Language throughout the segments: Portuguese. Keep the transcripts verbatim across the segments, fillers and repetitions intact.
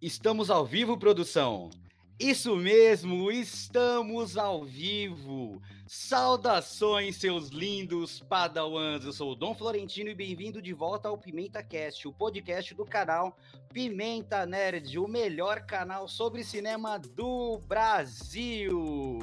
Estamos ao vivo, produção? Isso mesmo, estamos ao vivo! Saudações, seus lindos padawans! Eu sou o Don Florentino e bem-vindo de volta ao Pimenta Cast, o podcast do canal Pimenta Nerd, o melhor canal sobre cinema do Brasil!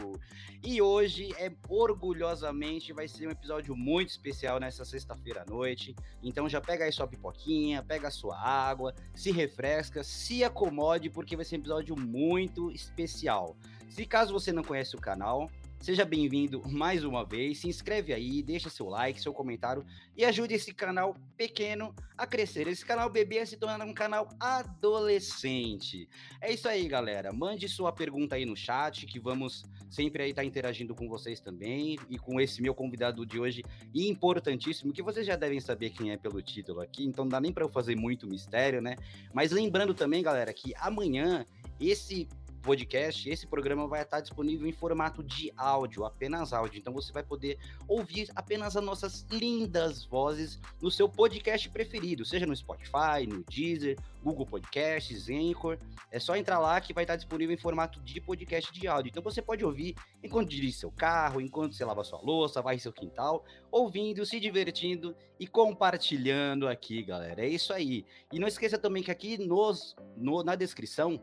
E hoje, é, orgulhosamente, vai ser um episódio muito especial nessa sexta-feira à noite. Então já pega aí sua pipoquinha, pega a sua água, se refresca, se acomode, porque vai ser um episódio muito especial. Se caso você não conhece o canal, seja bem-vindo mais uma vez, se inscreve aí, deixa seu like, seu comentário e ajude esse canal pequeno a crescer, esse canal bebê a se tornar um canal adolescente. É isso aí, galera, mande sua pergunta aí no chat, que vamos sempre aí estar tá interagindo com vocês também e com esse meu convidado de hoje, importantíssimo, que vocês já devem saber quem é pelo título aqui, então não dá nem para eu fazer muito mistério, né? Mas lembrando também, galera, que amanhã esse podcast, esse programa vai estar disponível em formato de áudio, apenas áudio, então você vai poder ouvir apenas as nossas lindas vozes no seu podcast preferido, seja no Spotify, no Deezer, Google Podcasts, Anchor, é só entrar lá que vai estar disponível em formato de podcast de áudio, então você pode ouvir enquanto dirige seu carro, enquanto você lava sua louça, varre seu quintal, ouvindo, se divertindo e compartilhando aqui, galera, é isso aí. E não esqueça também que aqui nos, no, na descrição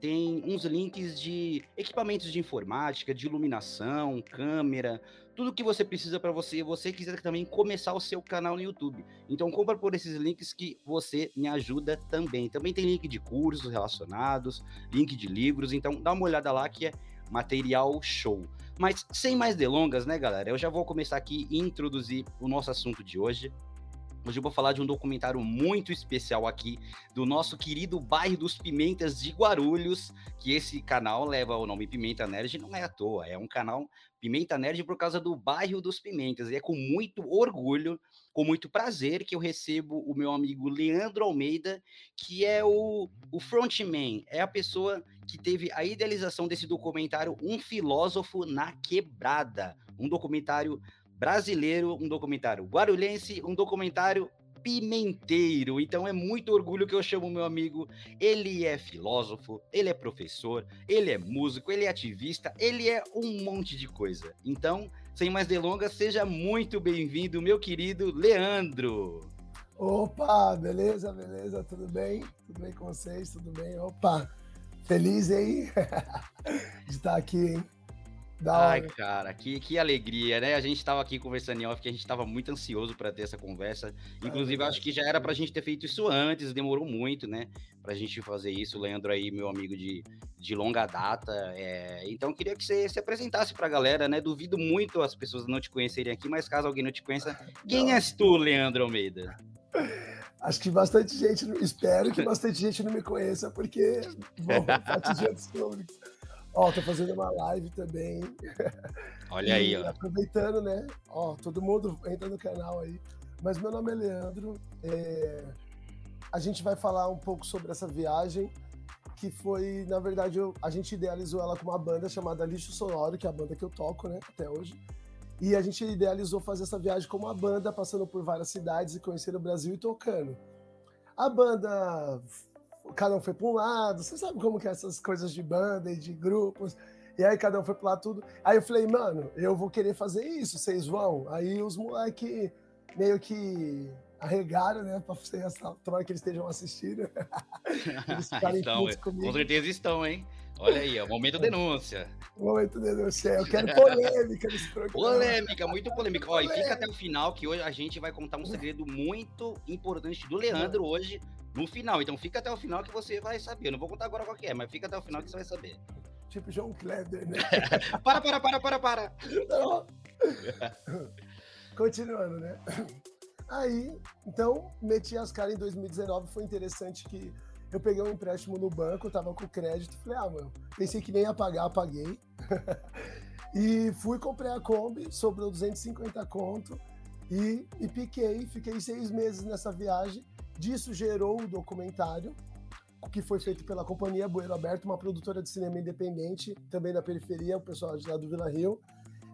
tem uns links de equipamentos de informática, de iluminação, câmera, tudo que você precisa para você, você quiser também começar o seu canal no YouTube. Então compra por esses links que você me ajuda também. Também tem link de cursos relacionados, link de livros, então dá uma olhada lá que é material show. Mas sem mais delongas, né, galera? Eu já vou começar aqui e introduzir o nosso assunto de hoje. Hoje eu vou falar de um documentário muito especial aqui do nosso querido Bairro dos Pimentas de Guarulhos, que esse canal leva o nome Pimenta Nerd, não é à toa, é um canal Pimenta Nerd por causa do Bairro dos Pimentas, e é com muito orgulho, com muito prazer que eu recebo o meu amigo Leandro Almeida, que é o, o frontman, é a pessoa que teve a idealização desse documentário Um Filósofo na Quebrada, um documentário brasileiro, um documentário guarulhense, um documentário pimenteiro. Então é muito orgulho que eu chamo meu amigo. Ele é filósofo, ele é professor, ele é músico, ele é ativista, ele é um monte de coisa. Então, sem mais delongas, seja muito bem-vindo, meu querido Leandro. Opa, beleza, beleza, tudo bem? Tudo bem com vocês? Tudo bem? Opa, feliz aí de estar aqui, hein? Ai, cara, que, que alegria, né? A gente estava aqui conversando em off, que a gente estava muito ansioso para ter essa conversa. Inclusive, acho que já era para a gente ter feito isso antes, demorou muito, né? Para a gente fazer isso, o Leandro aí, meu amigo de, de longa data. É... Então, queria que você se apresentasse para a galera, né? Duvido muito as pessoas não te conhecerem aqui, mas caso alguém não te conheça, quem não. és tu, Leandro Almeida? Acho que bastante gente, espero que bastante gente não me conheça, porque, bom, parte de outros públicos. Ó, oh, tô fazendo uma live também. Olha e, aí, ó. Aproveitando, né? Ó, oh, todo mundo entra no canal aí. Mas meu nome é Leandro. É... A gente vai falar um pouco sobre essa viagem, que foi, na verdade, eu... a gente idealizou ela com uma banda chamada Lixo Sonoro, que é a banda que eu toco, né, até hoje. E a gente idealizou fazer essa viagem com uma banda, passando por várias cidades e conhecendo o Brasil e tocando. A banda... Cada um foi para um lado, você sabe como que é essas coisas de banda e de grupos. E aí cada um foi para lá tudo. Aí eu falei, mano, eu vou querer fazer isso, vocês vão? Aí os moleques meio que arregaram, né? Para vocês, tomara que eles estejam assistindo. Eles estão, com certeza estão, hein? Olha aí, ó, momento denúncia. Momento denúncia, eu quero polêmica nesse programa. Polêmica, muito polêmica. Ó, e fica até o final, que hoje a gente vai contar um segredo muito importante do Leandro hoje, no final. Então fica até o final que você vai saber. Eu não vou contar agora qual que é, mas fica até o final que você vai saber. Tipo João Kleber, né? para, para, para, para, para. Não. Continuando, né? Aí, então, meti as caras em dois mil e dezenove, foi interessante que eu peguei um empréstimo no banco, tava com crédito, falei, ah, mano, pensei que nem ia pagar, paguei. E fui, comprei a Kombi, sobrou duzentos e cinquenta conto, e, e piquei, fiquei seis meses nessa viagem. Disso gerou o documentário, que foi feito pela companhia Bueiro Aberto, uma produtora de cinema independente, também da periferia, o pessoal lá do Vila Rio,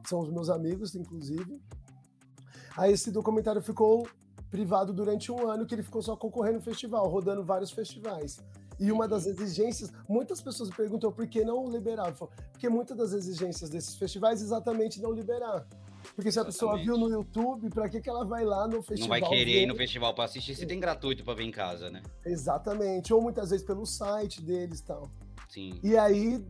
são os meus amigos, inclusive. Aí esse documentário ficou privado durante um ano, que ele ficou só concorrendo no festival, rodando vários festivais. E uma das exigências, muitas pessoas me perguntam por que não liberar. Falo, porque muitas das exigências desses festivais é exatamente não liberar. Porque se a pessoa viu no YouTube, pra que que ela vai lá no festival? Não vai querer dele? Ir no festival pra assistir se tem gratuito pra ver em casa, né? Exatamente. Ou muitas vezes pelo site deles e tal. Sim. E aí,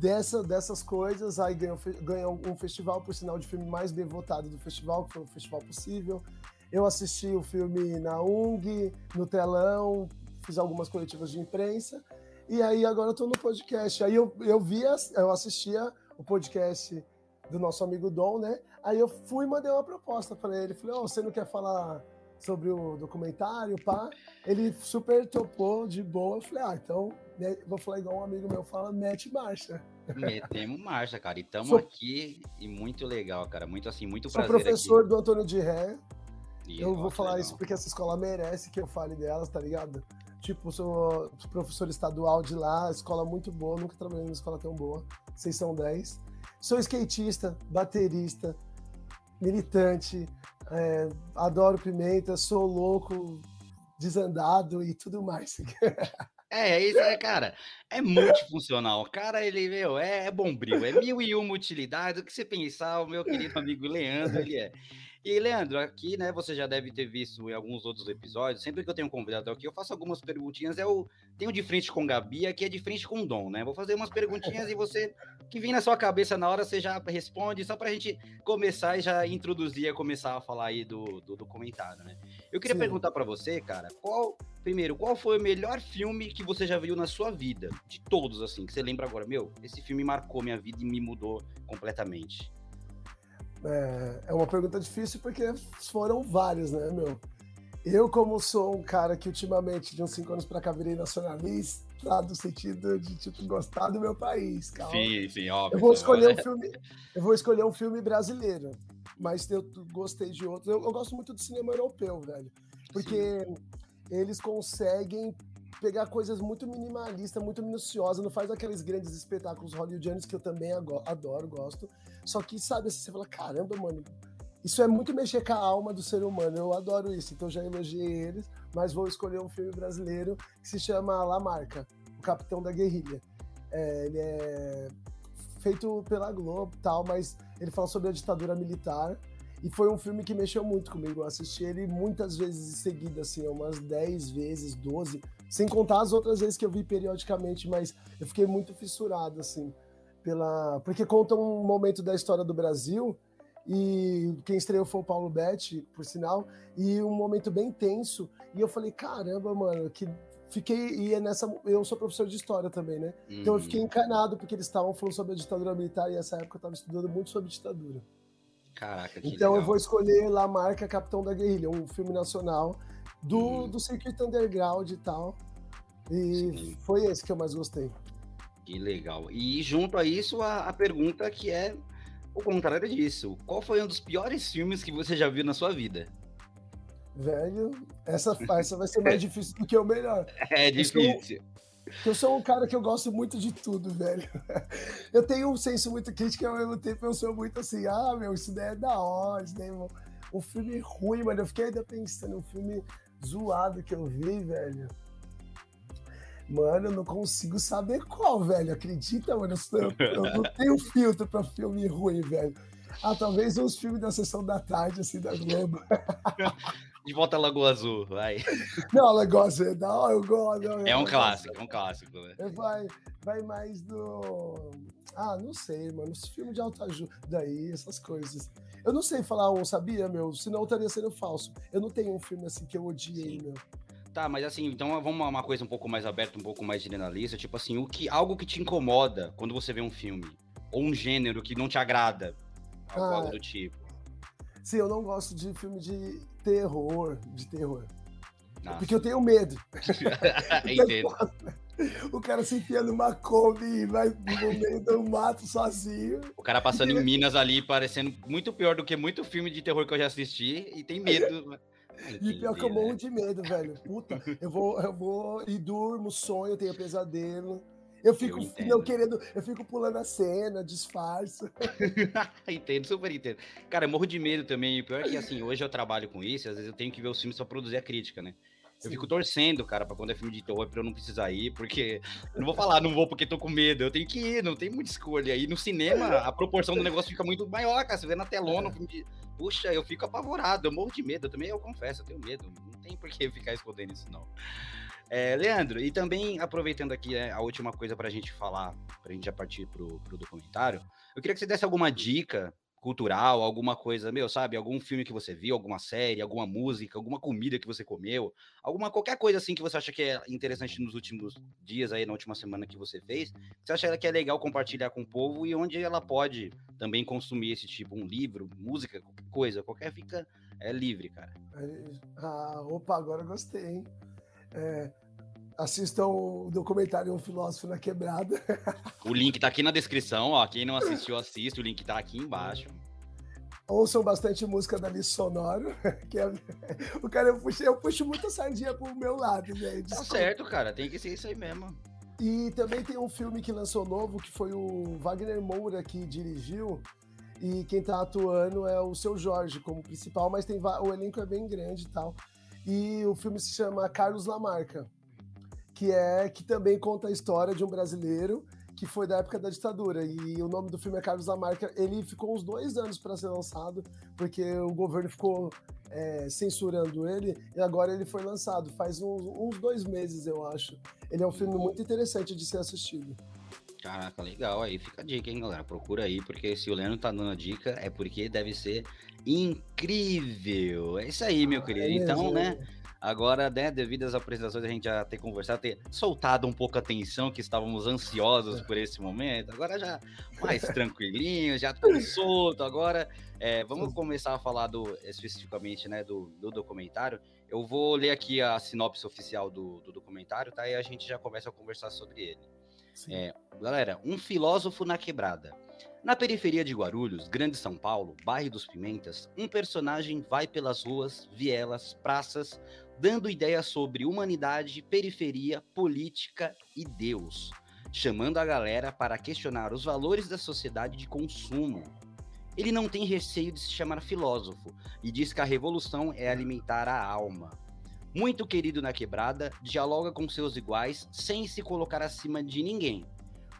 dessa, dessas coisas, aí ganhou, ganhou um festival, por sinal, de filme mais bem votado do festival, que foi o Festival Possível. Eu assisti o filme na U N G, no telão, fiz algumas coletivas de imprensa. E aí, agora eu tô no podcast. Aí eu, eu via, eu assistia o podcast do nosso amigo Dom, né? Aí eu fui e mandei uma proposta pra ele. Falei, ó, oh, você não quer falar sobre o documentário, pá? Ele super topou, de boa. Eu falei, ah, então, né, vou falar igual um amigo meu fala, mete marcha. Metemos marcha, cara. E estamos sou... aqui, e muito legal, cara. Muito assim, muito prazer sou professor aqui do Antônio de Ré. E eu vou falar legal. Isso porque essa escola merece que eu fale delas, tá ligado? Tipo, sou professor estadual de lá, escola muito boa, nunca trabalhei numa escola tão boa. Vocês são dez. Sou skatista, baterista, militante, é, adoro Pimenta, sou louco, desandado e tudo mais. É, isso é, cara, é multifuncional. O cara, ele, meu, é, é bombril, é mil e uma utilidade. O que você pensar, o meu querido amigo Leandro, ele é. E, Leandro, aqui, né, você já deve ter visto em alguns outros episódios, sempre que eu tenho um convidado aqui, eu faço algumas perguntinhas, eu tenho de frente com Gabi, aqui é de frente com o Dom, né? Vou fazer umas perguntinhas e você, que vem na sua cabeça na hora, você já responde, só pra gente começar e já introduzir, começar a falar aí do, do, do comentário, né? Eu queria Sim. perguntar pra você, cara, qual, primeiro, qual foi o melhor filme que você já viu na sua vida? De todos, assim, que você lembra agora, meu, esse filme marcou minha vida e me mudou completamente. É uma pergunta difícil porque foram vários, né, meu? Eu, como sou um cara que ultimamente, de uns cinco anos pra cá, virei nacionalista, no sentido de, tipo, gostar do meu país, calma. Sim, sim, óbvio. Eu vou escolher um filme, eu vou escolher um filme brasileiro, mas eu gostei de outros. Eu, eu gosto muito do cinema europeu, velho, porque sim. eles conseguem pegar coisas muito minimalistas, muito minuciosas, não faz aqueles grandes espetáculos hollywoodianos que eu também adoro, gosto. Só que, sabe, assim, você fala, caramba, mano, isso é muito mexer com a alma do ser humano, eu adoro isso, então já elogiei eles, mas vou escolher um filme brasileiro que se chama Lamarca, o Capitão da Guerrilha. É, ele é feito pela Globo e tal, mas ele fala sobre a ditadura militar, e foi um filme que mexeu muito comigo, eu assisti ele muitas vezes em seguida, assim, umas dez vezes, doze, sem contar as outras vezes que eu vi periodicamente, mas eu fiquei muito fissurado, assim, pela... porque conta um momento da história do Brasil, e quem estreou foi o Paulo Betti, por sinal, e um momento bem tenso, e eu falei, caramba, mano, que fiquei... E é nessa... eu sou professor de história também, né? Uhum. Então eu fiquei encanado, porque eles estavam falando sobre a ditadura militar, e nessa época eu estava estudando muito sobre ditadura. Caraca, que Então legal. Eu vou escolher Lamarca, Capitão da Guerrilha, um filme nacional... Do, hum. do circuito underground e tal. E Sim. foi esse que eu mais gostei. Que legal. E junto a isso, a, a pergunta que é o contrário disso. Qual foi um dos piores filmes que você já viu na sua vida? Velho, essa, essa vai ser mais difícil do que o melhor. É difícil. Eu sou, eu sou um cara que eu gosto muito de tudo, velho. Eu tenho um senso muito crítico e ao mesmo tempo eu sou muito assim, ah, meu, isso daí é da hora, isso daí é bom. Um filme ruim, mano, eu fiquei ainda pensando, um filme zoado que eu vi, velho. Mano, eu não consigo saber qual, velho, acredita, mano? Eu, eu não tenho filtro pra filme ruim, velho. Ah, talvez uns filmes da Sessão da Tarde, assim, da Globo. De volta a Lagoa Azul, vai. Não, Lagoa Azul é da hora, eu gosto. É um clássico, é um clássico, né? Vai, vai mais do... Ah, não sei, mano, os filmes de autoajuda aí, essas coisas. Eu não sei falar um, sabia, meu? Senão eu estaria sendo falso. Eu não tenho um filme assim que eu odiei, Sim. meu. Tá, mas assim, então vamos a uma coisa um pouco mais aberta, um pouco mais generalista, tipo assim, o que, algo que te incomoda quando você vê um filme, ou um gênero que não te agrada, algo, ah, algo do tipo. Sim, eu não gosto de filme de terror, de terror. Nossa. Porque eu tenho medo. Entendo. O cara se enfia numa Kombi e vai no meio do mato sozinho. O cara passando em Minas ali, parecendo muito pior do que muito filme de terror que eu já assisti, e tem medo. Entendi, e pior que eu morro de medo, velho. Puta, eu vou, eu vou e durmo, sonho, tenho pesadelo. Eu fico, eu não querendo, eu fico pulando a cena, disfarço. Entendo, super entendo. Cara, eu morro de medo também. O pior é que, assim, hoje eu trabalho com isso, às vezes eu tenho que ver os filmes pra produzir a crítica, né? Eu fico torcendo, cara, pra quando é filme de terror, pra eu não precisar ir, porque eu não vou falar, não vou porque tô com medo, eu tenho que ir, não tem muita escolha. E no cinema, a proporção do negócio fica muito maior, cara, você vê na telona, um filme de... Puxa, eu fico apavorado, eu morro de medo, eu também, eu confesso, eu tenho medo, não tem por que ficar escondendo isso, não. É, Leandro, e também aproveitando aqui, né, a última coisa pra gente falar, pra gente já partir pro, pro documentário, eu queria que você desse alguma dica cultural, alguma coisa, meu, sabe, algum filme que você viu, alguma série, alguma música, alguma comida que você comeu, alguma, qualquer coisa assim que você acha que é interessante nos últimos dias aí, na última semana que você fez, que você acha que é legal compartilhar com o povo e onde ela pode também consumir esse tipo, um livro, música, qualquer coisa, qualquer fica é livre, cara. Ah, opa, agora gostei, hein? É... Assistam o documentário Um Filósofo na Quebrada. O link tá aqui na descrição, ó. Quem não assistiu, assiste. O link tá aqui embaixo. Ouçam bastante música da Lixo Sonoro. Que é... O cara, eu puxo, eu puxo muita sardinha pro meu lado, velho. Tá certo, cara. Tem que ser isso aí mesmo. E também tem um filme que lançou novo, que foi o Wagner Moura que dirigiu. E quem tá atuando é o Seu Jorge como principal, mas tem... o elenco é bem grande e tal. E o filme se chama Carlos Lamarca. Que, é, que também conta a história de um brasileiro que foi da época da ditadura. E o nome do filme é Carlos Lamarca. Ele ficou uns dois anos para ser lançado, porque o governo ficou é, censurando ele. E agora ele foi lançado, faz uns, uns dois meses, eu acho. Ele é um filme muito interessante de ser assistido. Caraca, legal. Aí fica a dica, hein, galera? Procura aí, porque se o Leandro tá dando a dica, é porque deve ser incrível. É isso aí, meu ah, querido. É então, né... Agora, né, devido às apresentações, a gente já ter conversado, ter soltado um pouco a tensão, que estávamos ansiosos por esse momento. Agora já mais tranquilinho, já tudo solto. Agora, é, vamos começar a falar do, especificamente, né, do, do documentário. Eu vou ler aqui a sinopse oficial do, do documentário, tá? E a gente já começa a conversar sobre ele. É, galera, Um Filósofo na Quebrada. Na periferia de Guarulhos, Grande São Paulo, Bairro dos Pimentas, um personagem vai pelas ruas, vielas, praças, dando ideias sobre humanidade, periferia, política e Deus, chamando a galera para questionar os valores da sociedade de consumo. Ele não tem receio de se chamar filósofo e diz que a revolução é alimentar a alma. Muito querido na quebrada, dialoga com seus iguais sem se colocar acima de ninguém.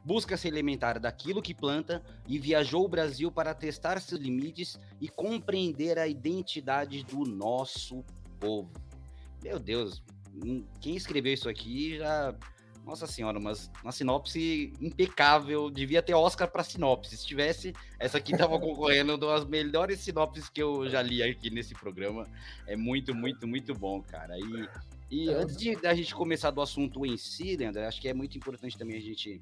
Busca se alimentar daquilo que planta e viajou o Brasil para testar seus limites e compreender a identidade do nosso povo. Meu Deus, quem escreveu isso aqui já... Nossa senhora, mas uma sinopse impecável. Devia ter Oscar para sinopse. Se tivesse, essa aqui estava concorrendo das melhores sinopses que eu já li aqui nesse programa. É muito, muito, muito bom, cara. E, e antes de a gente começar do assunto em si, Leandro, acho que é muito importante também a gente...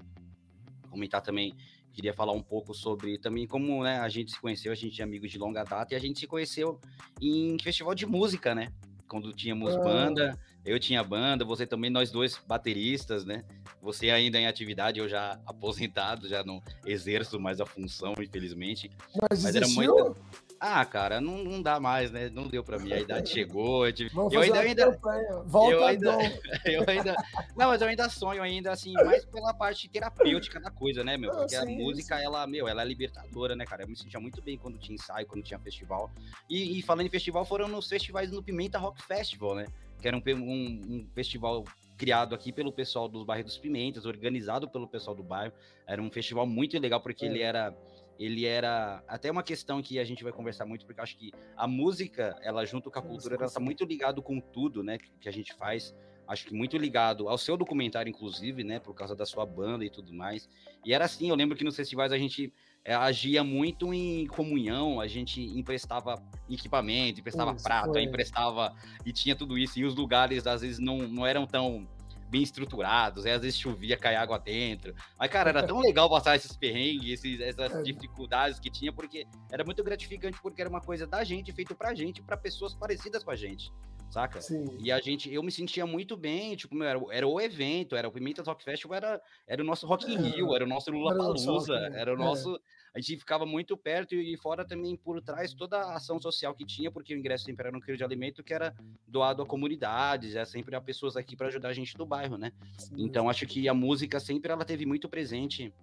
comentar também, queria falar um pouco sobre também como, né, a gente se conheceu, a gente é amigo de longa data, e a gente se conheceu em festival de música, né? Quando tínhamos ah. banda, eu tinha banda, você também, nós dois bateristas, né? Você ainda em atividade, eu já aposentado, já não exerço mais a função, infelizmente. Mas, Mas era muito... Ah, cara, não, não dá mais, né? Não deu pra mim, a idade chegou. Eu, tive... eu ainda, ainda... Volta eu ainda... eu ainda, não, mas eu ainda sonho ainda assim, mais pela parte terapêutica da coisa, né, meu? Porque ah, sim, a música, sim. ela, meu, ela é libertadora, né, cara? Eu me sentia muito bem quando tinha ensaio, quando tinha festival. E, e falando em festival, foram nos festivais no Pimenta Rock Festival, né? Que era um, um, um festival criado aqui pelo pessoal dos Bairros dos Pimentas, organizado pelo pessoal do bairro. Era um festival muito legal, porque é. ele era... Ele era até uma questão que a gente vai conversar muito, porque eu acho que a música, ela junto com a cultura, ela está muito ligado com tudo, né, que a gente faz. Acho que muito ligado ao seu documentário, inclusive, né, por causa da sua banda e tudo mais. E era assim, eu lembro que nos festivais a gente é, agia muito em comunhão, a gente emprestava equipamento, emprestava isso, prato, foi. emprestava, e tinha tudo isso. E os lugares, às vezes, não, não eram tão... bem estruturados, aí às vezes chovia, caía água dentro, mas cara, era tão legal passar esses perrengues, esses, essas é. dificuldades que tinha, porque era muito gratificante, porque era uma coisa da gente, feito pra gente, pra pessoas parecidas com a gente, saca? Sim. E a gente, eu me sentia muito bem, tipo, meu, era, era o evento, era o Pimentas Rock Festival, era, era o nosso Rock in Rio, era o nosso Lollapalooza, era o nosso... A gente ficava muito perto e fora também por trás toda a ação social que tinha, porque o ingresso sempre era um quilo de alimento que era doado a comunidades, é sempre a pessoas aqui para ajudar a gente do bairro, né? Sim. Então acho que a música sempre ela teve muito presente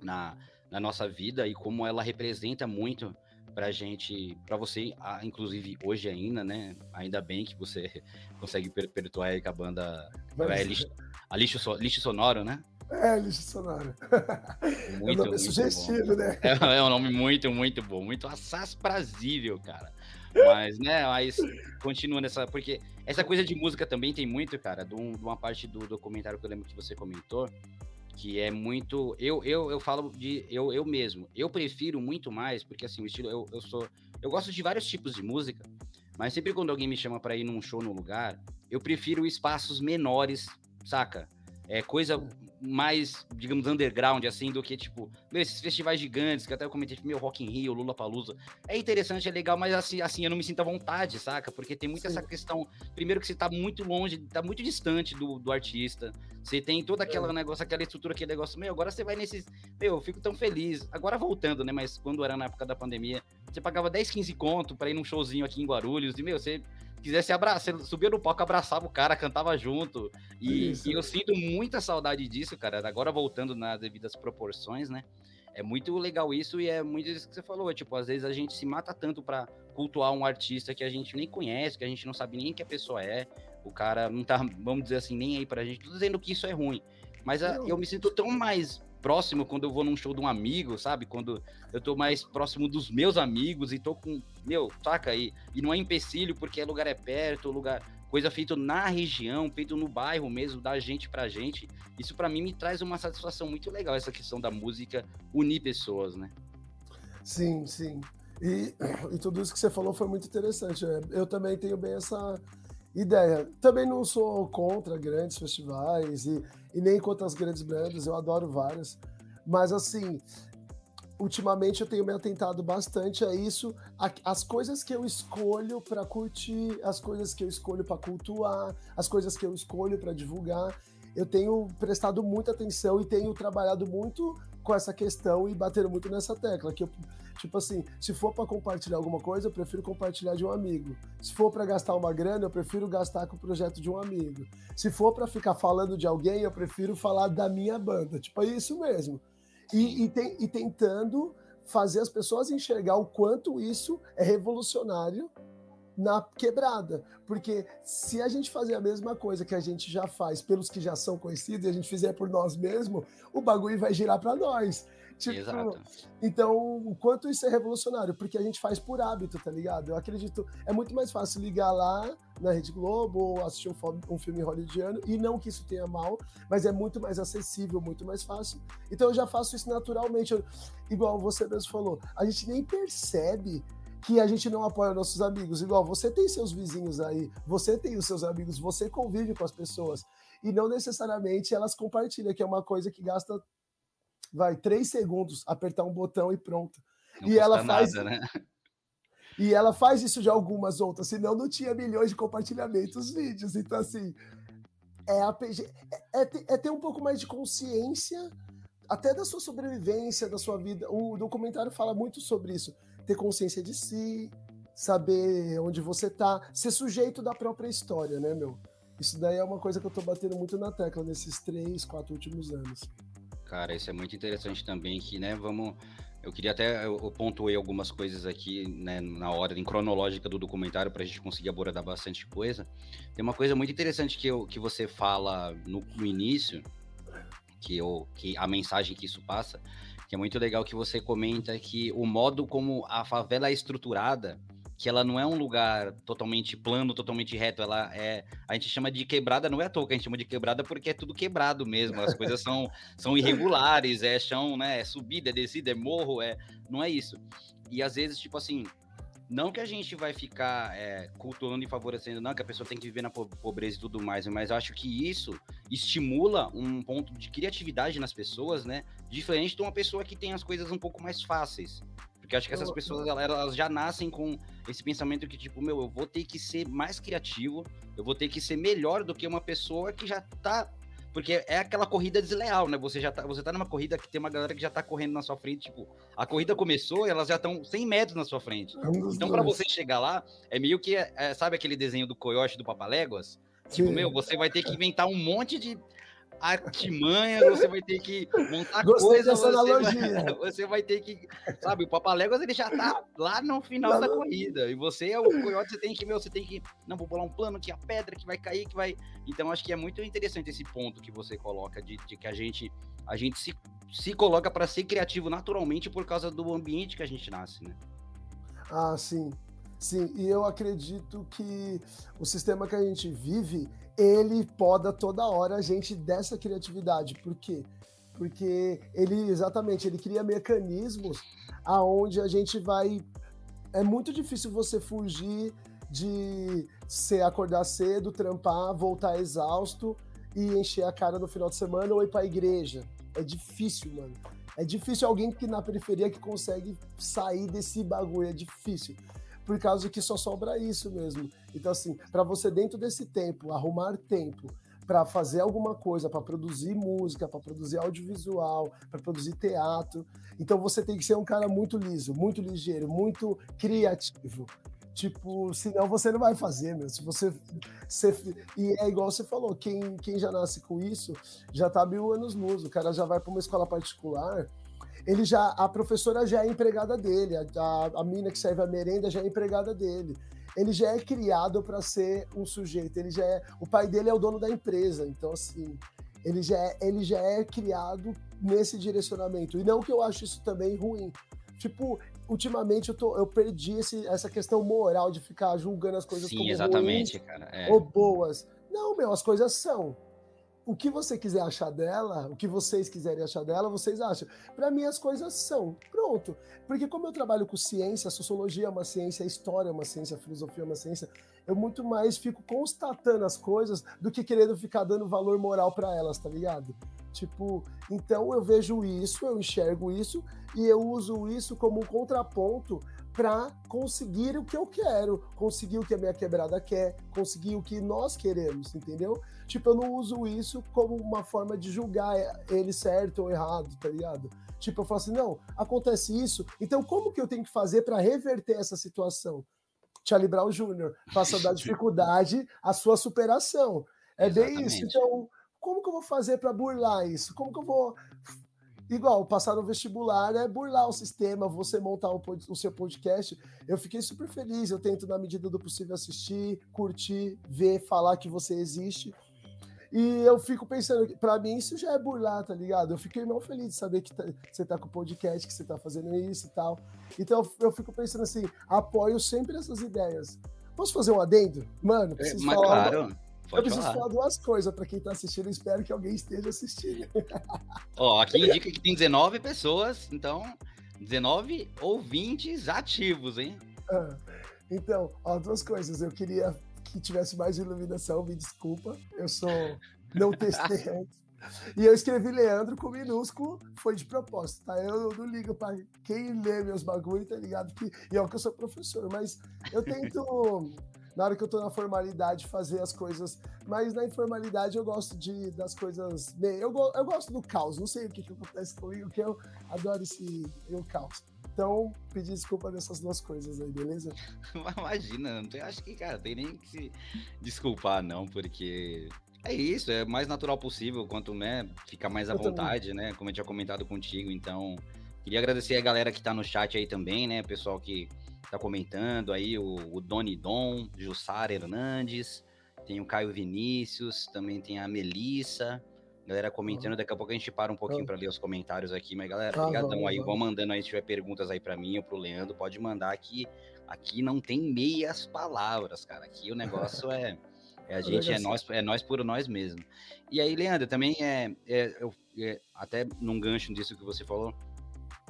na, na nossa vida e como ela representa muito pra gente, pra você, inclusive hoje ainda, né? Ainda bem que você consegue perpetuar aí com a banda. É, lixo, a lixo, so, lixo sonoro, né? É, Lixo Sonoro. Muito, é um nome muito sugestivo, bom, né? É, é um nome muito, muito bom, muito assazprazível, cara. Mas, né, mas continua nessa, porque essa coisa de música também tem muito, cara, de uma parte do documentário que eu lembro que você comentou, que é muito, eu, eu, eu falo de, eu, eu mesmo, eu prefiro muito mais, porque assim, o estilo, eu, eu sou, eu gosto de vários tipos de música, mas sempre quando alguém me chama pra ir num show, num lugar, eu prefiro espaços menores, saca? É coisa mais, digamos, underground, assim, do que, tipo, meu, esses festivais gigantes, que até eu comentei, meu, Rock in Rio, Lollapalooza, é interessante, é legal, mas assim, assim eu não me sinto à vontade, saca? Porque tem muito, sim, essa questão, primeiro que você tá muito longe, tá muito distante do, do artista, você tem toda aquela é. negócio, aquela estrutura, aquele negócio, meu, agora você vai nesses, meu, eu fico tão feliz, agora voltando, né, mas quando era na época da pandemia, você pagava dez, quinze conto pra ir num showzinho aqui em Guarulhos, e, meu, você... quisesse abraçar, subia no palco, abraçava o cara, cantava junto, e, e eu sinto muita saudade disso, cara, agora voltando nas devidas proporções, né, é muito legal isso, e é muito isso que você falou, tipo, às vezes a gente se mata tanto pra cultuar um artista que a gente nem conhece, que a gente não sabe nem que a pessoa é, o cara não tá, vamos dizer assim, nem aí pra gente, tô dizendo que isso é ruim, mas a, eu me sinto tão mais próximo quando eu vou num show de um amigo, sabe? Quando eu tô mais próximo dos meus amigos e tô com, meu, saca aí. E, e não é empecilho porque o lugar é perto, lugar, coisa feita na região, feito no bairro mesmo, da gente pra gente. Isso pra mim me traz uma satisfação muito legal, essa questão da música unir pessoas, né? Sim, sim. E, e tudo isso que você falou foi muito interessante. Eu também tenho bem essa ideia. Também não sou contra grandes festivais e, e nem contra as grandes bandas, eu adoro várias. Mas, assim, ultimamente eu tenho me atentado bastante a isso, a, as coisas que eu escolho para curtir, as coisas que eu escolho para cultuar, as coisas que eu escolho para divulgar. Eu tenho prestado muita atenção e tenho trabalhado muito com essa questão e bater muito nessa tecla, que eu, tipo assim, se for para compartilhar alguma coisa, eu prefiro compartilhar de um amigo. Se for para gastar uma grana, eu prefiro gastar com o projeto de um amigo. Se for para ficar falando de alguém, eu prefiro falar da minha banda. Tipo, é isso mesmo. E, e, tem, e tentando fazer as pessoas enxergar o quanto isso é revolucionário na quebrada, porque se a gente fazer a mesma coisa que a gente já faz pelos que já são conhecidos e a gente fizer por nós mesmos, o bagulho vai girar para nós. Tipo, exato. Então, o quanto isso é revolucionário, porque a gente faz por hábito, tá ligado? Eu acredito, é muito mais fácil ligar lá na Rede Globo ou assistir um, um filme hollywoodiano, e não que isso tenha mal, mas é muito mais acessível, muito mais fácil. Então eu já faço isso naturalmente, eu, igual você mesmo falou, a gente nem percebe que a gente não apoia nossos amigos. Igual, você tem seus vizinhos aí, você tem os seus amigos, você convive com as pessoas. E não necessariamente elas compartilham, que é uma coisa que gasta, vai, três segundos, apertar um botão e pronto. Não e ela faz nada, né? E ela faz isso de algumas outras, senão não tinha milhões de compartilhamentos, vídeos. Então, assim, é, A P G, é, é, é ter um pouco mais de consciência, até da sua sobrevivência, da sua vida. O documentário fala muito sobre isso. Ter consciência de si, saber onde você tá, ser sujeito da própria história, né, meu? Isso daí é uma coisa que eu tô batendo muito na tecla nesses três, quatro últimos anos. Cara, isso é muito interessante também, que, né, vamos... Eu queria até... Eu, eu pontuei algumas coisas aqui, né, na ordem cronológica do documentário pra gente conseguir abordar bastante coisa. Tem uma coisa muito interessante que, eu, que você fala no, no início, que, eu, que a mensagem que isso passa... que é muito legal que você comenta que o modo como a favela é estruturada, que ela não é um lugar totalmente plano, totalmente reto, ela é... A gente chama de quebrada, não é à toa que a gente chama de quebrada, porque é tudo quebrado mesmo, as coisas são, são irregulares, é chão, né, é subida, é descida, é morro, é... Não é isso. E às vezes, tipo assim, não que a gente vai ficar é, cultuando e favorecendo, não, que a pessoa tem que viver na pobreza e tudo mais, mas eu acho que isso estimula um ponto de criatividade nas pessoas, né? Diferente de uma pessoa que tem as coisas um pouco mais fáceis. Porque eu acho que essas pessoas, elas já nascem com esse pensamento que, tipo, meu, eu vou ter que ser mais criativo, eu vou ter que ser melhor do que uma pessoa que já tá... Porque é aquela corrida desleal, né? Você já tá, você tá numa corrida que tem uma galera que já tá correndo na sua frente, tipo, a corrida começou e elas já estão cem metros na sua frente. Então, pra você chegar lá, é meio que, é, sabe aquele desenho do Coyote do Papaléguas? Tipo, meu, você vai ter que inventar um monte de... artimanhas, você vai ter que montar Gostei coisa, dessa você, vai, você vai ter que, sabe, o Papaléguas ele já tá lá no final lá da não. corrida, e você é o coiote, você tem que, meu, você tem que, não, vou bolar um plano que a pedra que vai cair, que vai, então acho que é muito interessante esse ponto que você coloca, de, de que a gente, a gente se, se coloca para ser criativo naturalmente por causa do ambiente que a gente nasce, né? Ah, sim. Sim, e eu acredito que o sistema que a gente vive, ele poda toda hora a gente dessa criatividade. Por quê? Porque ele, exatamente, ele cria mecanismos aonde a gente vai... É muito difícil você fugir de se acordar cedo, trampar, voltar exausto e encher a cara no final de semana ou ir pra igreja. É difícil, mano. É difícil alguém que na periferia que consegue sair desse bagulho, é difícil. Por causa que só sobra isso mesmo. Então, assim, para você dentro desse tempo, arrumar tempo para fazer alguma coisa, para produzir música, para produzir audiovisual, para produzir teatro, então você tem que ser um cara muito liso, muito ligeiro, muito criativo. Tipo, senão você não vai fazer, meu. Se você, você, e é igual você falou, quem, quem já nasce com isso, já tá mil anos luz. O cara já vai para uma escola particular, ele já, a professora já é empregada dele, a, a, a mina que serve a merenda já é empregada dele. Ele já é criado para ser um sujeito, ele já é, o pai dele é o dono da empresa, então assim, ele já é, ele já é criado nesse direcionamento. E não que eu acho isso também ruim. Tipo, ultimamente eu, tô, eu perdi esse, essa questão moral de ficar julgando as coisas Sim, como exatamente, ruins, cara, é. ou boas. Não, meu, as coisas são. O que você quiser achar dela, o que vocês quiserem achar dela, vocês acham. Para mim, as coisas são. Pronto. Porque como eu trabalho com ciência, sociologia é uma ciência, história é uma ciência, filosofia é uma ciência, eu muito mais fico constatando as coisas do que querendo ficar dando valor moral para elas, tá ligado? Tipo, então eu vejo isso, eu enxergo isso e eu uso isso como um contraponto para conseguir o que eu quero, conseguir o que a minha quebrada quer, conseguir o que nós queremos, entendeu? Tipo, eu não uso isso como uma forma de julgar ele certo ou errado, tá ligado? Tipo, eu falo assim, não, acontece isso, então como que eu tenho que fazer para reverter essa situação? Charlie Brown Júnior, faça da dificuldade a sua superação. É Exatamente. Bem isso, então como que eu vou fazer para burlar isso? Como que eu vou... Igual, passar no vestibular é burlar o sistema, você montar o, pod- o seu podcast. Eu fiquei super feliz, eu tento, na medida do possível, assistir, curtir, ver, falar que você existe. E eu fico pensando, pra mim isso já é burlar, tá ligado? Eu fiquei mal feliz de saber que, tá, que você tá com o podcast, que você tá fazendo isso e tal. Então eu fico pensando assim, apoio sempre essas ideias. Posso fazer um adendo? Mano, preciso é, mas falar... Claro. Uma... Pode eu preciso falar. falar duas coisas para quem está assistindo, espero que alguém esteja assistindo. Ó, aqui indica que tem dezenove pessoas, então dezenove ouvintes ativos, hein? Ah, então, ó, duas coisas. Eu queria que tivesse mais iluminação, me desculpa, eu sou não testei antes. E eu escrevi Leandro com minúsculo, foi de propósito, tá? Eu não ligo pra quem lê meus bagulhos, tá ligado? Que, e é que eu sou professor, mas eu tento... Na hora que eu tô na formalidade, fazer as coisas... Mas na informalidade eu gosto de, das coisas... Bem, eu, go, eu gosto do caos, não sei o que, que acontece comigo, que eu adoro esse eu, caos. Então, pedi desculpa dessas duas coisas aí, beleza? Imagina, não tem, acho que, cara, tem nem que se desculpar, não, porque... É isso, é o mais natural possível, quanto, né, fica mais à eu vontade, também. Né? Como eu tinha comentado contigo, então... Queria agradecer a galera que tá no chat aí também, né? Pessoal que... Tá comentando aí o, o Doni Dom, Jussara Hernandes, tem o Caio Vinícius, também tem a Melissa, galera comentando, uhum. Daqui a pouco a gente para um pouquinho uhum. para ler os comentários aqui, mas galera, ah, brigadão vamos, aí, vão mandando aí, se tiver perguntas aí para mim ou pro Leandro, pode mandar aqui, aqui não tem meias palavras, cara, aqui o negócio é, é a gente, é nós, é nós por nós mesmo. E aí, Leandro, também é, é, eu, é até num gancho disso que você falou,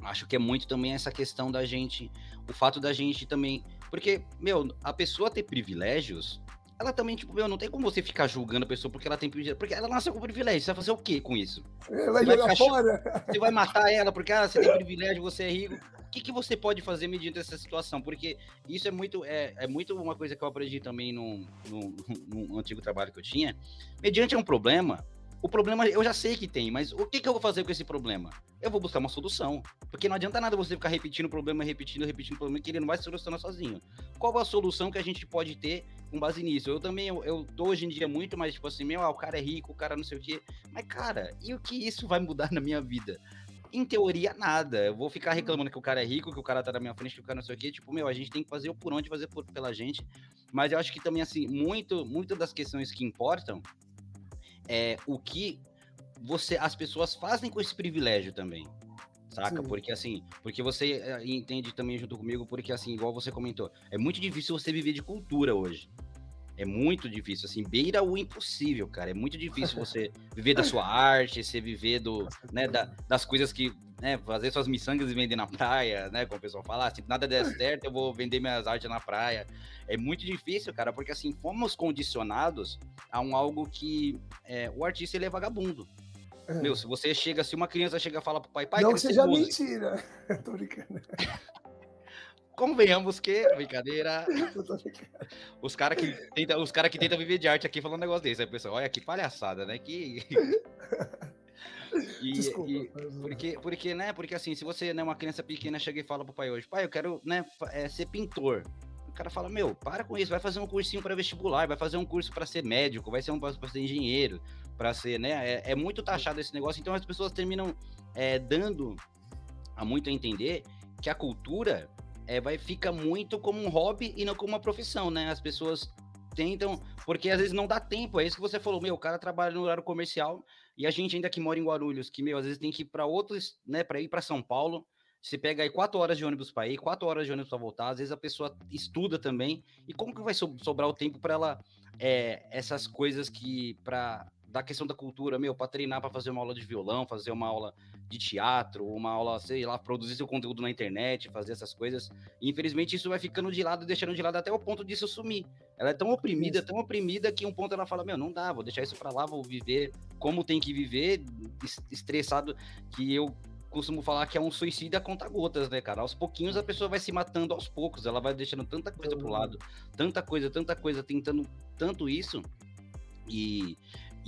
acho que é muito também essa questão da gente, o fato da gente também, porque, meu, a pessoa ter privilégios, ela também, tipo, meu, não tem como você ficar julgando a pessoa porque ela tem privilégio, porque ela nasceu com privilégio, você vai fazer o quê com isso? Ela vai jogar fora? Você vai matar ela porque ah, você tem privilégio, você é rico, o que, que você pode fazer mediante essa situação? Porque isso é muito, é, é muito uma coisa que eu aprendi também num, num, num antigo trabalho que eu tinha, mediante um problema, O problema eu já sei que tem, mas o que, que eu vou fazer com esse problema? Eu vou buscar uma solução, porque não adianta nada você ficar repetindo o problema, repetindo, repetindo o problema, que ele não vai se solucionar sozinho. Qual a solução que a gente pode ter com base nisso? Eu também, eu, eu dou hoje em dia muito, mas tipo assim, meu, ah, o cara é rico, o cara não sei o quê. Mas cara, e o que isso vai mudar na minha vida? Em teoria, nada. Eu vou ficar reclamando que o cara é rico, que o cara tá na minha frente, que o cara não sei o quê. Tipo, meu, a gente tem que fazer o por onde, fazer por, pela gente. Mas eu acho que também, assim, muito, muito das questões que importam é o que você, as pessoas fazem com esse privilégio também, saca? Sim. Porque assim, porque você entende também junto comigo, porque assim, igual você comentou, é muito difícil você viver de cultura hoje. É muito difícil, assim, beira o impossível, cara. É muito difícil você viver da sua arte, você viver do, né, da, das coisas que, né, fazer suas miçangas e vender na praia, né, como o pessoal fala, se nada der certo, eu vou vender minhas artes na praia. É muito difícil, cara, porque, assim, fomos condicionados a um algo que é, o artista, ele é vagabundo. É. Meu, se você chega, se uma criança chega e fala pro pai, pai, não seja mentira. Tô brincando. Convenhamos que, brincadeira, os caras que tentam cara tenta viver de arte aqui falando um negócio desse, aí o pessoal, olha que palhaçada, né, que... E, Desculpa, e, mas... porque, porque, né, porque assim, se você, né, uma criança pequena chega e fala pro pai hoje, pai, eu quero, né, é, ser pintor, o cara fala, meu, para com isso, vai fazer um cursinho para vestibular, vai fazer um curso para ser médico, vai ser um para ser engenheiro, para ser, né, é, é muito taxado esse negócio, então as pessoas terminam é, dando a muito a entender que a cultura... É, vai, fica muito como um hobby e não como uma profissão, né? As pessoas tentam, porque às vezes não dá tempo, é isso que você falou, meu, o cara trabalha no horário comercial e a gente ainda que mora em Guarulhos, que, meu, às vezes tem que ir para outros, né, para ir para São Paulo, você pega aí quatro horas de ônibus para ir, quatro horas de ônibus para voltar, às vezes a pessoa estuda também, e como que vai sobrar o tempo para ela, é, essas coisas que, para da questão da cultura, meu, para treinar, para fazer uma aula de violão, fazer uma aula de teatro, uma aula, sei lá, produzir seu conteúdo na internet, fazer essas coisas. E, infelizmente, isso vai ficando de lado, deixando de lado até o ponto disso sumir. Ela é tão oprimida, tão oprimida, que um ponto ela fala, meu, não dá, vou deixar isso para lá, vou viver como tem que viver, estressado, que eu costumo falar que é um suicídio a conta-gotas, né, cara? Aos pouquinhos a pessoa vai se matando aos poucos, ela vai deixando tanta coisa pro lado, tanta coisa, tanta coisa, tentando tanto isso, e...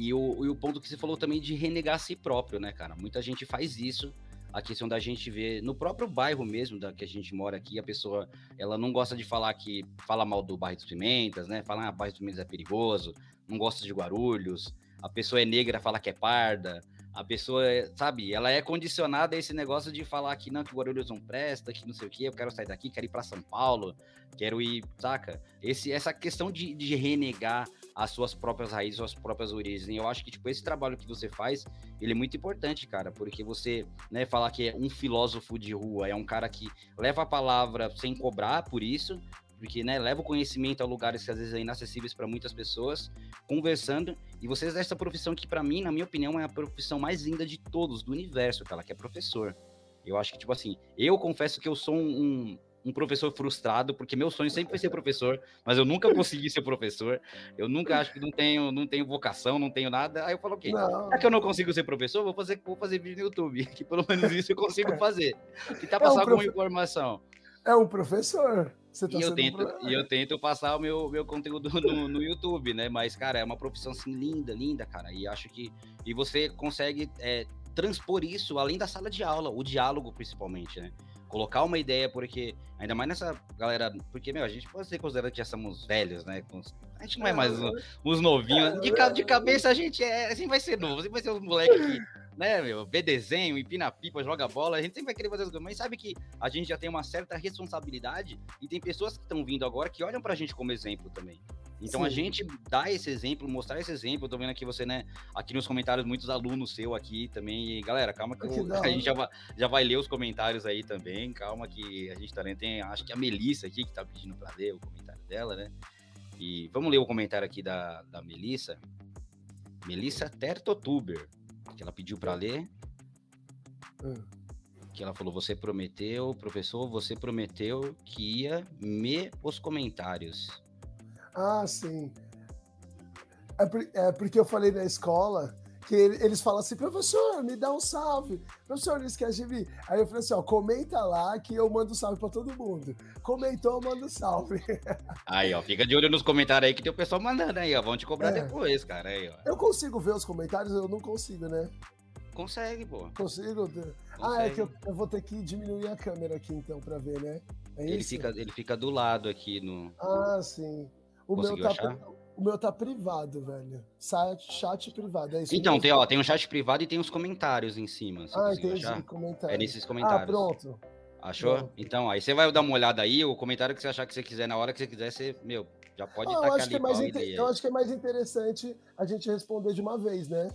E o, e o ponto que você falou também de renegar a si próprio, né, cara? Muita gente faz isso. A questão da gente ver no próprio bairro mesmo, da que a gente mora aqui, a pessoa, ela não gosta de falar que fala mal do Bairro dos Pimentas, né? Fala, ah, Bairro dos Pimentas é perigoso, não gosta de Guarulhos. A pessoa é negra, fala que é parda. A pessoa, é, sabe, ela é condicionada a esse negócio de falar que não, que Guarulhos não presta, que não sei o quê, eu quero sair daqui, quero ir para São Paulo, quero ir, saca? Esse, essa questão de, de renegar as suas próprias raízes, suas próprias origens. Eu acho que, tipo, esse trabalho que você faz, ele é muito importante, cara, porque você, né, falar que é um filósofo de rua, é um cara que leva a palavra sem cobrar por isso, porque, né, leva o conhecimento a lugares que às vezes é inacessíveis para muitas pessoas, conversando, e você exerce essa profissão que, para mim, na minha opinião, é a profissão mais linda de todos, do universo, cara, que é professor. Eu acho que, tipo assim, eu confesso que eu sou um... um um professor frustrado, porque meu sonho sempre foi ser professor, mas eu nunca consegui ser professor, eu nunca acho que não tenho, não tenho vocação, não tenho nada, aí eu falo, ok, já que eu não consigo ser professor, vou fazer, vou fazer vídeo no YouTube, que pelo menos isso eu consigo fazer, tentar passar é um profe... alguma informação. É um professor, você tá e eu tento, um... E eu tento passar o meu, meu conteúdo no, no YouTube, né, mas, cara, é uma profissão, assim, linda, linda, cara, e acho que, e você consegue é, transpor isso, além da sala de aula, o diálogo, principalmente, né, colocar uma ideia, porque, ainda mais nessa galera, porque, meu, a gente pode ser considerado que já somos velhos, né, a gente não é mais os, os novinhos, de, de cabeça a gente é, a gente vai ser novo, sempre vai ser os moleques que, né, meu, vê desenho, empina pipa, joga bola, a gente sempre vai querer fazer as coisas, mas sabe que a gente já tem uma certa responsabilidade, e tem pessoas que estão vindo agora que olham pra gente como exemplo também. Então, sim, a gente dá esse exemplo, mostrar esse exemplo. Eu tô vendo aqui você, né, aqui nos comentários, muitos alunos seu aqui também. E, galera, calma que, que eu, a gente já vai, já vai ler os comentários aí também. Calma que a gente também tem, acho que a Melissa aqui que tá pedindo pra ler o comentário dela, né? E vamos ler o comentário aqui da, da Melissa. Melissa Tertotuber, que ela pediu pra ler. Hum. Que ela falou, você prometeu, professor, você prometeu que ia me os comentários. Ah, sim. É porque eu falei na escola que eles falam assim, professor, me dá um salve, professor, não esquece de vir. Aí eu falei assim, ó, comenta lá que eu mando um salve pra todo mundo. Comentou, eu mando um salve. Aí, ó, fica de olho nos comentários aí que tem o pessoal mandando aí, ó, vão te cobrar é. depois, cara. Aí, ó. Eu consigo ver os comentários, eu não consigo, né? Consegue, pô. Consigo? Consegue. Ah, é que eu, eu vou ter que diminuir a câmera aqui, então, pra ver, né? É ele, isso? Fica, ele fica do lado aqui no... Ah, sim. O Conseguiu meu tá... achar? O meu tá privado, velho. Chat privado, é isso. Então, tem, ó, tem um chat privado e tem os comentários em cima. Ah, entendi, comentários. É nesses comentários. Ah, pronto. Achou? Pronto. Então, aí você vai dar uma olhada aí, o comentário que você achar que você quiser, na hora que você quiser, você, meu, já pode ah, tacar ali. É mais inter... Eu acho que é mais interessante a gente responder de uma vez, né?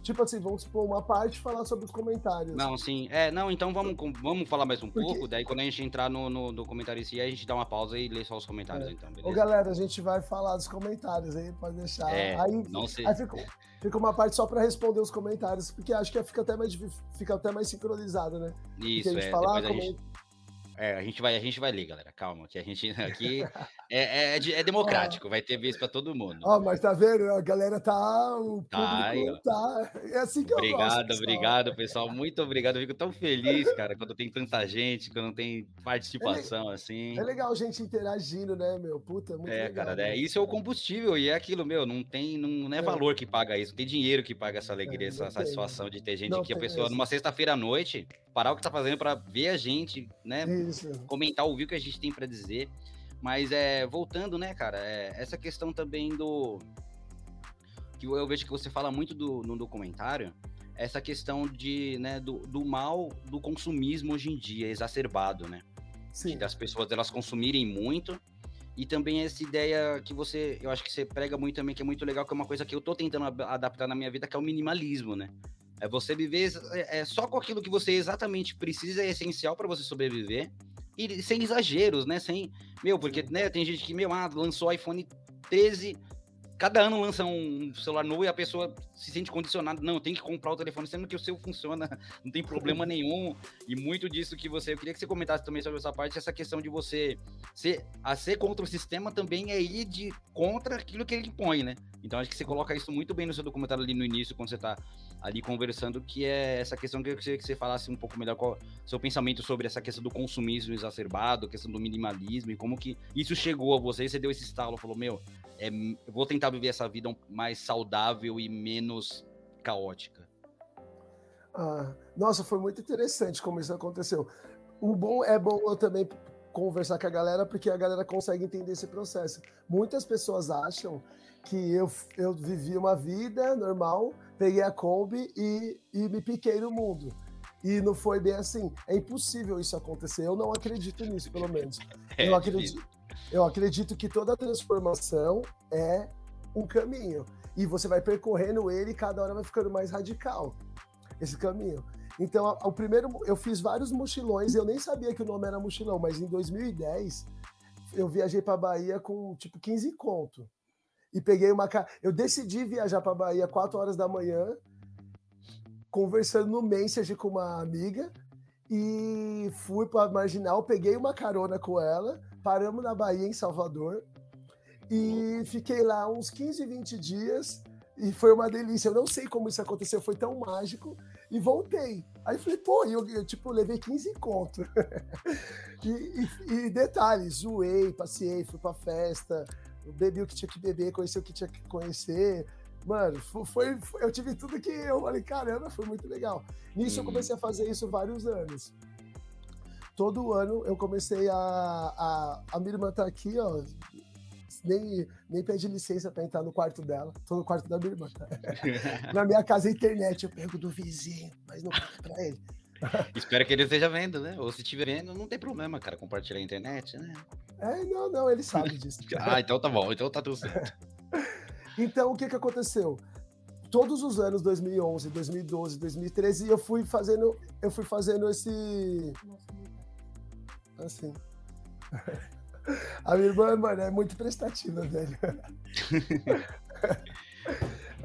Tipo assim, vamos supor uma parte e falar sobre os comentários. Não, sim. É, não, então vamos, vamos falar mais um Porque... pouco, daí quando a gente entrar no, no, no comentário em si, a gente dá uma pausa e lê só os comentários, é. então, beleza? Ô, galera, a gente vai falar dos comentários aí, pode deixar. É, aí não sei. Aí fica, fica uma parte só pra responder os comentários, porque acho que fica até mais, fica até mais sincronizado, né? Isso, porque a gente é. Falar, a gente... É, a gente vai, a gente vai ler, galera, calma, que a gente aqui é, é, é democrático, ah, vai ter vez para todo mundo. Ó, mas tá vendo, a galera tá, o público tá, eu... tá, é assim que obrigado, eu gosto. Obrigado, obrigado, pessoal, muito obrigado, eu fico tão feliz, cara, quando tem tanta gente, quando tem participação, é, assim. É legal a gente interagindo, né, meu, puta, muito é, legal. É, cara, né? Isso é o combustível e é aquilo, meu, não tem, não, não é, é valor que paga isso, não tem dinheiro que paga essa alegria, é, essa tem, satisfação não. de ter gente não aqui, a pessoa isso. numa sexta-feira à noite, parar o que tá fazendo para ver a gente, né, isso. comentar, ouvir o que a gente tem para dizer, mas é, voltando, né, cara, é, essa questão também do, que eu vejo que você fala muito do, no documentário, essa questão de, né, do, do mal do consumismo hoje em dia, exacerbado, né, Sim. das pessoas elas consumirem muito, e também essa ideia que você, eu acho que você prega muito também, que é muito legal, que é uma coisa que eu tô tentando adaptar na minha vida, que é o minimalismo, né. É você viver é, só com aquilo que você exatamente precisa, é essencial para você sobreviver. E sem exageros, né? Sem, meu, porque né, tem gente que, meu, ah, lançou iPhone treze, cada ano lança um celular novo e a pessoa se sente condicionada. Não, tem que comprar o telefone, sendo que o seu funciona, não tem problema nenhum. E muito disso que você... Eu queria que você comentasse também sobre essa parte, essa questão de você ser, a ser contra o sistema também é ir de, contra aquilo que ele impõe, né? Então, acho que você coloca isso muito bem no seu documentário ali no início, quando você está ali conversando, que é essa questão que eu queria que você falasse um pouco melhor qual seu pensamento sobre essa questão do consumismo exacerbado, a questão do minimalismo e como que isso chegou a você e você deu esse estalo, falou, meu, é, eu vou tentar viver essa vida mais saudável e menos caótica. Ah, nossa, foi muito interessante como isso aconteceu. O bom é bom eu também conversar com a galera, porque a galera consegue entender esse processo. Muitas pessoas acham que eu, eu vivi uma vida normal, peguei a Kombi e, e me piquei no mundo. E não foi bem assim. É impossível isso acontecer. Eu não acredito nisso, pelo menos. Eu acredito, eu acredito que toda transformação é um caminho. E você vai percorrendo ele e cada hora vai ficando mais radical, esse caminho. Então, o primeiro, eu fiz vários mochilões. Eu nem sabia que o nome era mochilão, mas em dois mil e dez, eu viajei para a Bahia com, tipo, quinze conto. E peguei uma... Ca... Eu decidi viajar para a Bahia quatro horas da manhã, conversando no Messenger com uma amiga, e fui para Marginal, peguei uma carona com ela, paramos na Bahia, em Salvador, e fiquei lá uns quinze, vinte dias, e foi uma delícia. Eu não sei como isso aconteceu, foi tão mágico, e voltei. Aí falei, pô, eu, eu tipo, levei quinze conto. e, e, e detalhes, zoei, passei, fui para festa... Bebi o que tinha que beber, conheci o que tinha que conhecer. Mano, foi, foi, eu tive tudo que eu falei, caramba, foi muito legal. Nisso hum. eu comecei a fazer isso vários anos. Todo ano eu comecei a... A, a minha irmã tá aqui, ó... Nem, nem pede licença para entrar no quarto dela. Tô no quarto da minha irmã. Na minha casa é internet, eu pego do vizinho, mas não pego pra ele. Espero que ele esteja vendo, né? Ou se estiver vendo, não tem problema, cara, compartilhar a internet, né? É, não, não, ele sabe disso. Ah, então tá bom, então tá tudo certo. Então, o que que aconteceu? Todos os anos, dois mil e onze, dois mil e doze, dois mil e treze, eu fui fazendo, eu fui fazendo esse... Assim... A minha irmã, mano, é muito prestativa, velho.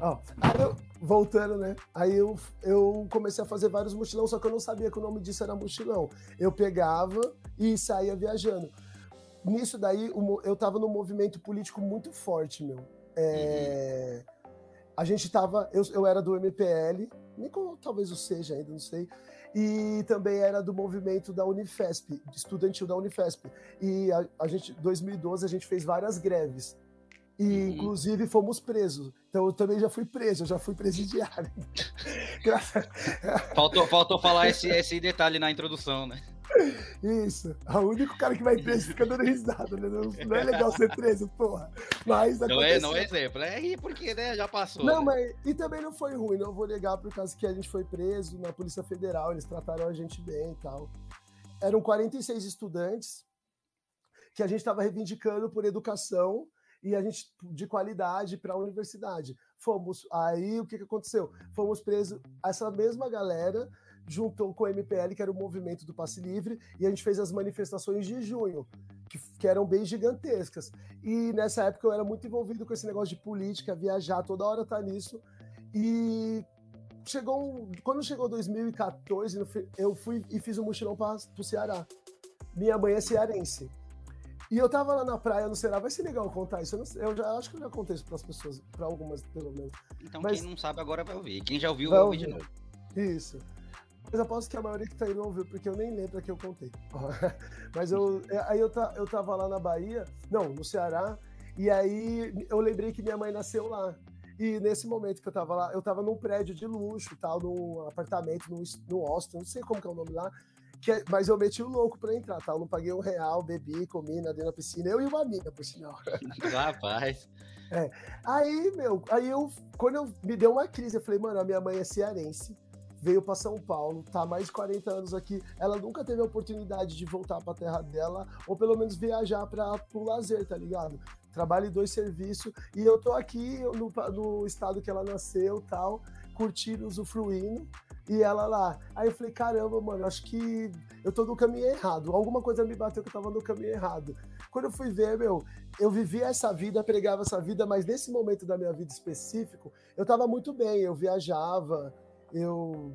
Ó, aí eu, voltando, né? Aí eu, eu comecei a fazer vários mochilão, só que eu não sabia que o nome disso era mochilão. Eu pegava e saía viajando. Nisso daí, eu tava num movimento político muito forte, meu. É, uhum. a gente tava, eu, eu era do M P L, nem como talvez eu seja ainda, não sei, e também era do movimento da Unifesp, estudantil da Unifesp, e a, a gente, em dois mil e doze a gente fez várias greves, e uhum. inclusive fomos presos, então eu também já fui preso, eu já fui presidiário. faltou, faltou falar esse, esse detalhe na introdução, né? Isso, o único cara que vai preso fica dando risada, né? Não, não é legal ser preso, porra. Mas não aconteceu. é, não é exemplo, é rir porque, né, já passou. Não, né? Mas e também não foi ruim, não vou negar, por causa que a gente foi preso na Polícia Federal, eles trataram a gente bem e tal. Eram quarenta e seis estudantes que a gente estava reivindicando por educação e a gente de qualidade para a universidade. Fomos, aí o que, que aconteceu? Fomos presos, essa mesma galera juntou com o M P L, que era o Movimento do Passe Livre, e a gente fez as manifestações de junho, que, que eram bem gigantescas. E nessa época eu era muito envolvido com esse negócio de política, viajar, toda hora tá nisso. E chegou, quando chegou dois mil e quatorze, eu fui e fiz um mochilão para o Ceará. Minha mãe é cearense. E eu tava lá na praia no Ceará, vai ser legal contar isso, eu, não, eu já, acho que eu já contei isso para as pessoas, para algumas pelo menos. Então Mas, quem não sabe agora vai ouvir, quem já ouviu vai ouvir de novo. Isso. Mas aposto que a maioria que tá aí não ouviu, porque eu nem lembro que eu contei. Mas eu, aí eu, tá, eu tava lá na Bahia, não, no Ceará, e aí eu lembrei que minha mãe nasceu lá. E nesse momento que eu tava lá, eu tava num prédio de luxo, tal, num apartamento, num, num hostel, não sei como que é o nome lá, que é, mas eu meti o louco pra entrar, tá? Eu não paguei um real, bebi, comi, nadei na piscina, eu e uma amiga, por sinal. Rapaz! É. Aí, meu, aí eu, quando eu me deu uma crise, eu falei, mano, a minha mãe é cearense, veio para São Paulo, tá há mais de quarenta anos aqui, ela nunca teve a oportunidade de voltar para a terra dela, ou pelo menos viajar para o lazer, tá ligado? Trabalho em dois serviços, e eu tô aqui no, no estado que ela nasceu, tal, curtindo, usufruindo, e ela lá. Aí eu falei, caramba, mano, acho que eu tô no caminho errado, alguma coisa me bateu que eu tava no caminho errado. Quando eu fui ver, meu, eu vivia essa vida, pregava essa vida, mas nesse momento da minha vida específico, eu tava muito bem, eu viajava, eu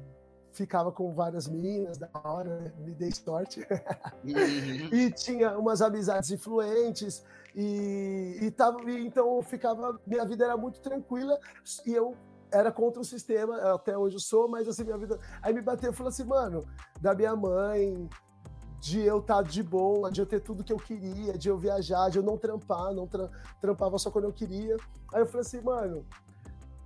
ficava com várias meninas, da hora, me dei sorte. E tinha umas amizades influentes, e, e, tava, e então eu ficava, minha vida era muito tranquila, e eu era contra o sistema, até hoje eu sou, mas assim, minha vida... Aí me bateu e falou assim, mano, da minha mãe, de eu estar de boa, de eu ter tudo que eu queria, de eu viajar, de eu não trampar, não tra- trampava só quando eu queria. Aí eu falei assim, mano...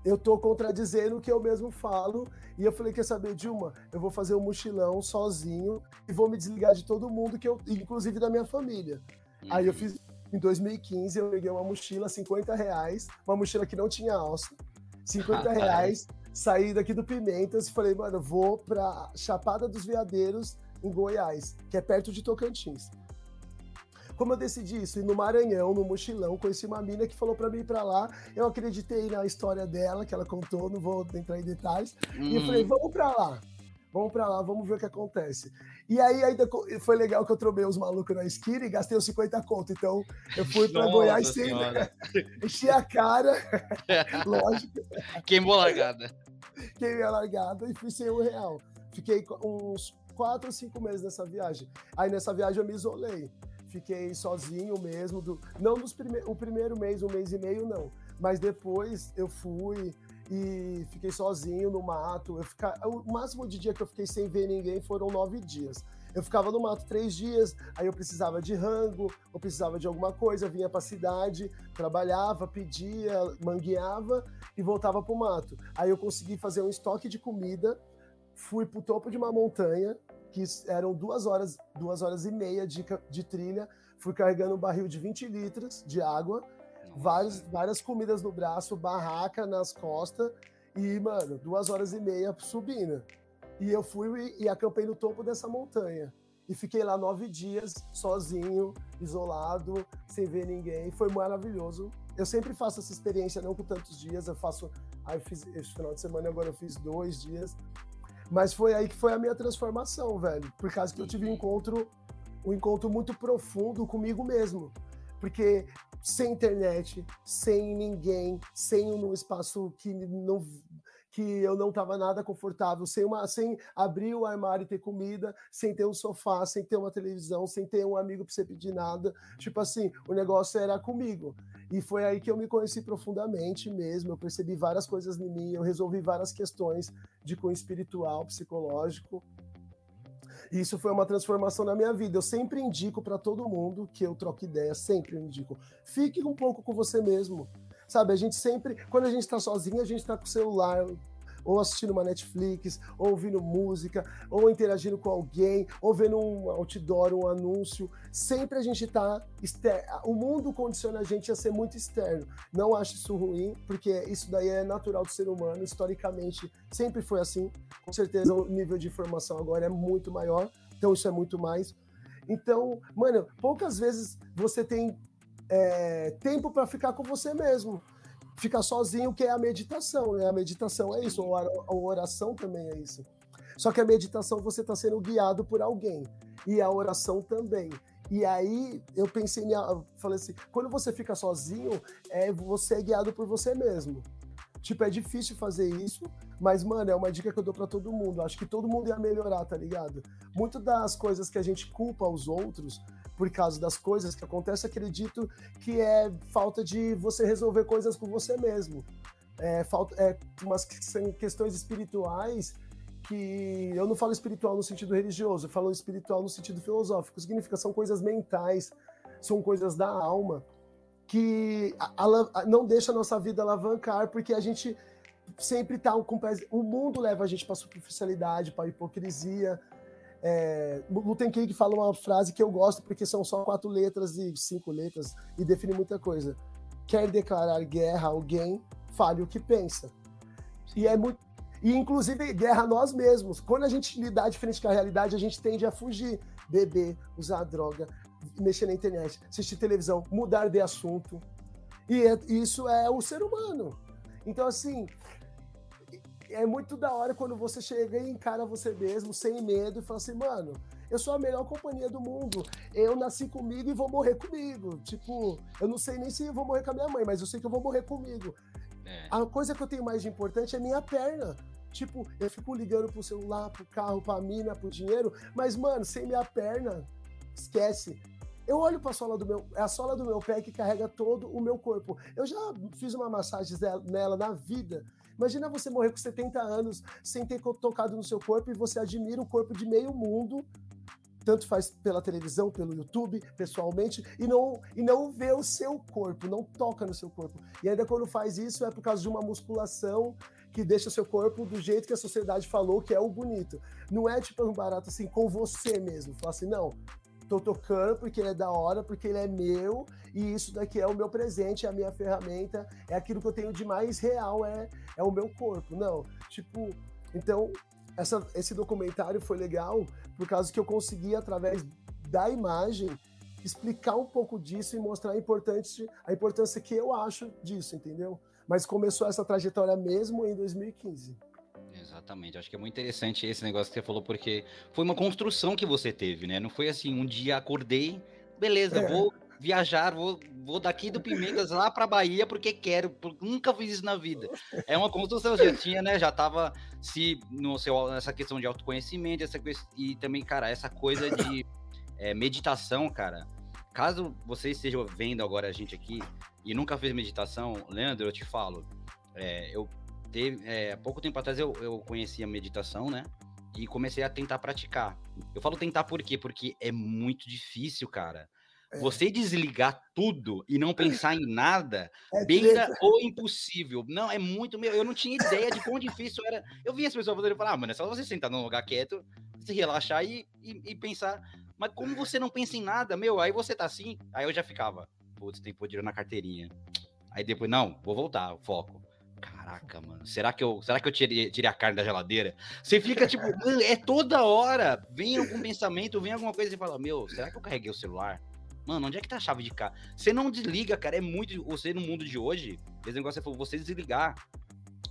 Eu tô contradizendo o que eu mesmo falo. E eu falei, quer saber, Dilma? Eu vou fazer um mochilão sozinho e vou me desligar de todo mundo, que eu, inclusive da minha família. Uhum. Aí eu fiz, em dois mil e quinze, eu peguei uma mochila, cinquenta reais, uma mochila que não tinha alça, cinquenta reais, saí daqui do Pimentas e falei, mano, eu vou pra Chapada dos Veadeiros, em Goiás, que é perto de Tocantins. Como eu decidi isso? E no Maranhão, no mochilão, conheci uma mina que falou pra mim ir pra lá. Eu acreditei na história dela, que ela contou, não vou entrar em detalhes. Hum. E eu falei, vamos pra lá. Vamos pra lá, vamos ver o que acontece. E aí, ainda foi legal que eu trobei os malucos na esquina e gastei os cinquenta conto. Então, eu fui pra Nossa Goiás sem... Né? Enchi a cara, lógico. Queimou a largada. Queimei a largada e fui sem um real. Fiquei uns quatro ou cinco meses nessa viagem. Aí, nessa viagem, eu me isolei. Fiquei sozinho mesmo, do, não nos prime, o primeiro mês, um mês e meio, não. Mas depois eu fui e fiquei sozinho no mato. Eu fica, o máximo de dia que eu fiquei sem ver ninguém foram nove dias. Eu ficava no mato três dias, aí eu precisava de rango, eu precisava de alguma coisa, vinha pra cidade, trabalhava, pedia, mangueava e voltava pro mato. Aí eu consegui fazer um estoque de comida, fui pro topo de uma montanha, que eram duas horas, duas horas e meia de, de trilha, fui carregando um barril de vinte litros de água, várias, várias comidas no braço, barraca nas costas, e, mano, duas horas e meia subindo. E eu fui e, e acampei no topo dessa montanha. E fiquei lá nove dias, sozinho, isolado, sem ver ninguém. Foi maravilhoso. Eu sempre faço essa experiência, não com tantos dias, eu faço... Aí eu fiz esse final de semana, agora eu fiz dois dias... Mas foi aí que foi a minha transformação, velho. Por causa que eu tive um encontro, um encontro muito profundo comigo mesmo. Porque sem internet, sem ninguém, sem um espaço que, não, que eu não estava nada confortável, sem, uma, sem abrir o armário e ter comida, sem ter um sofá, sem ter uma televisão, sem ter um amigo para você pedir nada. Tipo assim, o negócio era comigo. E foi aí que eu me conheci profundamente mesmo, eu percebi várias coisas em mim, eu resolvi várias questões de cunho espiritual, psicológico. Isso foi uma transformação na minha vida. Eu sempre indico para todo mundo que eu troco ideia, sempre indico. Fique um pouco com você mesmo. Sabe, a gente sempre, quando a gente tá sozinho, a gente tá com o celular, ou assistindo uma Netflix, ou ouvindo música, ou interagindo com alguém, ou vendo um outdoor, um anúncio. Sempre a gente tá externo. O mundo condiciona a gente a ser muito externo. Não acho isso ruim, porque isso daí é natural do ser humano, historicamente sempre foi assim. Com certeza o nível de informação agora é muito maior, então isso é muito mais. Então, mano, poucas vezes você tem É, tempo para ficar com você mesmo, ficar sozinho, que é a meditação, né? A meditação é isso, ou a oração também é isso. Só que a meditação você está sendo guiado por alguém, e a oração também. E aí eu pensei, eu falei assim, quando você fica sozinho, é, você é guiado por você mesmo. Tipo, é difícil fazer isso, mas, mano, é uma dica que eu dou pra todo mundo. Acho que todo mundo ia melhorar, tá ligado? Muito das coisas que a gente culpa os outros por causa das coisas que acontecem, acredito que é falta de você resolver coisas com você mesmo. É, falta, é umas questões espirituais que... Eu não falo espiritual no sentido religioso, eu falo espiritual no sentido filosófico. Significa, são coisas mentais, são coisas da alma, que não deixa a nossa vida alavancar, porque a gente sempre está com... O mundo leva a gente para superficialidade, para hipocrisia. É, Luther King fala uma frase que eu gosto, porque são só quatro letras e cinco letras, e define muita coisa. Quer declarar guerra a alguém, fale o que pensa. E, é muito... e, inclusive, guerra a nós mesmos. Quando a gente lidar de frente com a realidade, a gente tende a fugir, beber, usar droga, mexer na internet, assistir televisão, mudar de assunto. E é, isso é o ser humano. Então, assim, é muito da hora quando você chega e encara você mesmo, sem medo, e fala assim, mano, eu sou a melhor companhia do mundo, eu nasci comigo e vou morrer comigo. Tipo, eu não sei nem se eu vou morrer com a minha mãe, mas eu sei que eu vou morrer comigo. É. A coisa que eu tenho mais de importante é minha perna. Tipo, eu fico ligando pro celular, pro carro, pra mina, pro dinheiro, mas, mano, sem minha perna, esquece. Eu olho para a sola do meu, a sola do meu pé que carrega todo o meu corpo. Eu já fiz uma massagem nela na vida. Imagina você morrer com setenta anos sem ter tocado no seu corpo, e você admira o corpo de meio mundo, tanto faz pela televisão, pelo YouTube, pessoalmente, e não, e não vê o seu corpo, não toca no seu corpo. E ainda quando faz isso é por causa de uma musculação que deixa o seu corpo do jeito que a sociedade falou que é o bonito. Não é tipo um barato assim, com você mesmo. Fala assim, não... Tô tocando porque ele é da hora, porque ele é meu, e isso daqui é o meu presente, é a minha ferramenta, é aquilo que eu tenho de mais real, é, é o meu corpo. Não, tipo, então essa, esse documentário foi legal por causa que eu consegui, através da imagem, explicar um pouco disso e mostrar a importância, a importância que eu acho disso, entendeu? Mas começou essa trajetória mesmo em dois mil e quinze. Exatamente, acho que é muito interessante esse negócio que você falou, porque foi uma construção que você teve, né? Não foi assim, um dia acordei, beleza, é. vou viajar, vou, vou daqui do Pimentas lá pra Bahia porque quero, porque nunca fiz isso na vida. É uma construção, já tinha, né? Já tava se, no seu, nessa questão de autoconhecimento, essa coisa, e também, cara, essa coisa de é, meditação, cara. Caso você esteja vendo agora a gente aqui e nunca fez meditação, Leandro, eu te falo, é, eu Teve, é, há pouco tempo atrás eu, eu conheci a meditação, né? E comecei a tentar praticar. Eu falo tentar por quê? Porque é muito difícil, cara. É. Você desligar tudo e não pensar em nada, é beira ou impossível. Não, é muito... Meu, eu não tinha ideia de quão difícil era. Eu vi as pessoas fazendo e falar, ah, mano, é só você sentar num lugar quieto, se relaxar e, e, e pensar. Mas como você não pensa em nada, meu, aí você tá assim... Aí eu já ficava, putz, tem dinheiro na carteirinha. Aí depois, não, vou voltar, foco. Caraca, mano, será que eu, será que eu tirei, tirei a carne da geladeira? Você fica tipo, mano, é toda hora, vem algum pensamento, vem alguma coisa e fala, meu, será que eu carreguei o celular? Mano, onde é que tá a chave de carro? Você não desliga, cara, é muito, você no mundo de hoje, esse negócio é você desligar.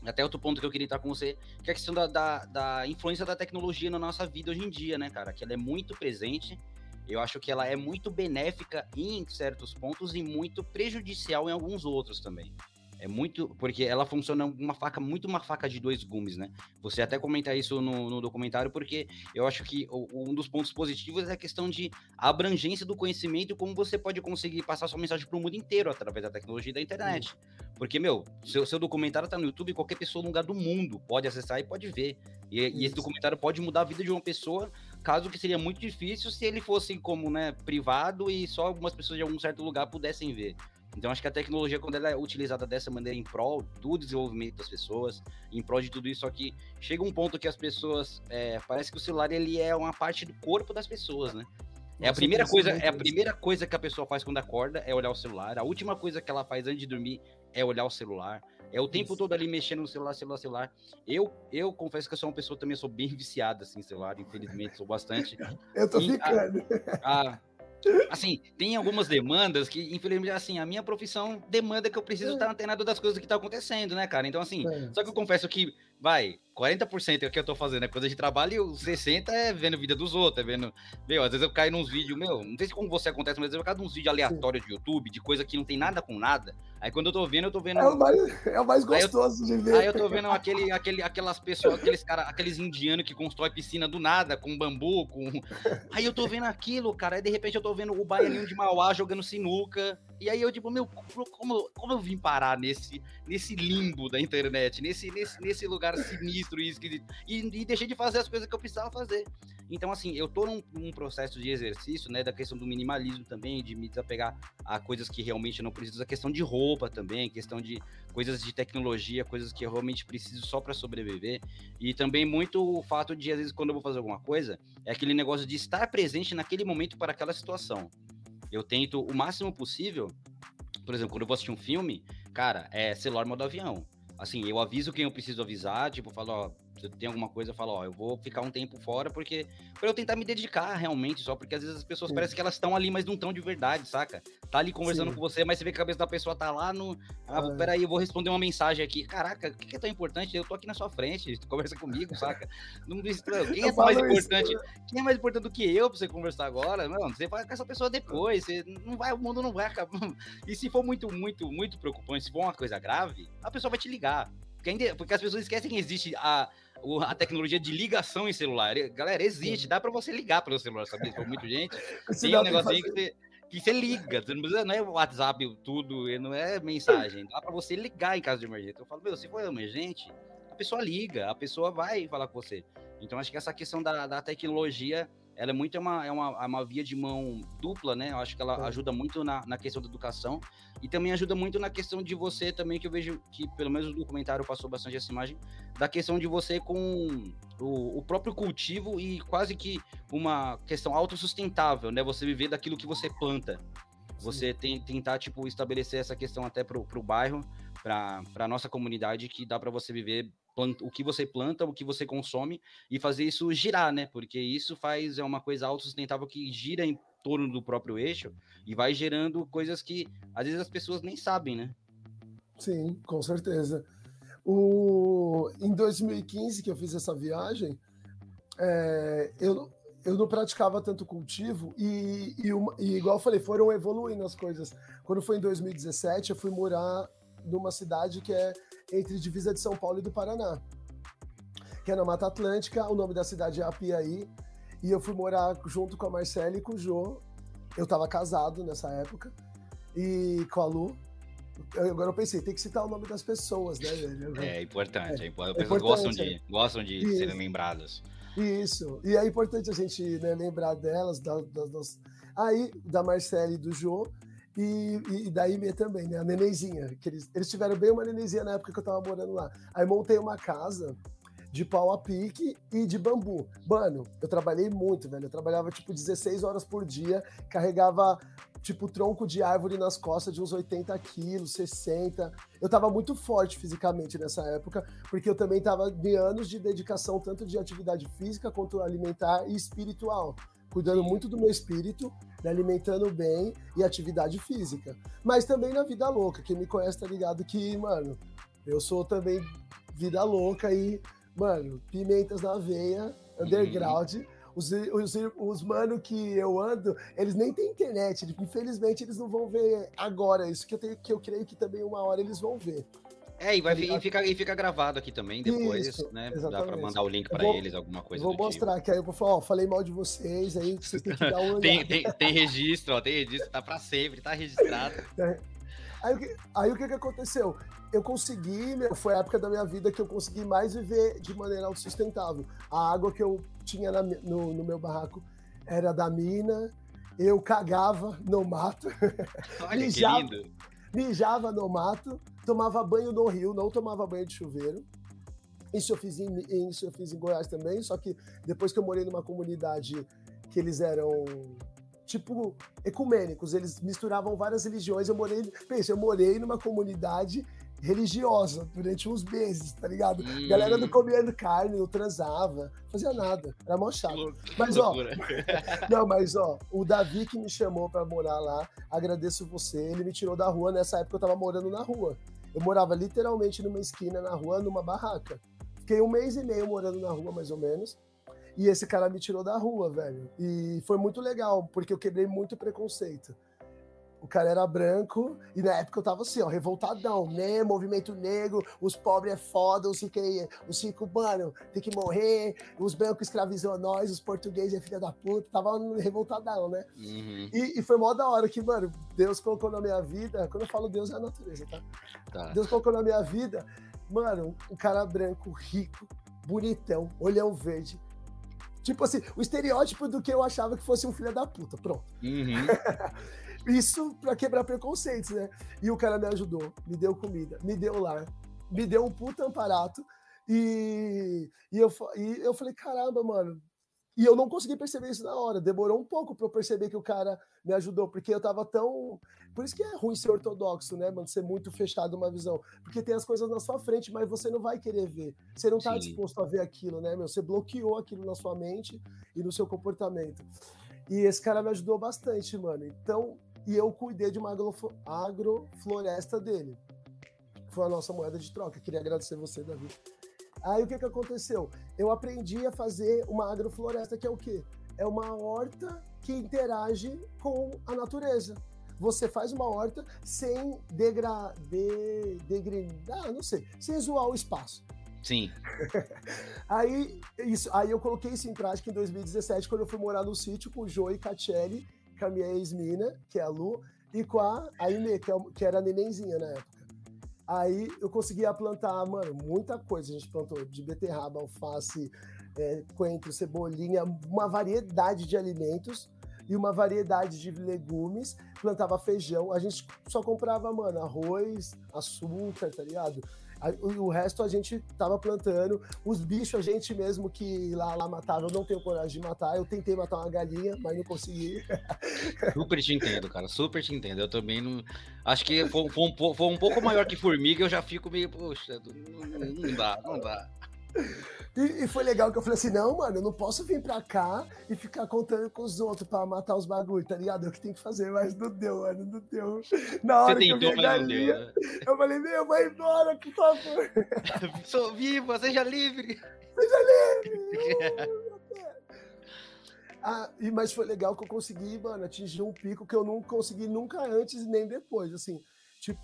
Até outro ponto que eu queria estar com você, que é a questão da, da, da influência da tecnologia na nossa vida hoje em dia, né, cara, que ela é muito presente. Eu acho que ela é muito benéfica em certos pontos e muito prejudicial em alguns outros também. É muito, porque ela funciona uma faca, muito uma faca de dois gumes, né? Você até comenta isso no, no documentário, porque eu acho que o, um dos pontos positivos é a questão de abrangência do conhecimento, como você pode conseguir passar sua mensagem para o mundo inteiro através da tecnologia e da internet. Porque, meu, seu, seu documentário tá no YouTube, qualquer pessoa no lugar do mundo pode acessar e pode ver. E, e esse documentário pode mudar a vida de uma pessoa, caso que seria muito difícil se ele fosse como, né, privado e só algumas pessoas de algum certo lugar pudessem ver. Então, acho que a tecnologia, quando ela é utilizada dessa maneira em prol do desenvolvimento das pessoas, em prol de tudo isso, só que chega um ponto que as pessoas... É, parece que o celular, ele é uma parte do corpo das pessoas, né? É a, primeira coisa, é a primeira coisa que a pessoa faz quando acorda é olhar o celular. A última coisa que ela faz antes de dormir é olhar o celular. É o tempo isso. todo ali mexendo no celular, celular, celular. Eu, eu confesso que eu sou uma pessoa também, eu sou bem viciada, assim, celular. Infelizmente, sou bastante. Eu tô e ficando. A, a, Assim, tem algumas demandas que, infelizmente, assim, a minha profissão demanda que eu preciso estar antenado das coisas que estão acontecendo, né, cara? Então, assim, é. só que eu confesso que, vai, quarenta por cento é o que eu tô fazendo, é coisa de trabalho, e os sessenta por cento é vendo vida dos outros, é vendo... Meu, às vezes eu caio nos vídeos, meu, não sei se como você acontece, mas às vezes eu caio nos vídeos aleatórios de YouTube, de coisa que não tem nada com nada, aí quando eu tô vendo, eu tô vendo... É o mais, é o mais gostoso eu, de ver. Aí eu tô vendo aquele, aquele, aquelas pessoas, aqueles cara, aqueles indianos que constroem piscina do nada, com bambu, com... Aí eu tô vendo aquilo, cara, aí de repente eu tô vendo o baianinho de Mauá jogando sinuca, e aí eu tipo, meu, como, como eu vim parar nesse, nesse limbo da internet, nesse, nesse, nesse lugar sinistro e esquisito, e, e deixei de fazer as coisas que eu precisava fazer. Então, assim, eu tô num, num processo de exercício, né, da questão do minimalismo também, de me desapegar a coisas que realmente eu não preciso, a questão de roupa também, questão de coisas de tecnologia, coisas que eu realmente preciso só para sobreviver, e também muito o fato de, às vezes, quando eu vou fazer alguma coisa, é aquele negócio de estar presente naquele momento para aquela situação. Eu tento o máximo possível, por exemplo, quando eu vou assistir um filme, cara, é celular modo avião. Assim, eu aviso quem eu preciso avisar, tipo, eu falo, ó, se tem alguma coisa, eu falo, ó, eu vou ficar um tempo fora, porque... Pra eu tentar me dedicar, realmente, só porque às vezes as pessoas Sim. parecem que elas estão ali, mas não estão de verdade, saca? Tá ali conversando Sim. com você, mas você vê que a cabeça da pessoa tá lá no... Ah, ah. peraí, eu vou responder uma mensagem aqui. Caraca, o que, que é tão importante? Eu tô aqui na sua frente, tu conversa comigo, saca? Não, quem é mais importante? Isso, quem é mais importante do que eu pra você conversar agora? Não, você vai com essa pessoa depois, você não vai, o mundo não vai acabar. E se for muito, muito, muito preocupante, se for uma coisa grave, a pessoa vai te ligar. Porque, ainda, porque as pessoas esquecem que existe a, a tecnologia de ligação em celular. Galera, existe, dá para você ligar pelo celular, sabe? Por muita gente tem um negocinho que você, que você liga, você não, precisa, não é WhatsApp, tudo, não é mensagem, dá para você ligar em caso de emergência. Eu falo, meu, se for emergente, a pessoa liga, a pessoa vai falar com você. Então, acho que essa questão da, da tecnologia, ela é muito uma, é uma, uma via de mão dupla, né? Eu acho que ela ajuda muito na, na questão da educação e também ajuda muito na questão de você também, que eu vejo que, pelo menos o documentário passou bastante essa imagem, da questão de você com o, o próprio cultivo e quase que uma questão autossustentável, né? Você viver daquilo que você planta. Você tem, tentar, tipo, estabelecer essa questão até pro, pro bairro, pra, pra nossa comunidade, que dá pra você viver o que você planta, o que você consome e fazer isso girar, né? Porque isso faz é uma coisa autossustentável que gira em torno do próprio eixo e vai gerando coisas que às vezes as pessoas nem sabem, né? Sim, com certeza. O... Em dois mil e quinze, que eu fiz essa viagem, é... eu, eu não praticava tanto cultivo e, e, uma... e, igual eu falei, foram evoluindo as coisas. Quando foi em dois mil e dezessete, eu fui morar numa cidade que é entre divisa de São Paulo e do Paraná, que é na Mata Atlântica, o nome da cidade é Apiaí, e eu fui morar junto com a Marcela e com o Jô, eu tava casado nessa época, e com a Lu, eu, agora eu pensei, tem que citar o nome das pessoas, né, velho? É importante, é, é importante, as pessoas gostam de, gostam de isso, serem lembradas. Isso, e é importante a gente, né, lembrar delas, das, das, das, aí, da Marcela e do Jô, E, e da Ime também, né? A nenenzinha. Que eles, eles tiveram bem uma nenenzinha na época que eu tava morando lá. Aí montei uma casa de pau a pique e de bambu. Mano, eu trabalhei muito, velho. Eu trabalhava, tipo, dezesseis horas por dia. Carregava, tipo, tronco de árvore nas costas de uns oitenta quilos, sessenta. Eu tava muito forte fisicamente nessa época, porque eu também tava de anos de dedicação, tanto de atividade física quanto alimentar e espiritual. Cuidando muito do meu espírito, me alimentando bem e atividade física. Mas também na vida louca. Quem me conhece tá ligado que, mano, eu sou também vida louca e, mano, pimentas na veia, underground. Uhum. Os, os, os mano que eu ando, eles nem têm internet. Infelizmente, eles não vão ver agora. Isso que eu, tenho, que eu creio que também uma hora eles vão ver. É, e, vai, e, fica, e fica gravado aqui também depois, isso, né? Exatamente. Dá pra mandar o link pra vou, eles, alguma coisa vou do mostrar, tipo. Que aí eu vou falar, ó, falei mal de vocês, aí vocês têm que dar uma olhada. tem, tem, tem registro, ó, tem registro, tá pra sempre, tá registrado. Aí, aí, aí o que que aconteceu? Eu consegui, foi a época da minha vida que eu consegui mais viver de maneira autossustentável. A água que eu tinha na, no, no meu barraco era da mina, eu cagava no mato. Olha, mijava, que lindo. Mijava no mato. Tomava banho no rio, não tomava banho de chuveiro. Isso eu fiz em, isso eu fiz em Goiás também, só que depois que eu morei numa comunidade que eles eram, tipo, ecumênicos, eles misturavam várias religiões. Eu morei, pensa, eu morei numa comunidade religiosa durante uns meses, tá ligado? Hum. Galera não comendo carne, não transava, não fazia nada, era mó chato. Mas ó, não, mas ó, o Davi que me chamou pra morar lá, agradeço você, ele me tirou da rua, nessa época eu tava morando na rua. Eu morava literalmente numa esquina na rua, numa barraca. Fiquei um mês e meio morando na rua, mais ou menos, e esse cara me tirou da rua, velho. E foi muito legal, porque eu quebrei muito preconceito. O cara era branco, e na época eu tava assim, ó, revoltadão, né? Movimento negro, os pobres é foda, os ricos, os ricos, mano, tem que morrer, os brancos escravizam nós, os portugueses é filha da puta, tava revoltadão, né? Uhum. E, e foi mó da hora que, mano, Deus colocou na minha vida, quando eu falo Deus é a natureza, tá? tá? Deus colocou na minha vida, mano, um cara branco, rico, bonitão, olhão verde, tipo assim, o estereótipo do que eu achava que fosse um filho da puta, pronto. Uhum. Isso pra quebrar preconceitos, né? E o cara me ajudou, me deu comida, me deu lar, me deu um puta amparato. E, e, eu, e eu falei, caramba, mano. E eu não consegui perceber isso na hora. Demorou um pouco pra eu perceber que o cara me ajudou, porque eu tava tão... Por isso que é ruim ser ortodoxo, né, mano? Ser muito fechado uma visão. Porque tem as coisas na sua frente, mas você não vai querer ver. Você não tá Sim. disposto a ver aquilo, né, meu? Você bloqueou aquilo na sua mente e no seu comportamento. E esse cara me ajudou bastante, mano. Então... E eu cuidei de uma agrofloresta dele. Foi a nossa moeda de troca. Queria agradecer você, Davi. Aí o que que aconteceu? Eu aprendi a fazer uma agrofloresta, que é o quê? É uma horta que interage com a natureza. Você faz uma horta sem degradar, de, degradar, não sei, sem zoar o espaço. Sim. aí, isso, aí eu coloquei isso em prática em dois mil e dezessete, quando eu fui morar no sítio com o Joe e Caccielli, com a minha ex-mina, que é a Lu, e com a Aine, que, é, que era a nenenzinha na época. Aí eu conseguia plantar, mano, muita coisa. A gente plantou de beterraba, alface, é, coentro, cebolinha, uma variedade de alimentos e uma variedade de legumes. Plantava feijão. A gente só comprava, mano, arroz, açúcar, tá ligado? O resto a gente tava plantando. Os bichos a gente mesmo que lá, lá matava, eu não tenho coragem de matar. Eu tentei matar uma galinha, mas não consegui. Super te entendo, cara. Super te entendo. Eu também não... Acho que foi, foi, um, foi um pouco maior que formiga, eu já fico meio... Poxa, não dá, não dá. E, e foi legal que eu falei assim, não, mano, eu não posso vir pra cá e ficar contando com os outros pra matar os bagulho, tá ligado? Eu que tenho que fazer, mas não deu, mano, não deu. Na hora Você que eu vi a galinha, deu, né? Eu falei, meu, vai embora, por favor. Sou viva, seja livre. Seja livre. ah, e, mas foi legal que eu consegui, mano, atingir um pico que eu não consegui nunca antes nem depois, assim, tipo,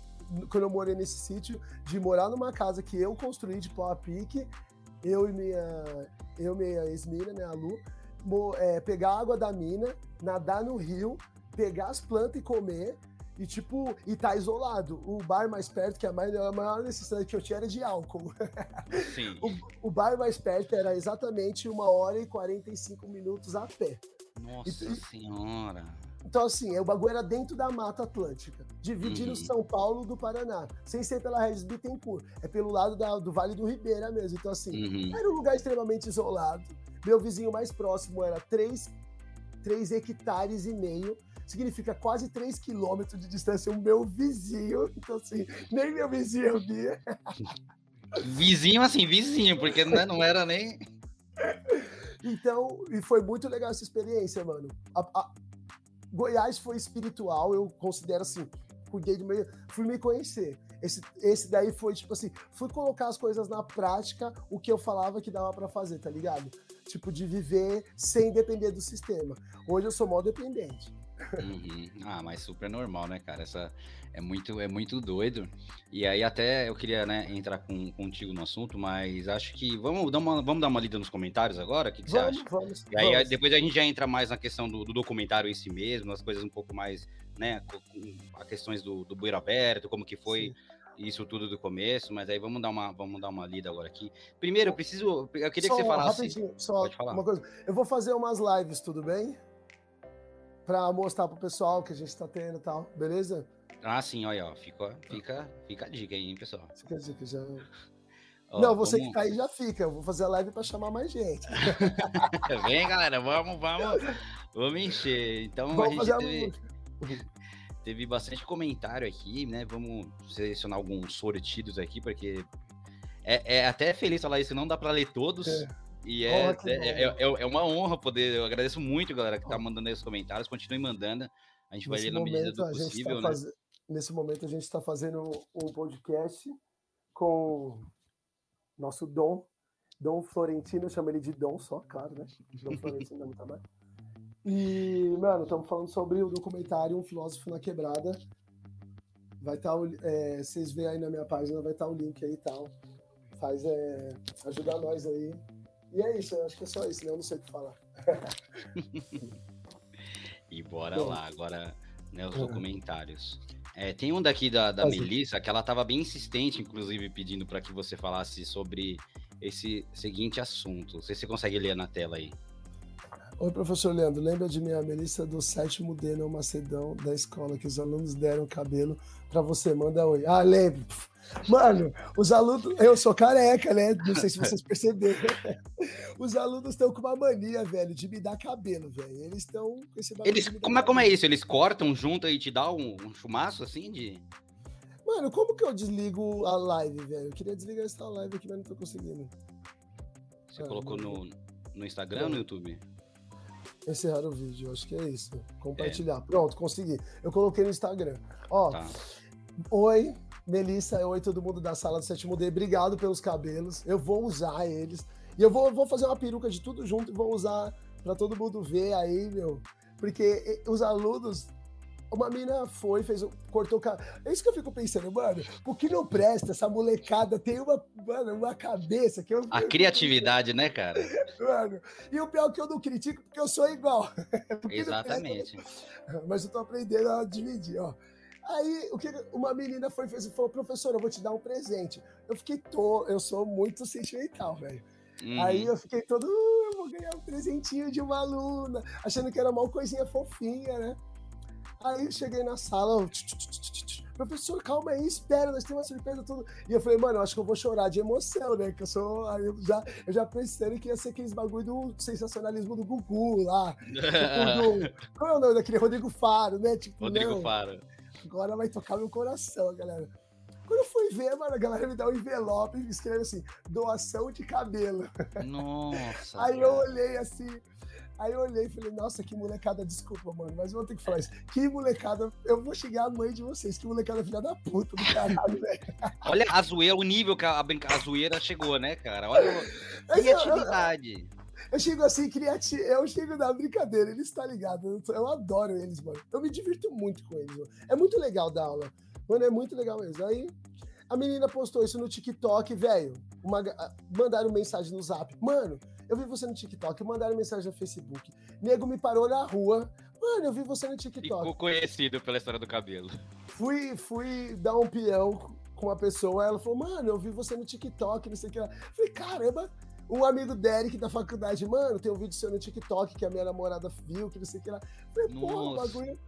quando eu morei nesse sítio, de morar numa casa que eu construí de pau a pique, eu e minha, eu minha ex-mina, né, a Lu, mo, é, pegar a água da mina, nadar no rio, pegar as plantas e comer, e tipo, e tá isolado. O bar mais perto, que a maior, a maior necessidade que eu tinha era de álcool. Sim. O, o bar mais perto era exatamente uma hora e quarenta e cinco minutos a pé. Nossa e, senhora! Então, assim, o bagulho era dentro da Mata Atlântica, dividindo uhum. São Paulo do Paraná, sem ser pela Regis Bittencourt, é pelo lado da, do Vale do Ribeira mesmo. Então, assim, uhum. Era um lugar extremamente isolado. Meu vizinho mais próximo era três hectares e meio, significa quase três quilômetros de distância o meu vizinho. Então, assim, nem meu vizinho via. Vizinho, assim, vizinho, porque não, não era nem... Então, e foi muito legal essa experiência, mano. A, a, Goiás foi espiritual, eu considero assim, cuidei do meio, fui me conhecer. Esse, esse daí foi, tipo assim, fui colocar as coisas na prática, o que eu falava que dava pra fazer, tá ligado? Tipo, de viver sem depender do sistema. Hoje eu sou mó dependente. Uhum. Ah, mas super normal, né, cara? Essa é muito, é muito doido. E aí até eu queria, né, entrar com, contigo no assunto, mas acho que vamos dar uma, vamos dar uma lida nos comentários agora? O que, que vamos, você acha? Vamos, e aí vamos. Depois a gente já entra mais na questão do, do documentário em si mesmo, as coisas um pouco mais, né, as questões do, do Bueiro Aberto, como que foi... Sim. Isso tudo do começo, mas aí vamos dar uma, vamos dar uma lida agora aqui. Primeiro, eu preciso... Eu queria só, que você falasse... Rapidinho, só Pode falar. Uma coisa. Eu vou fazer umas lives, tudo bem? Pra mostrar pro pessoal que a gente tá tendo e tal, beleza? Ah, sim, olha, ó, fica, fica, fica a dica aí, hein, pessoal? Fica a dica, já... Ó, não, você vamos... que tá aí já fica, eu vou fazer a live pra chamar mais gente. Vem, galera, vamos, vamos, vamos encher. Então, vamos a gente teve... Teve bastante comentário aqui, né? Vamos selecionar alguns sortidos aqui, porque é, é até feliz falar isso, não dá para ler todos. É. E é, oh, é, é, é uma honra poder. Eu agradeço muito, galera, que oh. tá mandando aí os comentários. Continue mandando. A gente nesse vai ler na medida do possível, tá, né? Faz... Nesse momento, a gente está fazendo um podcast com nosso Dom, Don Florentino. Eu chamo ele de Dom só, claro, né? Don Florentino é muito bem. E, mano, estamos falando sobre o documentário Um Filósofo na Quebrada. Vai estar, tá, é, vocês veem aí na minha página, vai estar tá o link aí e tal. Faz, é, ajudar nós aí. E é isso, eu acho que é só isso, né? Eu não sei o que falar. E bora Bom. lá, agora, né, os documentários. É, tem um daqui da, da Melissa, que ela estava bem insistente, inclusive, pedindo para que você falasse sobre esse seguinte assunto. Não sei se você consegue ler na tela aí. Oi, professor Leandro, lembra de mim, a Melissa do sétimo D, no Macedão, da escola, que os alunos deram cabelo pra você, manda oi. Ah, lembro. Mano, os alunos... Eu sou careca, né? Não sei se vocês perceberam. Os alunos estão com uma mania, velho, de me dar cabelo, velho. Eles estão com esse bagulho Eles... Como, é, como é isso? Eles cortam junto e te dão um, um chumaço, assim, de... Mano, como que eu desligo a live, velho? Eu queria desligar essa live aqui, mas não tô conseguindo. Você ah, colocou no, no Instagram ou no YouTube? Encerrar o vídeo, acho que é isso. Compartilhar. É. Pronto, consegui. Eu coloquei no Instagram. Ó, tá. Oi, Melissa, oi todo mundo da sala do sétimo D. Obrigado pelos cabelos. Eu vou usar eles. E eu vou, vou fazer uma peruca de tudo junto e vou usar pra todo mundo ver aí, meu. Porque os alunos... Uma mina foi, fez, cortou o cabelo. É isso que eu fico pensando, mano. O que não presta, essa molecada tem uma, mano, uma cabeça que eu... A criatividade, né, cara? Mano, e o pior é que eu não critico, porque eu sou igual. Porque exatamente. Mas eu tô aprendendo a dividir, ó. Aí, o que uma menina foi, fez e falou, professor, eu vou te dar um presente. Eu fiquei, tô, eu sou muito sentimental, velho. Uhum. Aí eu fiquei todo, uh, eu vou ganhar um presentinho de uma aluna, achando que era uma coisinha fofinha, né? Aí eu cheguei na sala, tch, tch, tch, tch, professor, calma aí, espera, nós temos uma surpresa, tudo. E eu falei, mano, eu acho que eu vou chorar de emoção, né? Que eu sou. Eu já, eu já pensando que ia ser aqueles bagulho do sensacionalismo do Gugu lá. Tipo, do, qual é o nome daquele Rodrigo Faro, né? Tipo, Rodrigo não, Faro. Agora vai tocar meu coração, galera. Quando eu fui ver, mano, a galera me dá um envelope e escreve assim: doação de cabelo. Nossa. Aí eu olhei assim. Aí eu olhei e falei, nossa, que molecada, desculpa, mano, mas eu vou ter que falar isso. Que molecada, eu vou xingar a mãe de vocês, que molecada filha da puta do caralho, velho. Olha a zoeira, o nível que a, a zoeira chegou, né, cara? Olha a criatividade. Eu, eu, eu chego assim, criativo, eu chego na brincadeira, eles tá ligado, eu, eu adoro eles, mano. Eu me divirto muito com eles, mano. É muito legal dar aula, mano, é muito legal mesmo. Aí... A menina postou isso no TikTok, velho. Uma... Mandaram mensagem no Zap. Mano, eu vi você no TikTok. Mandaram mensagem no Facebook. Nego me parou na rua. Mano, eu vi você no TikTok. Ficou conhecido pela história do cabelo. Fui, fui dar um peão com uma pessoa. Ela falou, mano, eu vi você no TikTok, não sei o que lá. Falei, caramba. Um amigo Derek da faculdade. Mano, tem um vídeo seu no TikTok que a minha namorada viu, que não sei o que lá. Falei, porra, o bagulho.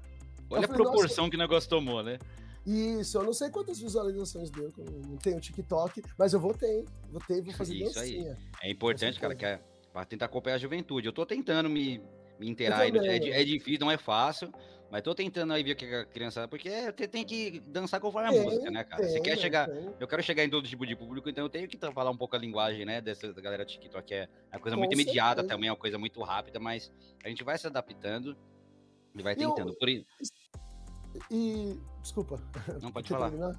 Olha a proporção que o negócio tomou, né? Isso, eu não sei quantas visualizações deu, eu não tenho TikTok, mas eu vou ter, vou ter, vou fazer isso dancinha. Aí. É importante, cara, que é, pra tentar acompanhar a juventude. Eu tô tentando me, me inteirar, é, é difícil, não é fácil, mas tô tentando aí ver o que a criança... Porque é, tem que dançar conforme a tem, música, né, cara? Tem, você quer chegar... Tem. Eu quero chegar em todo tipo de público, então eu tenho que falar um pouco a linguagem, né, dessa galera do TikTok, que é uma coisa com muito certeza. Imediata também, é uma coisa muito rápida, mas a gente vai se adaptando e vai tentando. Eu... Por isso... E, desculpa. Não pode falar. Terminar?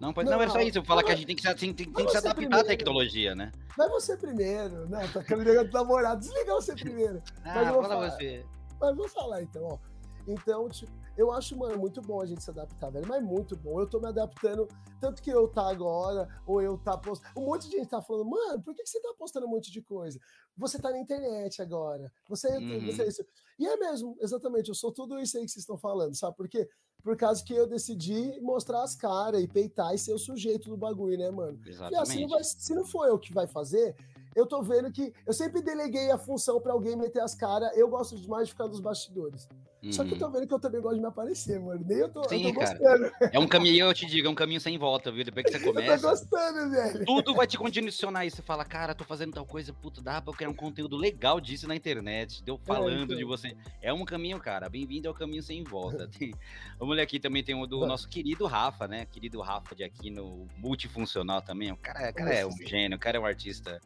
Não, pois não, não é só isso. Eu falo não, que a gente tem que se, tem, tem que se adaptar primeiro. à tecnologia, né? Vai você primeiro. Não, tá caminhando do namorado. Desliga você primeiro. Ah, mas fala falar. você. Mas vou falar então, ó. Então, tipo, eu acho, mano, muito bom a gente se adaptar, velho. Mas muito bom. Eu tô me adaptando, tanto que eu tá agora, ou eu tá postando. Um monte de gente tá falando, mano, por que, que você tá postando um monte de coisa? Você tá na internet agora. Você, uhum. você é isso. E é mesmo, exatamente, eu sou tudo isso aí que vocês estão falando, sabe? Porque, por causa que eu decidi mostrar as caras e peitar e ser o sujeito do bagulho, né, mano? Exatamente. E assim, não vai, se não for eu que vai fazer, eu tô vendo que eu sempre deleguei a função pra alguém meter as caras. Eu gosto demais de ficar nos bastidores. Uhum. Só que eu tô vendo que eu também gosto de me aparecer, mano. Nem eu tô, Sim, eu tô gostando. Cara. É um caminho, eu te digo, é um caminho sem volta, viu? Depois que você começa... Eu tô gostando, velho. Tudo vai te condicionar. E você fala, cara, tô fazendo tal coisa, puta, dá pra eu criar um conteúdo legal disso na internet. Deu falando é, então. de você. É um caminho, cara. Bem-vindo ao caminho sem volta. Tem... Vamos ler aqui também, tem o do Mano. nosso querido Rafa, né? Querido Rafa de Aquino, multifuncional também. O cara, o cara é um gênio, o cara é um artista,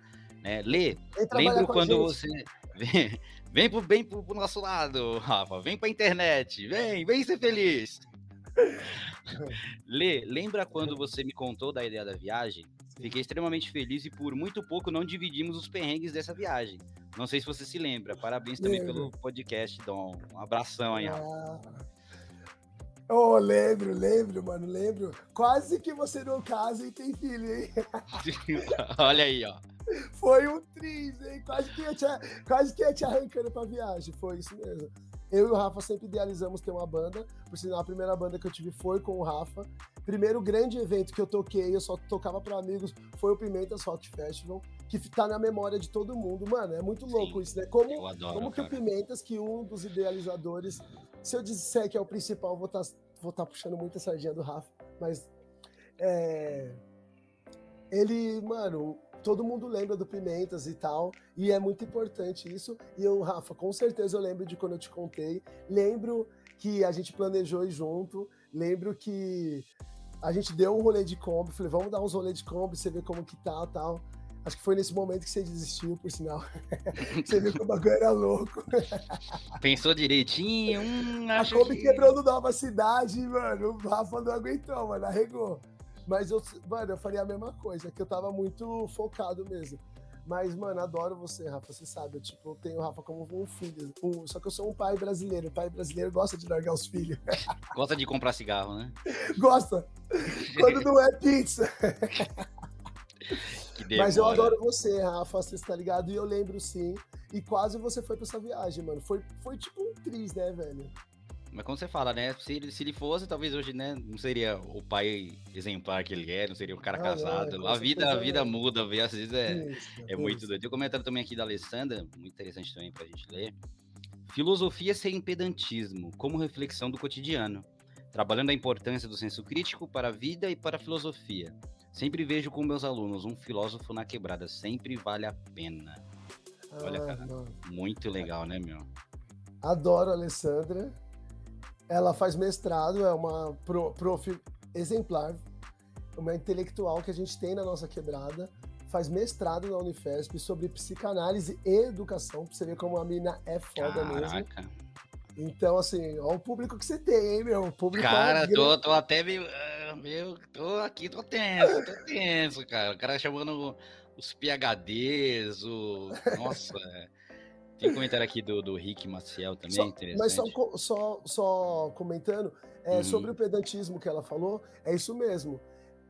né? Lê, lembro quando você... Vem, vem, pro, vem pro, pro nosso lado, Rafa. Vem pra internet. Vem, vem ser feliz. Lê, lembra quando você me contou da ideia da viagem? Fiquei extremamente feliz e por muito pouco não dividimos os perrengues dessa viagem. Não sei se você se lembra. Parabéns também lembra. pelo podcast, Dom. Um abração aí, Rafa. Ah. Oh, lembro, lembro, mano, lembro. Quase que você não casa e tem filho, hein? Olha aí, ó. Foi um triz, hein? Quase que, ia te, quase que ia te arrancando pra viagem, foi isso mesmo. Eu e o Rafa sempre idealizamos ter uma banda, por sinal, a primeira banda que eu tive foi com o Rafa. Primeiro grande evento que eu toquei, eu só tocava pra amigos, foi o Pimentas Hot Festival, que tá na memória de todo mundo. Mano, é muito louco Sim, isso, né? Como, eu adoro, como que o Pimentas, que um dos idealizadores... Se eu disser que é o principal, vou estar tá, vou tá puxando muita sardinha do Rafa, mas é, ele, mano, todo mundo lembra do Pimentas e tal, e é muito importante isso, e eu, Rafa, com certeza eu lembro de quando eu te contei, lembro que a gente planejou ir junto, lembro que a gente deu um rolê de Kombi, falei, vamos dar uns rolê de Kombi, você vê como que tá e tal. Acho que foi nesse momento que você desistiu, por sinal. Você viu que o bagulho era louco. Pensou direitinho. Hum, a Kombi que... quebrou no Nova Cidade, mano. O Rafa não aguentou, mano. Arregou. Mas, eu, mano, eu falei a mesma coisa, que eu tava muito focado mesmo. Mas, mano, adoro você, Rafa. Você sabe, eu, tipo, eu tenho o Rafa como um filho. Um, só que eu sou um pai brasileiro. O pai brasileiro gosta de largar os filhos. Gosta de comprar cigarro, né? Gosta. Quando não é pizza. Mas eu adoro você, Rafa, você tá ligado? E eu lembro sim. E quase você foi pra essa viagem, mano. Foi, foi tipo um triz, né, velho? Mas como você fala, né? Se ele, se ele fosse, talvez hoje, né? Não seria o pai exemplar que ele é, não seria o cara ah, casado. É, a vida, a vida muda, velho. Às vezes é, isso, é muito doido. Tem um comentário também aqui da Alessandra, muito interessante também pra gente ler. Filosofia sem pedantismo, como reflexão do cotidiano. Trabalhando a importância do senso crítico para a vida e para a filosofia. Sempre vejo com meus alunos um filósofo na quebrada, sempre vale a pena. Ah, Olha, cara, mano. muito legal, né, meu? Adoro a Alessandra. Ela faz mestrado, é uma prof exemplar, uma intelectual que a gente tem na nossa quebrada. Faz mestrado na Unifesp sobre psicanálise e educação, pra você ver como a mina é foda Caraca. mesmo. Então, assim, ó o público que você tem, hein, meu? O público cara, é tô, tô até meio... Meu, tô aqui, tô tenso, tô tenso, cara. O cara chamando os PhDs, o... Nossa, tem um comentário aqui do, do Rick Maciel também, só, interessante. Mas só, só, só comentando, é, uhum. sobre o pedantismo que ela falou, é isso mesmo.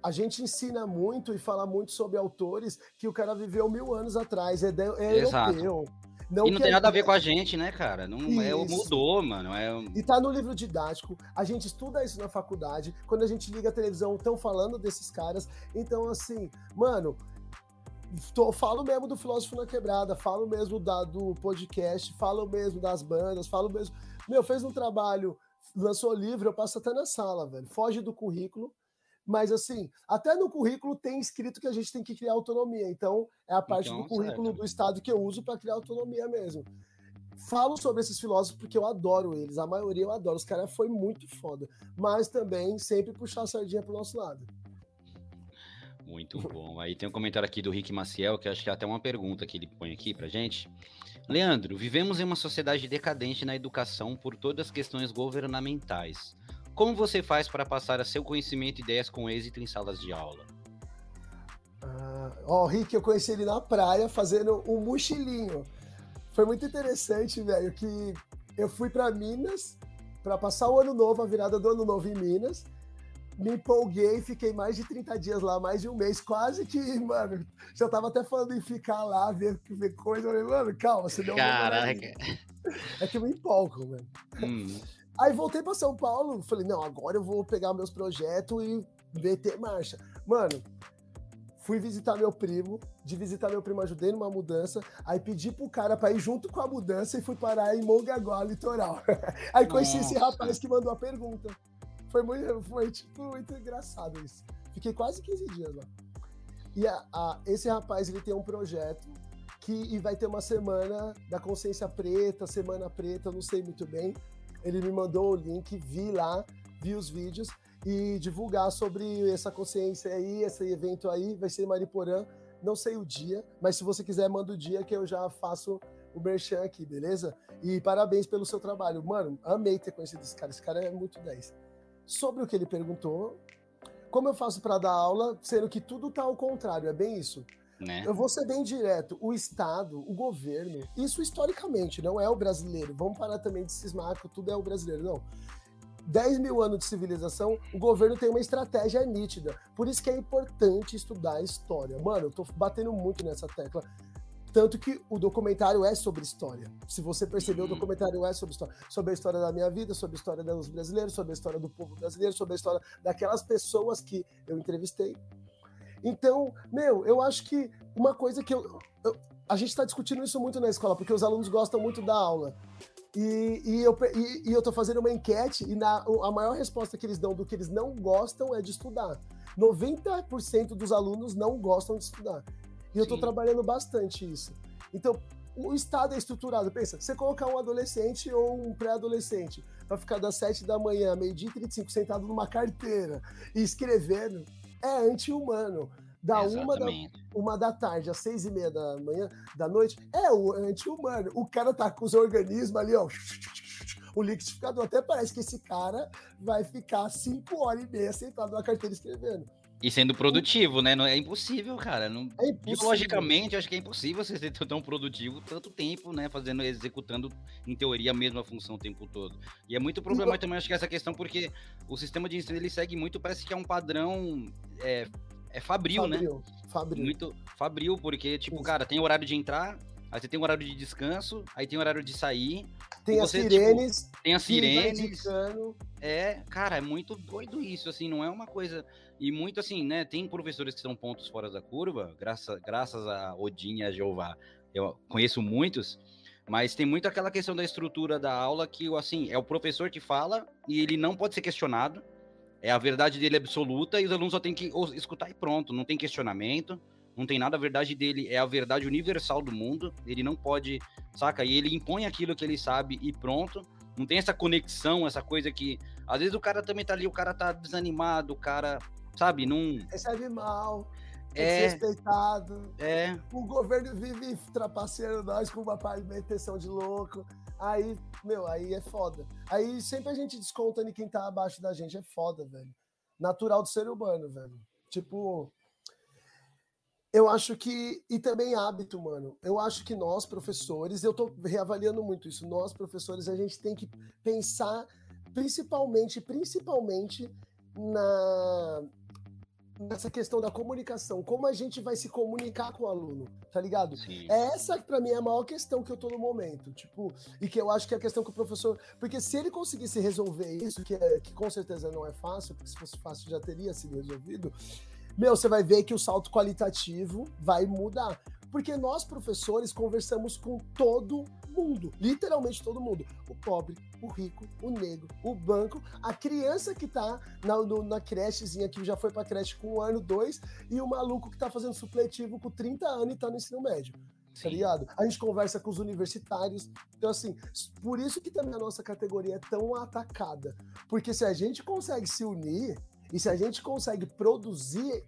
A gente ensina muito e fala muito sobre autores que o cara viveu mil anos atrás, é, de, é europeu. Não e não tem nada a ver com a gente, né, cara? Não é, mudou, mano. É... E tá no livro didático, a gente estuda isso na faculdade, quando a gente liga a televisão, estão falando desses caras. Então, assim, mano, tô, falo mesmo do Filósofo na Quebrada, falo mesmo da, do podcast, falo mesmo das bandas, falo mesmo... Meu, fez um trabalho, lançou livro, eu passo até na sala, velho. Foge do currículo. Mas, assim, até no currículo tem escrito que a gente tem que criar autonomia. Então, é a parte então, do currículo certo. do Estado que eu uso para criar autonomia mesmo. Falo sobre esses filósofos porque eu adoro eles. A maioria eu adoro. Os caras foi muito foda. Mas também sempre puxar a sardinha pro nosso lado. Muito bom. Aí tem um comentário aqui do Rick Maciel, que acho que é até uma pergunta que ele põe aqui pra gente. Leandro, vivemos em uma sociedade decadente na educação por todas as questões governamentais. Como você faz para passar a seu conhecimento e ideias com êxito em salas de aula? Ah, ó, o Rick, eu conheci ele na praia fazendo um mochilinho. Foi muito interessante, velho, que eu fui para Minas para passar o ano novo, a virada do ano novo em Minas. Me empolguei, fiquei mais de trinta dias lá, mais de um mês, quase que, mano, já tava até falando em ficar lá, ver, ver coisa, mano, calma, você deu uma... Caraca! É que eu me empolgo, mano. Hum. Aí voltei pra São Paulo, falei, não, agora eu vou pegar meus projetos e meter marcha. Mano, fui visitar meu primo, de visitar meu primo ajudei numa mudança, aí pedi pro cara pra ir junto com a mudança e fui parar em Mongaguá, litoral. Aí conheci Nossa. Esse rapaz que mandou a pergunta. Foi muito, foi, tipo, muito engraçado isso. Fiquei quase quinze dias lá. E a, a, esse rapaz, ele tem um projeto que e vai ter uma semana da consciência preta, semana preta, não sei muito bem. Ele me mandou o link, vi lá, vi os vídeos e divulgar sobre essa consciência aí, esse evento aí, vai ser em Mariporã, não sei o dia, mas se você quiser, manda o dia que eu já faço o merchan aqui, beleza? E parabéns pelo seu trabalho. Mano, amei ter conhecido esse cara, esse cara é muito dez. Sobre o que ele perguntou, como eu faço para dar aula, sendo que tudo tá ao contrário, é bem isso. Né? Eu vou ser bem direto, o Estado, o governo, isso historicamente, não é o brasileiro, vamos parar também de cismar que tudo é o brasileiro, não. dez mil anos de civilização, o governo tem uma estratégia nítida, por isso que é importante estudar a história. Mano, eu tô batendo muito nessa tecla. Tanto que o documentário é sobre história. Se você percebeu, uhum. o documentário é sobre história. Sobre a história da minha vida, sobre a história dos brasileiros, sobre a história do povo brasileiro, sobre a história daquelas pessoas que eu entrevistei. Então, meu, eu acho que uma coisa que eu... eu a gente está discutindo isso muito na escola, porque os alunos gostam muito da aula. E, e eu e, e eu tô fazendo uma enquete e na, a maior resposta que eles dão do que eles não gostam é de estudar. noventa por cento dos alunos não gostam de estudar. E eu tô Sim. trabalhando bastante isso. Então, o Estado é estruturado. Pensa, você colocar um adolescente ou um pré-adolescente pra ficar das sete da manhã, meio-dia e trinta e cinco, sentado numa carteira e escrevendo, é anti-humano. Da uma da, uma da tarde às seis e meia da manhã, da noite, é o anti-humano. O cara tá com os organismos ali, ó, o liquidificador. Até parece que esse cara vai ficar cinco horas e meia sentado numa carteira escrevendo. E sendo produtivo, né? Não é impossível, cara. Não, é impossível. Biologicamente, acho que é impossível você ser tão produtivo tanto tempo, né? Fazendo, executando, em teoria, a mesma função o tempo todo. E é muito problemático também, acho que essa questão, porque o sistema de ensino, ele segue muito, parece que é um padrão... É, é fabril, fabril, né? Fabril. Muito fabril, porque, tipo, Isso. cara, tem horário de entrar... Aí você tem um horário de descanso, aí tem um horário de sair. Tem você, as sirenes. Tipo, tem as sirenes. É, cara, é muito doido isso, assim, não é uma coisa... E muito assim, né, tem professores que são pontos fora da curva, graças, graças a Odin e a Jeová. Eu conheço muitos, mas tem muito aquela questão da estrutura da aula que, assim, é o professor que fala e ele não pode ser questionado. É a verdade dele absoluta e os alunos só tem que escutar e pronto, não tem questionamento. Não tem nada, a verdade dele é a verdade universal do mundo, ele não pode, saca? E ele impõe aquilo que ele sabe e pronto. Não tem essa conexão, essa coisa que... Às vezes o cara também tá ali, o cara tá desanimado, o cara, sabe, não... Recebe mal, é desrespeitado. É. O governo vive trapaceando nós com uma pavimentação de louco. Aí, meu, aí é foda. Aí sempre a gente desconta em quem tá abaixo da gente, é foda, velho. Natural do ser humano, velho. Tipo... Eu acho que... E também hábito, mano. Eu acho que nós, professores... Eu tô reavaliando muito isso. Nós, professores, a gente tem que pensar principalmente, principalmente na... nessa questão da comunicação. Como a gente vai se comunicar com o aluno, tá ligado? Sim. É essa, pra mim, é a maior questão que eu tô no momento. Tipo, e que eu acho que é a questão que o professor... Porque se ele conseguisse resolver isso, que, é, que com certeza não é fácil, porque se fosse fácil já teria sido resolvido... Meu, você vai ver que o salto qualitativo vai mudar. Porque nós, professores, conversamos com todo mundo. Literalmente todo mundo. O pobre, o rico, o negro, o banco, a criança que tá na, no, na crechezinha, que já foi pra creche com um ano, dois, e o maluco que tá fazendo supletivo com trinta anos e tá no ensino médio. Sim. Tá ligado? A gente conversa com os universitários. Então, assim, por isso que também a nossa categoria é tão atacada. Porque se a gente consegue se unir... E se a gente consegue produzir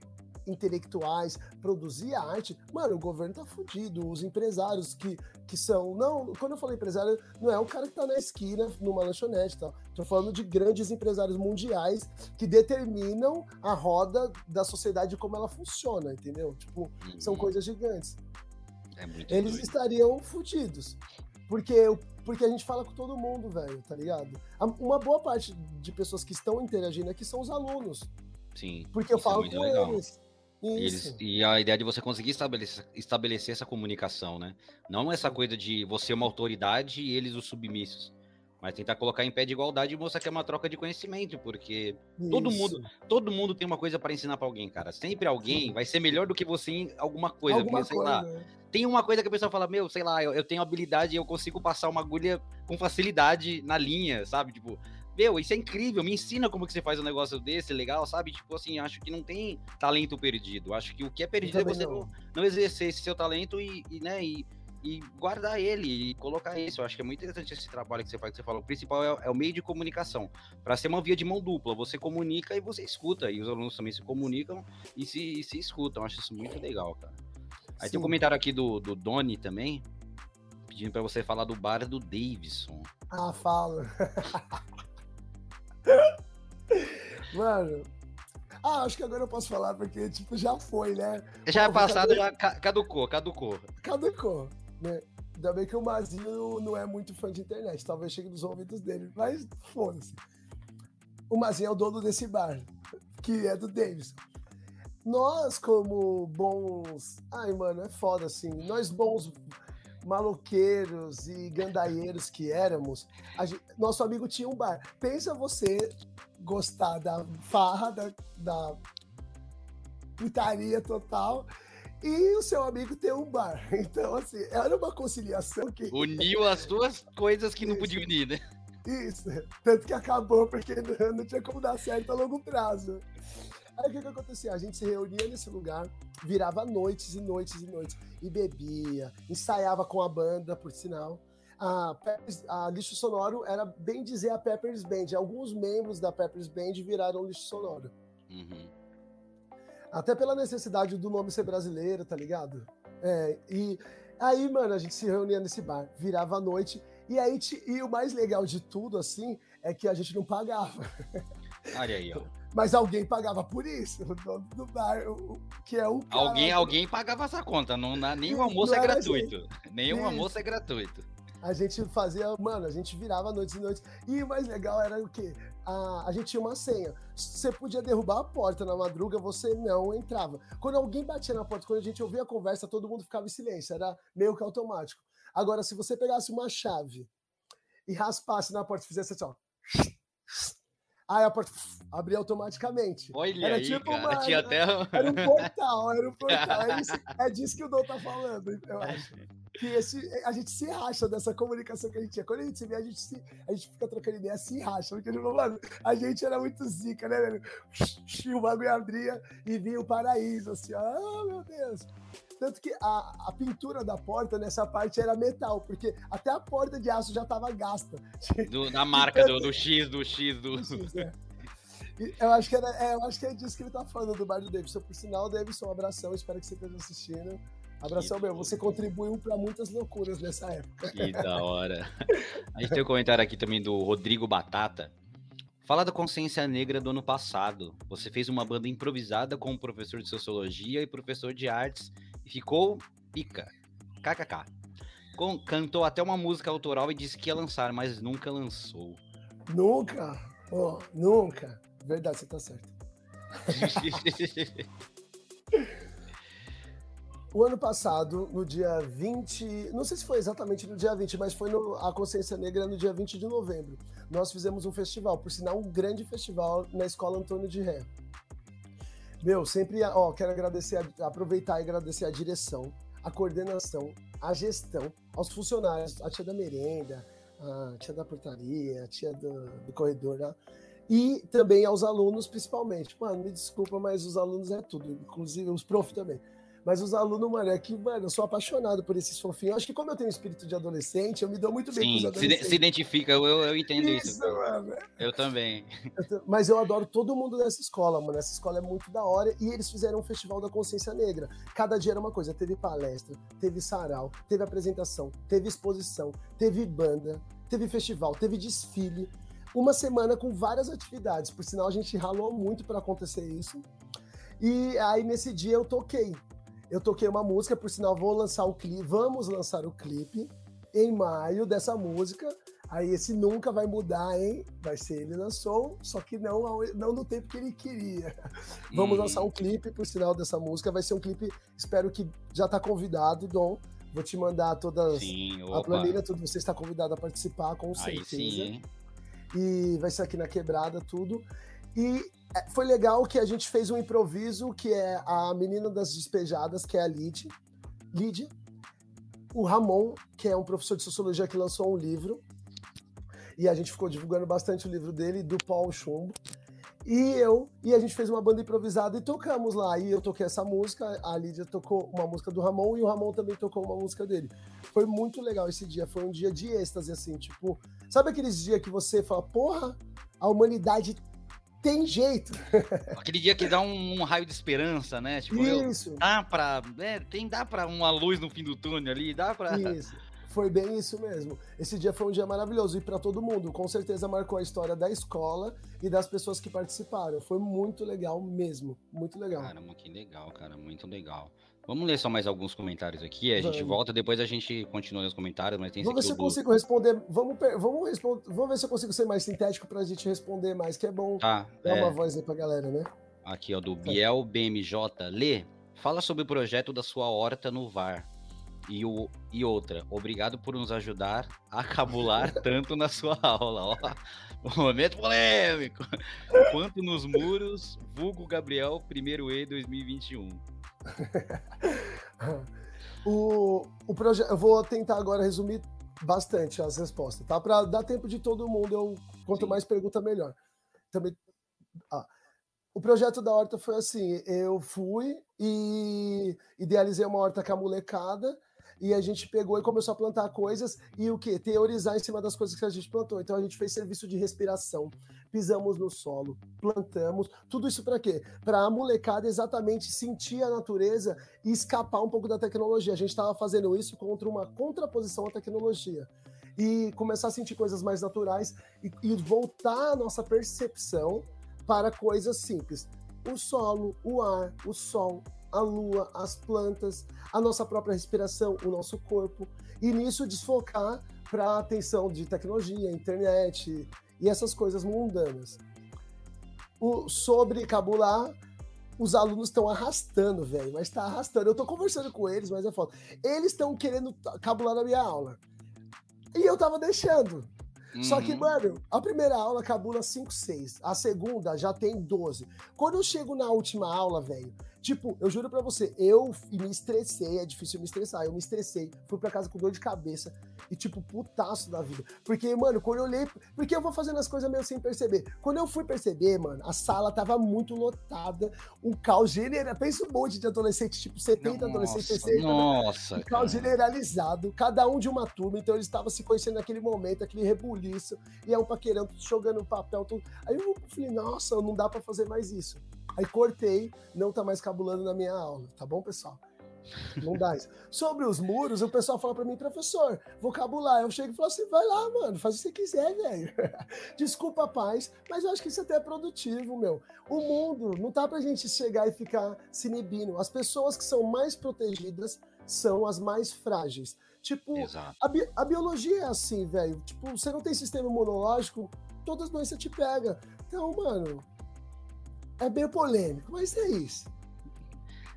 intelectuais, produzir a arte, mano, o governo tá fudido, os empresários que, que são... Não, quando eu falo empresário, não é o cara que tá na esquina, numa lanchonete e tal. Tô falando de grandes empresários mundiais que determinam a roda da sociedade, como ela funciona, entendeu? Tipo, uhum. São coisas gigantes. É muito Eles doido. Estariam fudidos. Porque, porque a gente fala com todo mundo, velho, tá ligado? Uma boa parte de pessoas que estão interagindo aqui são os alunos. Sim. Porque eu falo é com legal. eles. Eles, e a ideia de você conseguir estabelecer, estabelecer essa comunicação, né? Não essa coisa de você é uma autoridade e eles os submissos, mas tentar colocar em pé de igualdade e mostrar que é uma troca de conhecimento, porque todo mundo, todo mundo tem uma coisa para ensinar para alguém, cara. Sempre alguém Sim. vai ser melhor do que você em alguma coisa. Alguma porque, sei coisa, lá, né? Tem uma coisa que a pessoa fala, meu, sei lá, eu, eu tenho habilidade e eu consigo passar uma agulha com facilidade na linha, sabe? Tipo... Meu, isso é incrível, me ensina como que você faz um negócio desse, legal, sabe? Tipo assim, acho que não tem talento perdido. Acho que o que é perdido é você não, não exercer esse seu talento e, e, né, e, e guardar ele e colocar isso. Eu acho que é muito interessante esse trabalho que você faz, que você fala. O principal é, é o meio de comunicação, para ser uma via de mão dupla. Você comunica e você escuta, e os alunos também se comunicam e se, e se escutam. Acho isso muito legal, cara. Aí Sim. tem um comentário aqui do, do Doni também, pedindo para você falar do bar do Davidson. Ah, falo. Mano, ah, acho que agora eu posso falar, porque tipo, já foi, né? Já é passado, já caducou, caducou. Caducou, né? Ainda bem que o Mazinho não é muito fã de internet, talvez chegue nos ouvidos dele, mas foda-se. O Mazinho é o dono desse bar, que é do Davidson. Nós, como bons... Ai, mano, é foda, assim. Nós, bons... maloqueiros e gandaieiros que éramos, a gente, nosso amigo tinha um bar. Pensa você gostar da farra, da, da putaria total, e o seu amigo ter um bar. Então, assim, era uma conciliação que... Uniu as duas coisas que Isso. não podia unir, né? Isso. Tanto que acabou, porque não tinha como dar certo a longo prazo. Aí o que que acontecia? A gente se reunia nesse lugar, virava noites e noites e noites, e bebia, ensaiava com a banda, por sinal. A, Peppers, a Lixo Sonoro era, bem dizer, a Peppers Band. Alguns membros da Peppers Band viraram Lixo Sonoro. Uhum. Até pela necessidade do nome ser brasileiro, tá ligado? É, e aí, mano, a gente se reunia nesse bar, virava a noite, e, aí, e o mais legal de tudo, assim, é que a gente não pagava. Olha aí, ó. Mas alguém pagava por isso, o dono do bar, o, que é o cara... Alguém, alguém pagava essa conta, não, nenhum almoço é gratuito, nenhum almoço é gratuito. A gente fazia, mano, a gente virava noites e noites, e o mais legal era o quê? A, a gente tinha uma senha, você podia derrubar a porta na madruga, você não entrava. Quando alguém batia na porta, quando a gente ouvia a conversa, todo mundo ficava em silêncio, era meio que automático. Agora, se você pegasse uma chave e raspasse na porta e fizesse assim, ó... Aí a porta abria automaticamente. Olha era aí, tipo, cara. Uma, tinha era, até... era um portal, era um portal. É, isso, é disso que o Dom tá falando, eu acho. Que esse, a gente se racha dessa comunicação que a gente tinha. Quando a gente se vê, a gente, se, a gente fica trocando ideia, se racha. Porque mano, a gente era muito zica, né, velho? O bagulho abria e vinha o paraíso, assim, ó. Ah, meu Deus. Tanto que a, a pintura da porta nessa parte era metal, porque até a porta de aço já tava gasta. Do, da marca do, do X, do X, do... do X, é. Eu acho que era, é, eu acho que é disso que ele tá falando do bar do Davidson. Por sinal, Davidson, um abração, espero que você esteja assistindo. Abração, meu, você contribuiu para muitas loucuras nessa época. Que da hora. A gente tem um comentário aqui também do Rodrigo Batata. Fala da consciência negra do ano passado. Você fez uma banda improvisada com um professor de sociologia e professor de artes e ficou pica. Kkk. Com, cantou até uma música autoral e disse que ia lançar, mas nunca lançou. Nunca? Oh, nunca. Verdade, você tá certo. O ano passado, no dia vinte... Não sei se foi exatamente no dia vinte, mas foi no, a Consciência Negra no dia vinte de novembro. Nós fizemos um festival, por sinal, um grande festival na Escola Antônio de Ré. Meu, sempre... Ó, quero agradecer, aproveitar e agradecer a direção, a coordenação, a gestão, aos funcionários, a tia da merenda, a tia da portaria, a tia do, do corredor, né? E também aos alunos, principalmente. Mano, me desculpa, mas os alunos é tudo, inclusive os profs também. Mas os alunos, mano, é que, mano, eu sou apaixonado por esses fofinhos. Eu acho que como eu tenho um espírito de adolescente, eu me dou muito bem Sim, com os adolescentes. Se identifica, eu, eu entendo isso. isso. Mano. Eu também. Mas eu adoro todo mundo dessa escola, mano. Essa escola é muito da hora. E eles fizeram um festival da consciência negra. Cada dia era uma coisa. Teve palestra, teve sarau, teve apresentação, teve exposição, teve banda, teve festival, teve desfile. Uma semana com várias atividades. Por sinal, a gente ralou muito para acontecer isso. E aí, nesse dia, eu toquei. Eu toquei uma música, por sinal, vou lançar o clipe, vamos lançar o clipe em maio dessa música. Aí esse nunca vai mudar, hein? Vai ser ele lançou, só que não, não no tempo que ele queria. Hum. Vamos lançar um clipe, por sinal, dessa música. Vai ser um clipe, espero que já tá convidado, Dom. Vou te mandar todas sim, a planilha, tudo. Você está convidado a participar, com certeza. Aí sim, hein? E vai ser aqui na Quebrada, tudo. E foi legal que a gente fez um improviso, que é a menina das despejadas, que é a Lid, Lídia, o Ramon, que é um professor de sociologia que lançou um livro, e a gente ficou divulgando bastante o livro dele, do Paulo Chumbo, e eu, e a gente fez uma banda improvisada e tocamos lá, e eu toquei essa música, a Lídia tocou uma música do Ramon, e o Ramon também tocou uma música dele. Foi muito legal esse dia, foi um dia de êxtase, assim, tipo, sabe aqueles dias que você fala, porra, a humanidade tem jeito. Aquele dia que dá um, um raio de esperança, né? Tipo, isso. Eu, dá pra... É, tem, dá pra uma luz no fim do túnel ali, dá pra... Isso. Foi bem isso mesmo. Esse dia foi um dia maravilhoso e pra todo mundo. Com certeza marcou a história da escola e das pessoas que participaram. Foi muito legal mesmo. Muito legal. Caramba, que legal, cara. Muito legal. Vamos ler só mais alguns comentários aqui. A Vamos. gente volta, depois a gente continua nos comentários. Mas tem Vamos ver se eu consigo responder. Vamos, vamos, respond... vamos ver se eu consigo ser mais sintético pra gente responder mais, que é bom tá, dar é... uma voz aí pra galera, né? Aqui, ó, do Biel B M J. Lê, fala sobre o projeto da sua horta no V A R. E, o, e outra, obrigado por nos ajudar a cabular tanto na sua aula. Ó, momento polêmico. Quanto nos muros, vulgo Gabriel, primeiro E dois mil e vinte e um. o, o proje- eu vou tentar agora resumir bastante as respostas, tá? Para dar tempo de todo mundo, eu, quanto Sim. mais pergunta, melhor. Também... Ah. O projeto da horta foi assim, eu fui e idealizei uma horta com a molecada, e a gente pegou e começou a plantar coisas e o quê? Teorizar em cima das coisas que a gente plantou. Então a gente fez serviço de respiração, pisamos no solo, plantamos, tudo isso para quê? Para a molecada exatamente sentir a natureza e escapar um pouco da tecnologia. A gente estava fazendo isso contra uma contraposição à tecnologia e começar a sentir coisas mais naturais e, e voltar a nossa percepção para coisas simples. O solo, o ar, o sol, a lua, as plantas, a nossa própria respiração, o nosso corpo, e nisso desfocar para a atenção de tecnologia, internet e essas coisas mundanas. O, sobre cabular, os alunos estão arrastando, velho, mas está arrastando. Eu estou conversando com eles, mas é foda. Eles estão querendo cabular na minha aula. E eu estava deixando. Uhum. Só que, mano, a primeira aula cabula cinco, seis. A segunda já tem doze. Quando eu chego na última aula, velho, tipo, eu juro pra você, eu me estressei, é difícil me estressar, eu me estressei, fui pra casa com dor de cabeça e, tipo, putaço da vida. Porque, mano, quando eu olhei... Porque eu vou fazendo as coisas meio sem perceber. Quando eu fui perceber, mano, a sala tava muito lotada, um caos generalizado. Pensa um monte de adolescente, tipo, setenta nossa, adolescentes, sessenta. Nossa, né? Um caos generalizado, cada um de uma turma. Então, eles estavam se conhecendo naquele momento, aquele rebuliço, e é um paqueirão jogando papel. Tudo. Aí eu falei, nossa, não dá pra fazer mais isso. Aí cortei, não tá mais cabulando na minha aula, tá bom, pessoal? Não dá isso. Sobre os muros, o pessoal fala pra mim, professor, vou cabular. Eu chego e falo assim, vai lá, mano, faz o que você quiser, velho. Desculpa, paz, mas eu acho que isso até é produtivo, meu. O mundo não tá pra gente chegar e ficar se inibindo. As pessoas que são mais protegidas são as mais frágeis. Tipo, a, bi- a biologia é assim, velho. Tipo, você não tem sistema imunológico, todas as doenças te pegam. Então, mano... É bem polêmico, mas é isso.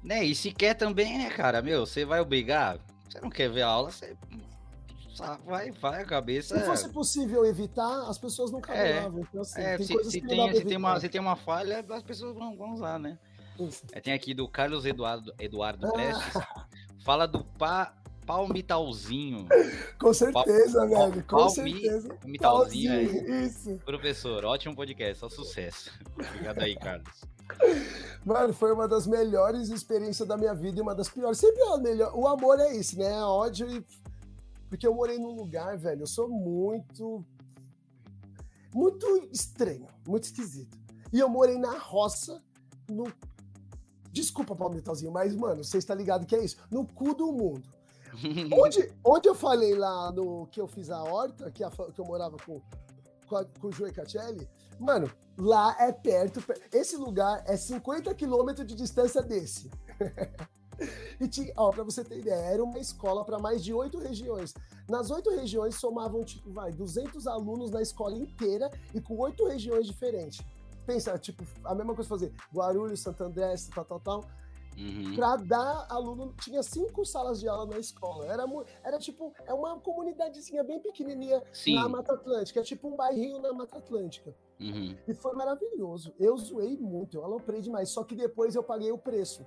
Né, e se quer também, né, cara? Meu, você vai obrigar? Você não quer ver a aula, você vai, vai, a cabeça... Se fosse possível evitar, as pessoas não cabulavam. É, então, assim, é, tem se, coisas se que tem, não dá pra se, tem uma, se tem uma falha, as pessoas vão, vão usar, né? Isso. É, tem aqui do Carlos Eduardo, Eduardo Prestes. Ah. Fala do pá... Palmitalzinho. Com certeza, Pal- velho. Com Palmi- certeza. Palmitalzinho. Isso. Professor, ótimo podcast, só sucesso. Obrigado aí, Carlos. Mano, foi uma das melhores experiências da minha vida e uma das piores. Sempre a melhor. O amor é isso, né? Ódio e... Porque eu morei num lugar, velho, eu sou muito... Muito estranho, muito esquisito. E eu morei na roça, no... Desculpa, Palmitalzinho, mas, mano, você está ligado que é isso. No cu do mundo. Onde, onde eu falei lá no que eu fiz a horta, que, a, que eu morava com... Com, a, com o Joey Caccelli, mano, lá é perto, per... esse lugar é cinquenta quilômetros de distância desse. E tinha, ó, pra você ter ideia, era uma escola para mais de oito regiões. Nas oito regiões somavam, tipo, vai, duzentos alunos na escola inteira e com oito regiões diferentes. Pensa, tipo, a mesma coisa fazer Guarulhos, Santo André, tal, tal, tal. Uhum. Pra dar aluno, tinha cinco salas de aula na escola. Era, era tipo, é uma comunidadezinha bem pequenininha. Sim. Na Mata Atlântica. É tipo um bairrinho na Mata Atlântica. Uhum. E foi maravilhoso. Eu zoei muito, eu aloprei demais. Só que depois eu paguei o preço.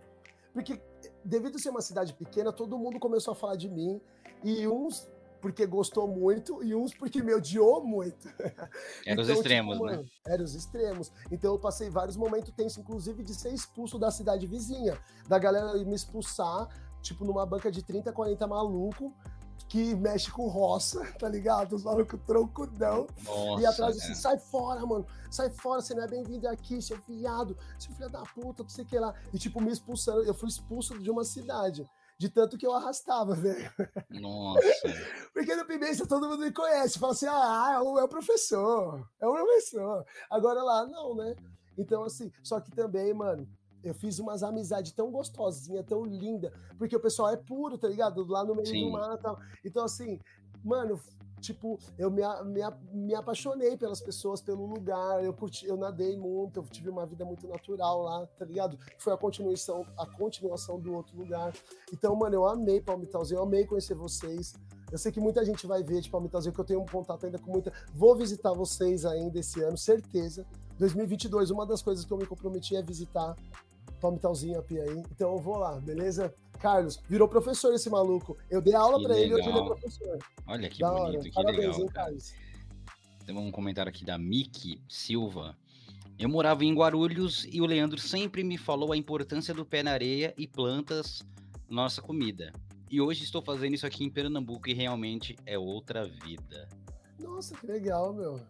Porque, devido a ser uma cidade pequena, todo mundo começou a falar de mim. E uns porque gostou muito, e uns porque me odiou muito. Era então, os extremos, tipo, mano, né? Era os extremos. Então eu passei vários momentos tensos, inclusive de ser expulso da cidade vizinha. Da galera me expulsar, tipo, numa banca de trinta, quarenta maluco, que mexe com roça, tá ligado? Os malucos troncudão. Nossa, e atrás assim, sai fora, mano. Sai fora, você não é bem-vindo aqui, seu viado, seu filho da puta, não sei o que lá. E tipo, me expulsando, eu fui expulso de uma cidade. De tanto que eu arrastava, velho. Nossa. Porque no Pimenta todo mundo me conhece. Fala assim, ah, é o professor. É o professor. Agora lá, não, né? Então, assim, só que também, mano, eu fiz umas amizades tão gostosinhas, tão lindas. Porque o pessoal é puro, tá ligado? Lá no meio Sim. do mar e tal. Então, assim, mano, tipo, eu me, me, me apaixonei pelas pessoas, pelo lugar. Eu curti, eu nadei muito, eu tive uma vida muito natural lá, tá ligado? Foi a continuação, a continuação do outro lugar. Então, mano, eu amei Palmitalzinho, eu amei conhecer vocês. Eu sei que muita gente vai ver de Palmitalzinho, que eu tenho um contato ainda com muita... Vou visitar vocês ainda esse ano, certeza. dois mil e vinte e dois, uma das coisas que eu me comprometi é visitar Palmitalzinho, Apiaí. Então eu vou lá, beleza? Carlos, virou professor esse maluco. Eu dei aula que pra legal. Ele, hoje ele é professor. Olha que da bonito, hora. Que Parabéns, legal. Hein, Carlos? Tem um comentário aqui da Miki Silva. Eu morava em Guarulhos e o Leandro sempre me falou a importância do pé na areia e plantas na nossa comida. E hoje estou fazendo isso aqui em Pernambuco e realmente é outra vida. Nossa, que legal, meu.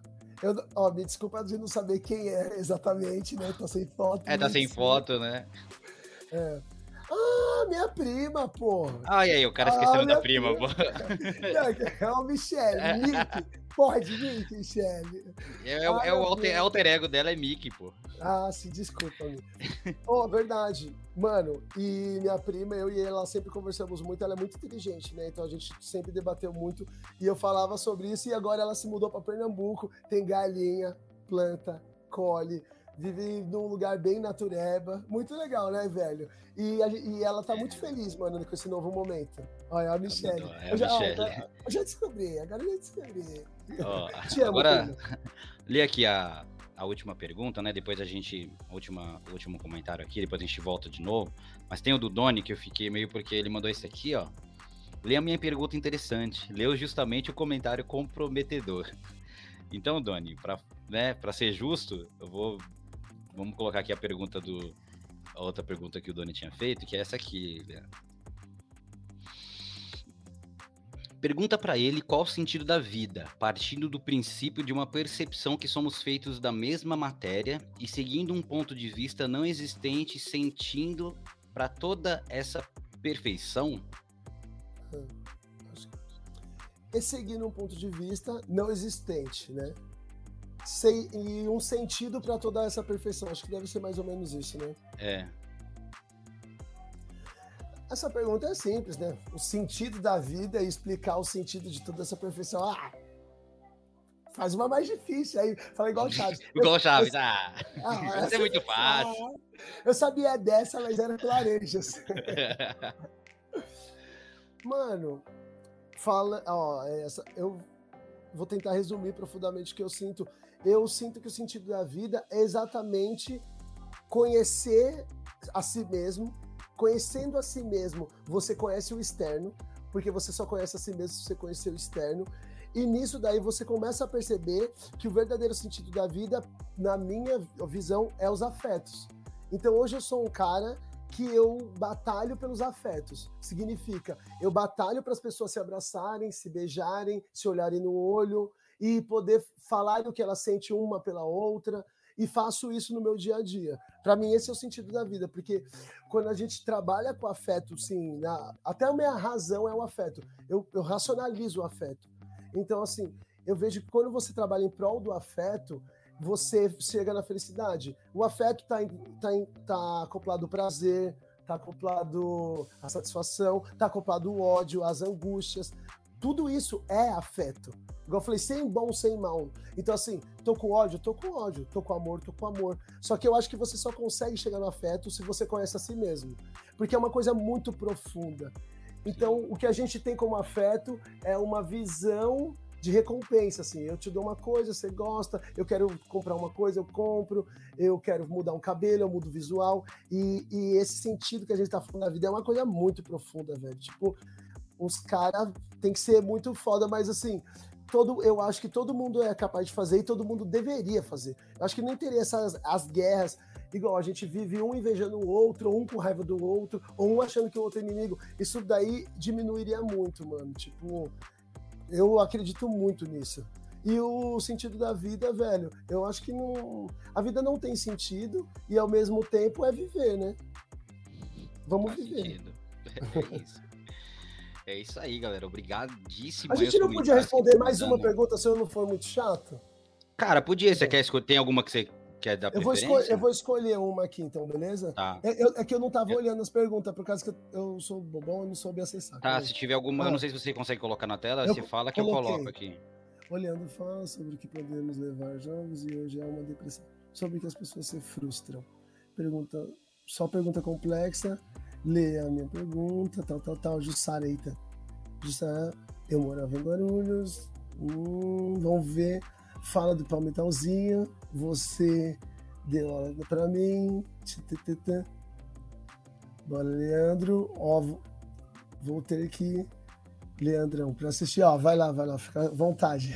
Eu, ó, me desculpa de não saber quem é exatamente, né? Tá sem foto. É, tá sem foto, né? É. Ah, minha prima, pô. Ai, aí, o cara esqueceu ah, da prima, prima, pô. Não, é o Michele, é. Nick. Pode, Nick, Michele. É, ah, é o alter, alter ego dela, é Mickey, pô. Ah, se desculpa, amigo. Oh, verdade. Mano, e minha prima, eu e ela sempre conversamos muito. Ela é muito inteligente, né? Então a gente sempre debateu muito. E eu falava sobre isso. E agora ela se mudou pra Pernambuco. Tem galinha, planta, colhe. Vive num lugar bem natureba. Muito legal, né, velho? E, a, e ela tá é. muito feliz, mano, com esse novo momento. Olha, a Michelle. É eu, já, Michelle. Ó, eu, eu já descobri, agora eu já descobri. Oh, Te amo, agora, filho. Lê aqui a, a última pergunta, né? Depois a gente... Última, último comentário aqui, depois a gente volta de novo. Mas tem o do Doni, que eu fiquei meio porque ele mandou esse aqui, ó. Lê a minha pergunta interessante. Leu justamente o comentário comprometedor. Então, Doni, pra, né, pra ser justo, eu vou... Vamos colocar aqui a pergunta do... A outra pergunta que o Doni tinha feito, que é essa aqui. Pergunta pra ele qual o sentido da vida, partindo do princípio de uma percepção que somos feitos da mesma matéria e seguindo um ponto de vista não existente, sentindo pra toda essa perfeição? É seguindo um ponto de vista não existente, né? Sei, e um sentido pra toda essa perfeição. Acho que deve ser mais ou menos isso, né? É. Essa pergunta é simples, né? O sentido da vida e explicar o sentido de toda essa perfeição. Ah! Faz uma mais difícil. Aí fala igual o Chaves. Igual o Chaves, eu, ah! ah essa é muito fácil. Ah, eu sabia dessa, mas era clarejas. Mano, fala... Ó, essa... Eu... Vou tentar resumir profundamente o que eu sinto. Eu sinto que o sentido da vida é exatamente conhecer a si mesmo. Conhecendo a si mesmo, você conhece o externo, porque você só conhece a si mesmo se você conhecer o externo. E nisso daí você começa a perceber que o verdadeiro sentido da vida, na minha visão, é os afetos. Então hoje eu sou um cara que eu batalho pelos afetos. Significa, eu batalho para as pessoas se abraçarem, se beijarem, se olharem no olho e poder falar o que ela sente uma pela outra. E faço isso no meu dia a dia. Para mim, esse é o sentido da vida, porque quando a gente trabalha com afeto, sim, na, até a minha razão é o afeto. Eu, eu racionalizo o afeto. Então, assim, eu vejo que quando você trabalha em prol do afeto, você chega na felicidade. O afeto está tá, tá acoplado ao prazer, está acoplado à satisfação, está acoplado ao ódio, às angústias. Tudo isso é afeto. Igual eu falei, sem bom, sem mal. Então, assim, tô com ódio, tô com ódio. Tô com amor, tô com amor. Só que eu acho que você só consegue chegar no afeto se você conhece a si mesmo. Porque é uma coisa muito profunda. Então, o que a gente tem como afeto é uma visão de recompensa, assim. Eu te dou uma coisa, você gosta. Eu quero comprar uma coisa, eu compro. Eu quero mudar um cabelo, eu mudo o visual. E, e esse sentido que a gente tá falando da vida é uma coisa muito profunda, velho. Tipo, os caras tem que ser muito foda, mas assim... Todo, eu acho que todo mundo é capaz de fazer e todo mundo deveria fazer. Eu acho que não interessa as, as guerras, igual a gente vive um invejando o outro, um com raiva do outro, ou um achando que o outro é inimigo. Isso daí diminuiria muito, mano. Tipo, eu acredito muito nisso. E o sentido da vida, velho, eu acho que não... A vida não tem sentido e, ao mesmo tempo, é viver, né? Vamos Faz viver. Sentido. É isso. É isso aí, galera. Obrigadíssimo. A gente não podia responder mais uma pergunta se eu não for muito chato? Cara, podia. Você quer escolher? Tem alguma que você quer dar preferência? Eu vou, escol- eu vou escolher uma aqui, então, beleza? Tá. É, eu, é que eu não tava eu... olhando as perguntas, por causa que eu sou bobão e não soube acessar. Tá, se tiver alguma, ah. eu não sei se você consegue colocar na tela, eu você fala que coloquei. Eu coloco aqui. Olhando, fala sobre o que podemos levar jogos e hoje é uma depressão. Sobre que as pessoas se frustram. Pergunta, só pergunta complexa. Lê a minha pergunta, tal, tal, tal. Jussareita. Jussara, eu morava em Guarulhos. Hum, vamos ver. Fala do Palmitalzinho. Você deu aula pra mim. Bora, Leandro. Ó, vou ter que... Leandrão, pra assistir. Ó, vai lá, vai lá. Fica à vontade.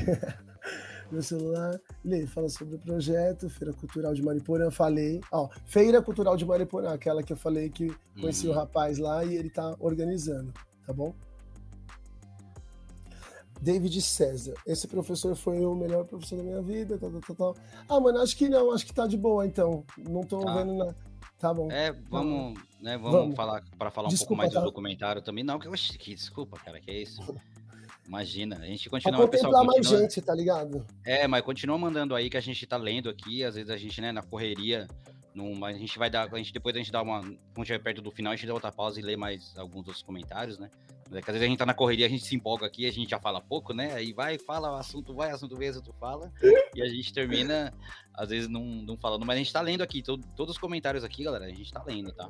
Meu celular. Lê, fala sobre o projeto Feira Cultural de Mariporã, falei. Ó, Feira Cultural de Mariporã, aquela que eu falei que conheci uhum. o rapaz lá e ele tá organizando, tá bom? David César. Esse professor foi o melhor professor da minha vida, tal, tal, tal. Ah, mano, acho que não, acho que tá de boa, então. Não tô tá. vendo nada. Tá bom. É, vamos, tá bom. né, vamos, vamos. falar, para falar desculpa, um pouco mais tá? do documentário também. Não, que eu que desculpa, cara, que é isso? Imagina, a gente continua... pessoal continua, mais gente, tá ligado? É, mas continua mandando aí que a gente tá lendo aqui, às vezes a gente, né, na correria, numa, a gente vai dar, a gente, depois a gente dá uma... Quando estiver perto do final, a gente dá outra pausa e lê mais alguns outros comentários, né? Porque às vezes a gente tá na correria, a gente se empolga aqui, a gente já fala pouco, né? Aí vai, fala, assunto vai, assunto vem, assunto fala, e a gente termina, às vezes, não, não falando, mas a gente tá lendo aqui, to, todos os comentários aqui, galera, a gente tá lendo, tá?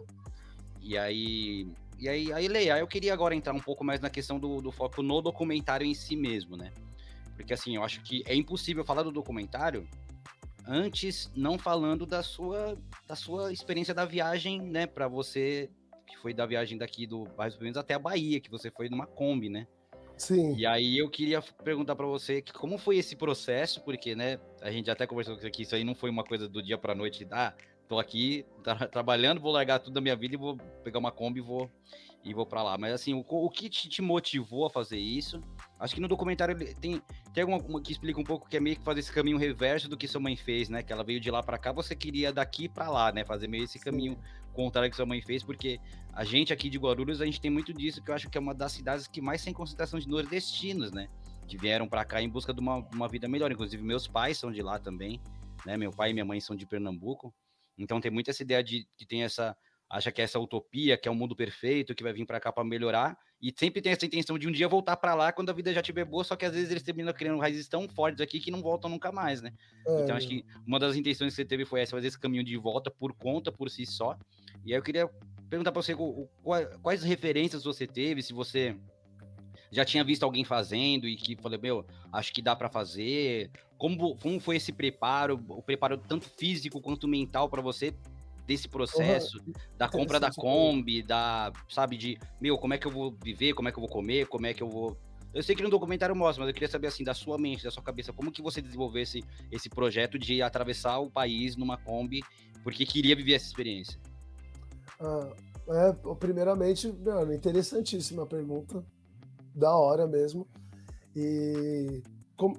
E aí... E aí, aí, Leia, eu queria agora entrar um pouco mais na questão do, do foco no documentário em si mesmo, né? Porque, assim, eu acho que é impossível falar do documentário antes não falando da sua, da sua experiência da viagem, né? Pra você, que foi da viagem daqui do Bairro dos Pimentas até a Bahia, que você foi numa Kombi, né? Sim. E aí eu queria perguntar pra você que, como foi esse processo, porque, né, a gente até conversou com você aqui, isso aí não foi uma coisa do dia pra noite, ah... Tô aqui tra- trabalhando, vou largar tudo da minha vida e vou pegar uma Kombi e vou, e vou pra lá. Mas assim, o, o que te, te motivou a fazer isso? Acho que no documentário tem, tem alguma que explica um pouco que é meio que fazer esse caminho reverso do que sua mãe fez, né? Que ela veio de lá pra cá, você queria daqui pra lá, né? Fazer meio esse caminho contrário que sua mãe fez, porque a gente aqui de Guarulhos, a gente tem muito disso, que eu acho que é uma das cidades que mais tem concentração de nordestinos, né? Que vieram pra cá em busca de uma, uma vida melhor. Inclusive, meus pais são de lá também, né? Meu pai e minha mãe são de Pernambuco. Então tem muito essa ideia de que tem essa... Acha que é essa utopia, que é o um mundo perfeito, que vai vir para cá para melhorar. E sempre tem essa intenção de um dia voltar para lá quando a vida já estiver boa, só que às vezes eles terminam criando raízes tão fortes aqui que não voltam nunca mais, né? É. Então acho que uma das intenções que você teve foi essa, fazer esse caminho de volta por conta, por si só. E aí eu queria perguntar para você o, o, quais referências você teve, se você já tinha visto alguém fazendo e que falei, meu, acho que dá para fazer... Como, como foi esse preparo, o preparo tanto físico quanto mental para você desse processo, uhum. da compra da Kombi, da, sabe, de, meu, como é que eu vou viver, como é que eu vou comer, como é que eu vou... Eu sei que no documentário mostra, mas eu queria saber, assim, da sua mente, da sua cabeça, como que você desenvolvesse esse projeto de atravessar o país numa Kombi porque queria viver essa experiência? Ah, é, primeiramente, mano, interessantíssima pergunta, da hora mesmo. E como...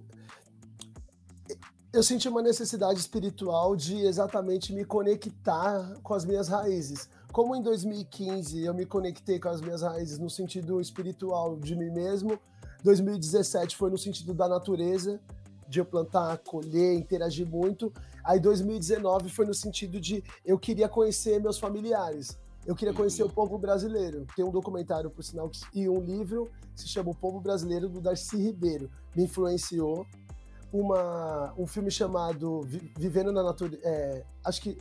eu senti uma necessidade espiritual de exatamente me conectar com as minhas raízes. Como em dois mil e quinze eu me conectei com as minhas raízes no sentido espiritual de mim mesmo, dois mil e dezessete foi no sentido da natureza, de eu plantar, colher, interagir muito. Aí dois mil e dezenove foi no sentido de eu queria conhecer meus familiares, eu queria conhecer o povo brasileiro. Tem um documentário, por sinal, e um livro, se chama O Povo Brasileiro, do Darcy Ribeiro. Me influenciou. Uma, um filme chamado Vivendo na Natureza... É, acho que...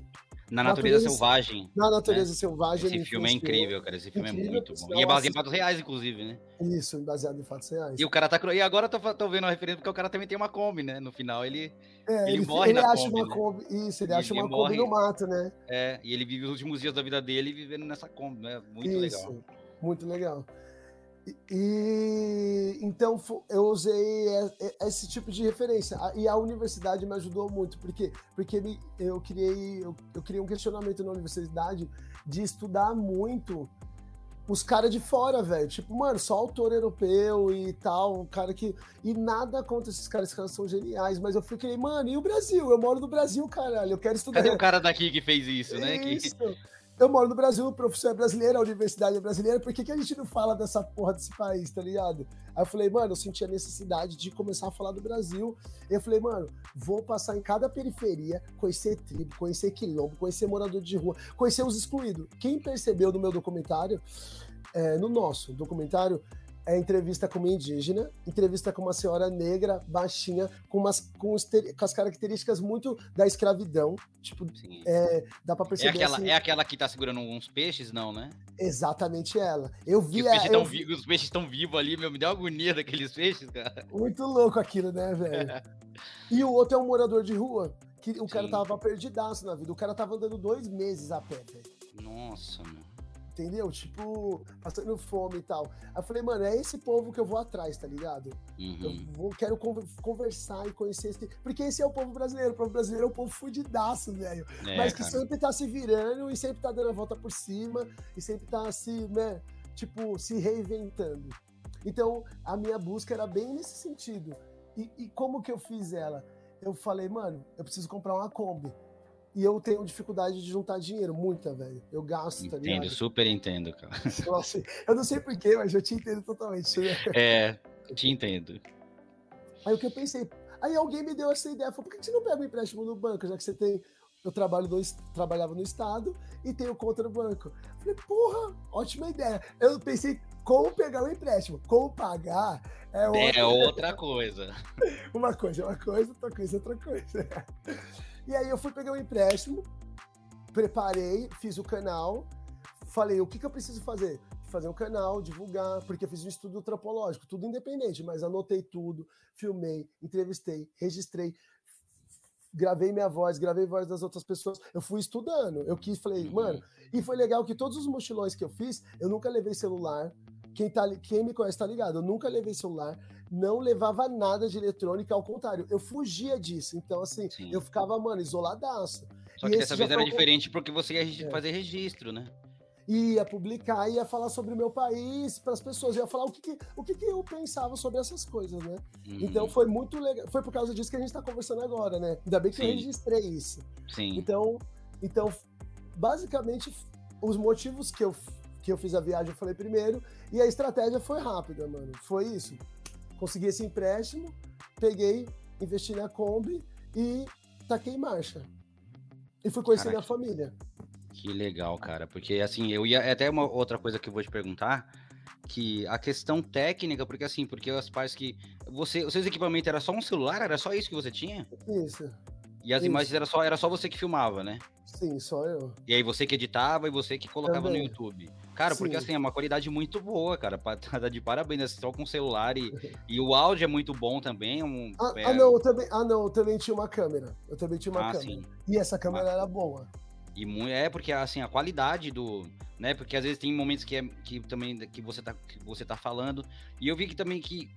Na Natureza, natureza Selvagem. Na Natureza, né? Selvagem. Esse filme é incrível, cara. Esse filme incrível, é muito bom. E é baseado em fatos reais, inclusive, né? Isso, baseado em fatos reais. E o cara tá... E agora eu tô, tô vendo a referência, porque o cara também tem uma Kombi, né? No final, ele, é, ele, ele morre ele na acha Kombi. Uma Kombi né? Isso, ele, ele acha ele uma morre, Kombi no mato, né? É, e ele vive os últimos dias da vida dele vivendo nessa Kombi, né? Muito isso, legal. Muito legal. E então eu usei esse tipo de referência e a universidade me ajudou muito, porque porque eu criei eu, eu criei um questionamento na universidade de estudar muito os caras de fora, velho, tipo, mano, só autor europeu e tal, um cara que e nada contra esses caras, esses caras são geniais, mas eu fiquei, mano, e o Brasil? Eu moro no Brasil, caralho, eu quero estudar. Cadê o cara daqui que fez isso, né? Isso. Que... Eu moro no Brasil, o professor é brasileiro, a universidade é brasileira, por que que a gente não fala dessa porra desse país, tá ligado? Aí eu falei, mano, eu senti a necessidade de começar a falar do Brasil. Eu falei, mano, vou passar em cada periferia, conhecer tribo, conhecer quilombo, conhecer morador de rua, conhecer os excluídos. Quem percebeu no meu documentário, é, no nosso documentário, é entrevista com uma indígena, entrevista com uma senhora negra, baixinha, com, umas, com, esteri- com as características muito da escravidão. Tipo, é, dá pra perceber. É aquela, assim, é aquela que tá segurando uns peixes, não, né? Exatamente ela. Eu vi a, eu... vi, os peixes estão vivos ali, meu, me deu agonia daqueles peixes, cara. Muito louco aquilo, né, velho? E o outro é um morador de rua, que o Sim. cara tava perdidaço na vida. O cara tava andando dois meses a pé, velho. Nossa, meu. Entendeu? Tipo, passando fome e tal. Aí eu falei, mano, é esse povo que eu vou atrás, tá ligado? Uhum. Eu vou, quero conversar e conhecer esse... Porque esse é o povo brasileiro. O povo brasileiro é um povo fudidaço, velho. É, mas que cara. Sempre tá se virando e sempre tá dando a volta por cima e sempre tá se, né, tipo, se reinventando. Então, a minha busca era bem nesse sentido. E, e como que eu fiz ela? Eu falei, mano, eu preciso comprar uma Kombi. E eu tenho dificuldade de juntar dinheiro, muita, velho. Eu gasto, entendo, tá ligado? Entendo, super entendo, cara. Nossa, eu não sei porquê, mas eu te entendo totalmente. É, te entendo. Aí o que eu pensei... Aí alguém me deu essa ideia, falou, por que você não pega um empréstimo no banco, já que você tem... Eu trabalho no, trabalhava no Estado e tenho conta no banco. Eu falei, porra, ótima ideia. Eu pensei como pegar o empréstimo, como pagar... É outra, é outra coisa. Uma coisa é uma coisa, outra coisa é outra coisa. E aí eu fui pegar um empréstimo, preparei, fiz o canal, falei, o que que eu preciso fazer? Fazer um canal, divulgar, porque eu fiz um estudo antropológico, tudo independente, mas anotei tudo, filmei, entrevistei, registrei, gravei minha voz, gravei a voz das outras pessoas, eu fui estudando, eu quis, falei, uhum. mano, e foi legal que todos os mochilões que eu fiz, eu nunca levei celular, quem, tá, quem me conhece tá ligado, eu nunca levei celular, não levava nada de eletrônica, ao contrário, eu fugia disso, então assim, Sim. eu ficava, mano, isoladaço. Só que dessa vez era foi... diferente porque você ia é. fazer registro, né? Ia publicar, ia falar sobre o meu país para as pessoas, ia falar o que que, o que que eu pensava sobre essas coisas, né? Uhum. Então foi muito legal, foi por causa disso que a gente tá conversando agora, né? Ainda bem que Sim. eu registrei isso. Sim. Então, então basicamente, os motivos que eu, que eu fiz a viagem, eu falei primeiro, e a estratégia foi rápida, mano, foi isso. Consegui esse empréstimo, peguei, investi na Kombi e taquei em marcha. E fui conhecer minha família. Que legal, cara. Porque, assim, eu ia... Até uma outra coisa que eu vou te perguntar, que a questão técnica, porque, assim, porque as partes que... Você, os seus equipamentos era só um celular? Era só isso que você tinha? Isso. E as isso. imagens era só, era só você que filmava, né? Sim, só eu. E aí você que editava e você que colocava Também. no YouTube. Cara, Sim. porque assim, é uma qualidade muito boa, cara. Tá de parabéns, né? Só com o celular e, e o áudio é muito bom também. Um, ah, é... ah, não, eu também, ah, não, eu também tinha uma câmera. Eu também tinha uma ah, câmera. Sim. E essa câmera Mas... era boa. E muito, é, porque assim, a qualidade do... Né, porque às vezes tem momentos que, é, que também que você, tá, que você tá falando. E eu vi que também que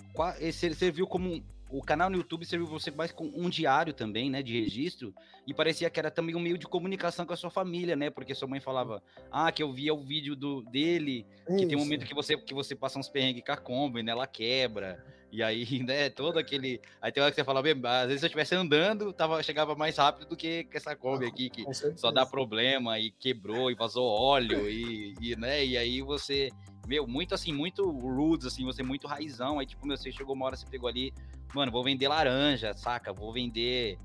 você viu como... O canal no YouTube serviu você mais com um diário também, né, de registro, e parecia que era também um meio de comunicação com a sua família, né, porque sua mãe falava, ah, que eu via o vídeo do, dele, que Isso. tem um momento que você, que você passa uns perrengues com a Kombi, né, ela quebra, e aí, né, todo aquele... Aí tem hora que você fala, às vezes se eu estivesse andando, tava, chegava mais rápido do que essa Kombi aqui, que só dá problema, e quebrou, e vazou óleo, e, e, né, e aí você... Meu, muito assim, muito rudes, assim, você muito raizão. Aí, tipo, meu, você chegou uma hora, você pegou ali, mano, vou vender laranja, saca? Vou vender.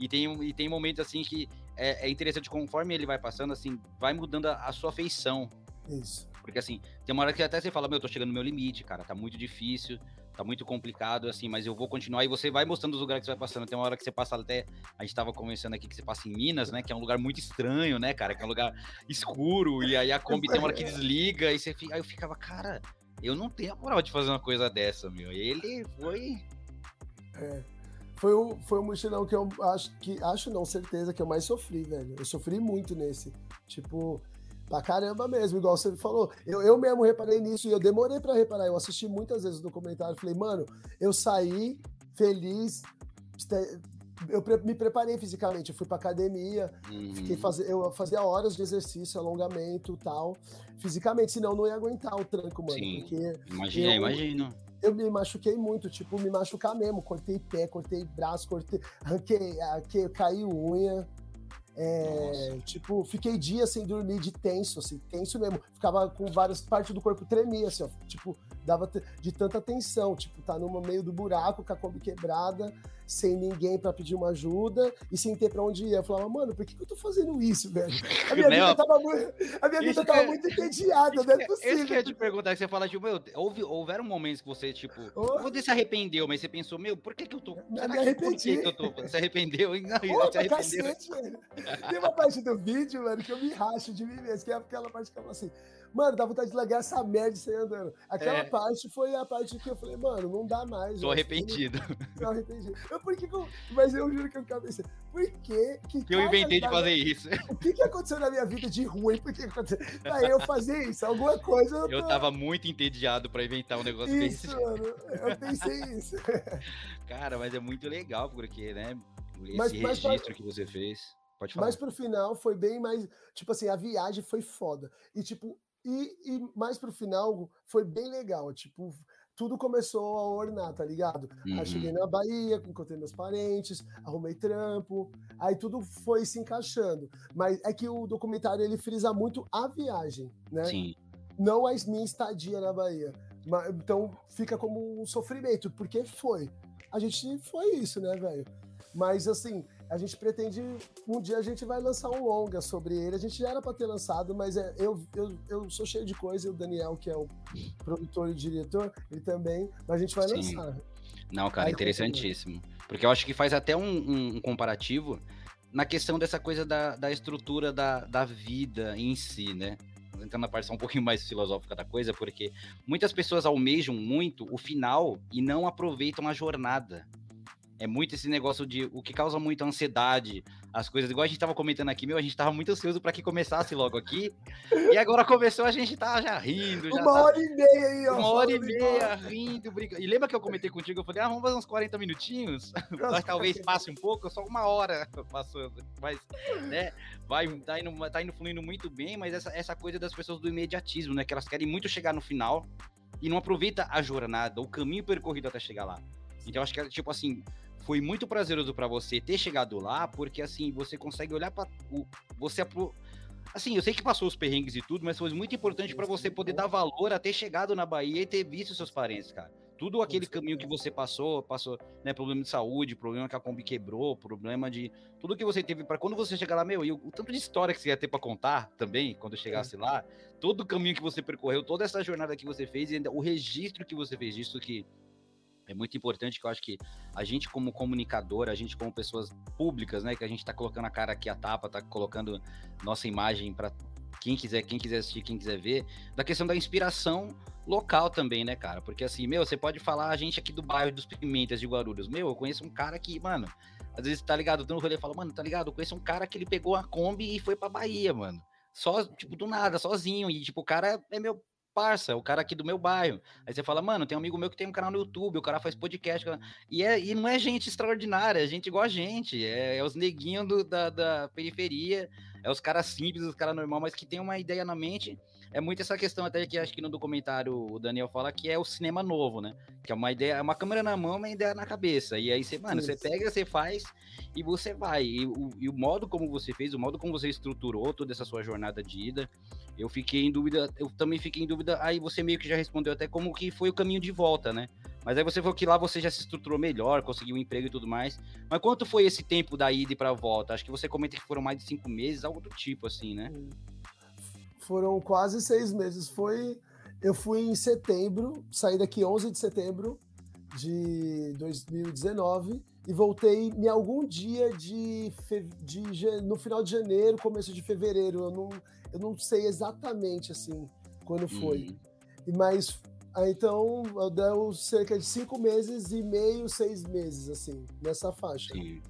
E tem, e tem momentos, assim, que é, é interessante, conforme ele vai passando, assim, vai mudando a, a sua feição. Isso. Porque, assim, tem uma hora que até você fala, meu, tô chegando no meu limite, cara, tá muito difícil, tá muito complicado, assim, mas eu vou continuar. E você vai mostrando os lugares que você vai passando. Tem uma hora que você passa até, a gente tava conversando aqui que você passa em Minas, né, que é um lugar muito estranho, né, cara, que é um lugar escuro, e aí a Kombi tem uma hora que desliga, e você fica... aí eu ficava, cara, eu não tenho a moral de fazer uma coisa dessa, meu. E ele foi... É, foi o, foi o mochilão que eu acho, que acho não, certeza, que eu mais sofri, velho. Eu sofri muito nesse, tipo... pra caramba mesmo, igual você falou. Eu, eu mesmo reparei nisso e eu demorei pra reparar. Eu assisti muitas vezes o documentário e falei, mano, eu saí feliz, eu me preparei fisicamente, eu fui pra academia, uhum. fiquei faz... eu fazia horas de exercício, alongamento e tal, fisicamente, senão não ia aguentar o tranco, mano. Sim, porque imagina, eu... imagino. Eu me machuquei muito, tipo, me machucar mesmo, cortei pé, cortei braço, cortei, arranquei, arranquei caiu unha. É, tipo, fiquei dias sem dormir de tenso, assim, tenso mesmo. Ficava com várias partes do corpo tremia, assim, ó, tipo, dava t- de tanta tensão, tipo, tá no meio do buraco, com a Kombi quebrada, sem ninguém pra pedir uma ajuda e sem ter pra onde ir. Eu falava, mano, por que, que eu tô fazendo isso, velho? A minha vida tava muito, a minha vida tava é, muito entediada, isso, não é possível. Isso que eu ia te perguntar, que você fala, tipo, meu, houve, houveram momentos que você, tipo, oh. você se arrependeu, mas você pensou, meu, por que que eu tô... Eu me arrependi. Que eu tô, você arrependeu? Não, oh, você arrependeu. Cacete, velho. Tem uma parte do vídeo, mano, que eu me racho de mim mesmo, que é aquela parte que eu falo assim, mano, dá vontade de largar essa merda e sair andando. Aquela é. parte foi a parte que eu falei, mano, não dá mais. Tô arrependido. Tô arrependido. Eu, por que que eu, mas eu juro que eu ficava pensando, por que que... que eu inventei de fazer isso. O que que aconteceu na minha vida de ruim? Por que aconteceu? Pra eu fazer isso, alguma coisa... Eu, tô... eu tava muito entediado pra inventar um negócio isso, desse. Isso, mano, eu pensei isso. Cara, mas é muito legal, porque, né, esse mas, registro mas, mas... que você fez... Mas pro final foi bem mais... Tipo assim, a viagem foi foda. E, tipo, e, e mais pro final foi bem legal. Tipo, tudo começou a ornar, tá ligado? Uhum. Aí cheguei na Bahia, encontrei meus parentes, arrumei trampo. Aí tudo foi se encaixando. Mas é que o documentário, ele frisa muito a viagem, né? Sim. Não a minha estadia na Bahia. Então fica como um sofrimento, porque foi. A gente foi isso, né, velho? Mas, assim... A gente pretende, um dia a gente vai lançar um longa sobre ele, a gente já era para ter lançado, mas é, eu, eu, eu sou cheio de coisa, e o Daniel, que é o produtor e diretor, ele também, mas a gente vai Sim. lançar. Não, cara, aí interessantíssimo, continua. Porque eu acho que faz até um, um, um comparativo na questão dessa coisa da, da estrutura da, da vida em si, né? Entrando na parte um pouquinho mais filosófica da coisa, porque muitas pessoas almejam muito o final e não aproveitam a jornada. É muito esse negócio de... O que causa muito ansiedade, as coisas... Igual a gente tava comentando aqui, meu, a gente tava muito ansioso pra que começasse logo aqui. E agora começou, a gente tá já rindo. Já uma tá, hora e meia aí, ó. Uma hora e meia, rindo, brincando. E lembra que eu comentei contigo? Eu falei, ah, vamos fazer uns quarenta minutinhos? Mas talvez passe um pouco, só uma hora passando. Mas, né, vai, tá indo, tá indo fluindo muito bem, mas essa, essa coisa das pessoas do imediatismo, né? Que elas querem muito chegar no final e não aproveita a jornada, o caminho percorrido até chegar lá. Então, acho que é tipo assim... Foi muito prazeroso pra você ter chegado lá, porque, assim, você consegue olhar pra... O, você apro... Assim, eu sei que passou os perrengues e tudo, mas foi muito importante pra você poder dar valor a ter chegado na Bahia e ter visto seus parentes, cara. Tudo aquele caminho que você passou, passou, né, problema de saúde, problema que a Kombi quebrou, problema de... Tudo que você teve pra... Quando você chegar lá, meu, e o, o tanto de história que você ia ter pra contar também, quando chegasse lá, todo o caminho que você percorreu, toda essa jornada que você fez, e ainda o registro que você fez disso que... É muito importante, que eu acho que a gente como comunicador, a gente como pessoas públicas, né, que a gente tá colocando a cara aqui a tapa, tá colocando nossa imagem para quem quiser, quem quiser assistir, quem quiser ver, da questão da inspiração local também, né, cara? Porque, assim, meu, você pode falar, a gente aqui do bairro dos Pimentas de Guarulhos, meu, eu conheço um cara que, mano, às vezes, tá ligado, dando rolê, fala, mano, tá ligado, eu conheço um cara que ele pegou a Kombi e foi pra Bahia, mano, só, tipo, do nada, sozinho, e, tipo, o cara é meu... parça, o cara aqui do meu bairro. Aí você fala, mano, tem um amigo meu que tem um canal no YouTube, o cara faz podcast. Cara... E, é, e não é gente extraordinária, é gente igual a gente. É, é os neguinhos do, da, da periferia, é os caras simples, os caras normais, mas que tem uma ideia na mente. É muito essa questão, até que acho que no documentário o Daniel fala que é o cinema novo, né? Que é uma ideia, é uma câmera na mão, uma ideia na cabeça. E aí você, mano, você pega, você faz e você vai. E o, e o modo como você fez, o modo como você estruturou toda essa sua jornada de ida, eu fiquei em dúvida, eu também fiquei em dúvida. Aí você meio que já respondeu até como que foi o caminho de volta, né? Mas aí você falou que lá você já se estruturou melhor, conseguiu um emprego e tudo mais. Mas quanto foi esse tempo da ida e pra volta? Acho que você comenta que foram mais de cinco meses, algo do tipo, assim, né? Foram quase seis meses. Foi... Eu fui em setembro, saí daqui onze de setembro de dois mil e dezenove e voltei em algum dia de, fe... de... no final de janeiro, começo de fevereiro. Eu não, eu não sei exatamente, assim... quando foi, uhum. Mas então deu cerca de cinco meses e meio, seis meses, assim, nessa faixa. Sim.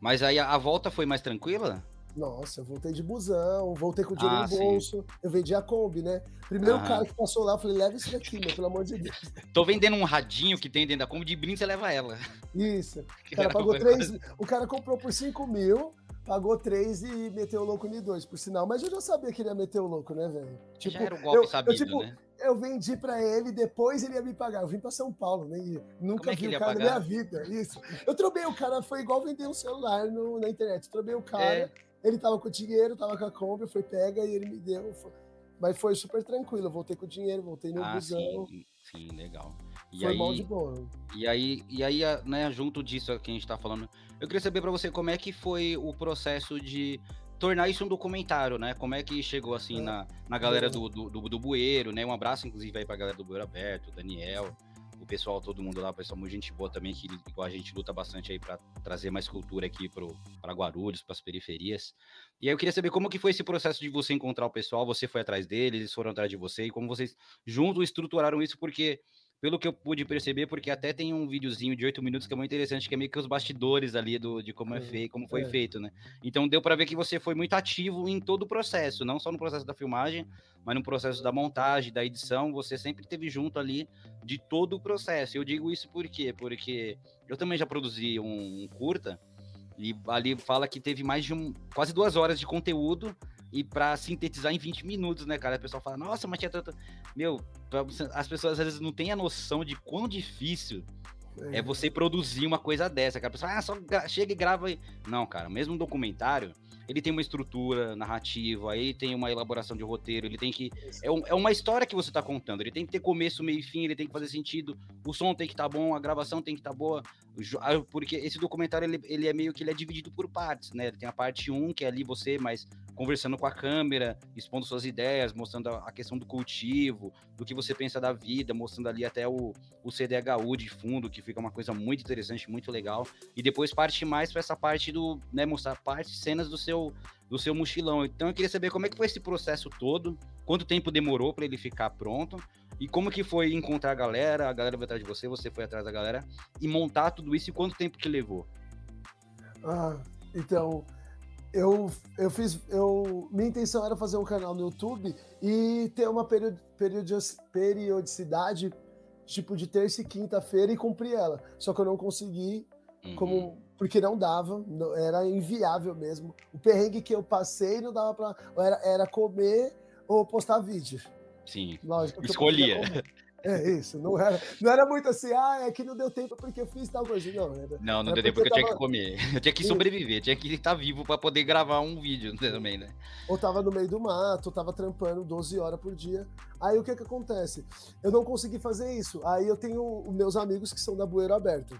Mas aí a volta foi mais tranquila? Nossa, eu voltei de busão, voltei com o dinheiro ah, no bolso, sim. Eu vendi a Kombi, né? Primeiro uhum. Cara que passou lá, eu falei, leva isso daqui, meu, pelo amor de Deus. Tô vendendo um radinho que tem dentro da Kombi, de brinde você leva ela. Isso, o cara pagou três, o cara comprou por cinco mil, pagou três e meteu o louco em dois, por sinal. Mas eu já sabia que ele ia meter o louco, né, velho? Tipo, já era um golpe eu, sabido, eu, tipo, né? Eu vendi pra ele, depois ele ia me pagar. Eu vim pra São Paulo, né? E nunca é vi o cara na minha vida, isso. Eu trobei o cara, foi igual vender um celular no, na internet. Eu trobei o cara, é. Ele tava com o dinheiro, tava com a Kombi, eu falei, pega, e ele me deu. Foi... Mas foi super tranquilo, eu voltei com o dinheiro, voltei no ah, busão. Sim, sim, legal. E foi aí, mal de boa. E aí, e aí né, junto disso que a gente tá falando, eu queria saber pra você como é que foi o processo de tornar isso um documentário, né? Como é que chegou, assim, é. na, na galera é. do, do, do, do Bueiro, né? Um abraço, inclusive, aí pra galera do Bueiro Aberto, Daniel, o pessoal, todo mundo lá, pessoal, muito gente boa também, que igual a gente luta bastante aí pra trazer mais cultura aqui pro, pra Guarulhos, pras periferias. E aí eu queria saber como que foi esse processo de você encontrar o pessoal, você foi atrás deles, eles foram atrás de você, e como vocês juntos estruturaram isso, porque... Pelo que eu pude perceber, porque até tem um videozinho de oito minutos que é muito interessante, que é meio que os bastidores ali do, de como é, é feito, como foi é. feito, né? Então deu para ver que você foi muito ativo em todo o processo, não só no processo da filmagem, mas no processo da montagem, da edição, você sempre esteve junto ali de todo o processo. Eu digo isso por quê? Porque eu também já produzi um, um curta, e ali fala que teve mais de um, quase duas horas de conteúdo, e pra sintetizar em vinte minutos, né, cara? O pessoal fala, nossa, mas tinha tanto... Meu, as pessoas às vezes não têm a noção de quão difícil é, é você produzir uma coisa dessa, cara. A pessoa, ah, só gra... chega e grava aí. Não, cara, mesmo um documentário, ele tem uma estrutura narrativa, ele tem uma elaboração de roteiro, ele tem que... É, um, é uma história que você tá contando, ele tem que ter começo, meio e fim, ele tem que fazer sentido, o som tem que estar bom, a gravação tem que estar boa, porque esse documentário, ele, ele é meio que ele é dividido por partes, né? Tem a parte um, que é ali você, mas... conversando com a câmera, expondo suas ideias, mostrando a questão do cultivo, do que você pensa da vida, mostrando ali até o, o C D H U de fundo, que fica uma coisa muito interessante, muito legal. E depois parte mais para essa parte do, né, mostrar partes, cenas do seu, do seu mochilão. Então eu queria saber como é que foi esse processo todo, quanto tempo demorou para ele ficar pronto, e como que foi encontrar a galera, a galera foi atrás de você, você foi atrás da galera, e montar tudo isso, e quanto tempo que levou? Ah, então... Eu, eu fiz, eu, minha intenção era fazer um canal no YouTube e ter uma period, period, periodicidade, tipo de terça e quinta-feira, e cumprir ela. Só que eu não consegui, uhum. como, porque não dava, não, era inviável mesmo. O perrengue que eu passei não dava pra... Era, era comer ou postar vídeo. Sim, lógico, escolhia. É isso, não era, não era muito assim, ah, é que não deu tempo porque eu fiz tal coisa, não. Era, não, não deu tempo porque eu tava... tinha que comer, eu tinha que sobreviver, eu tinha que estar vivo para poder gravar um vídeo também, né? Ou tava no meio do mato, tava trampando doze horas por dia, aí o que que acontece? Eu não consegui fazer isso, aí eu tenho meus amigos que são da Bueiro Aberto.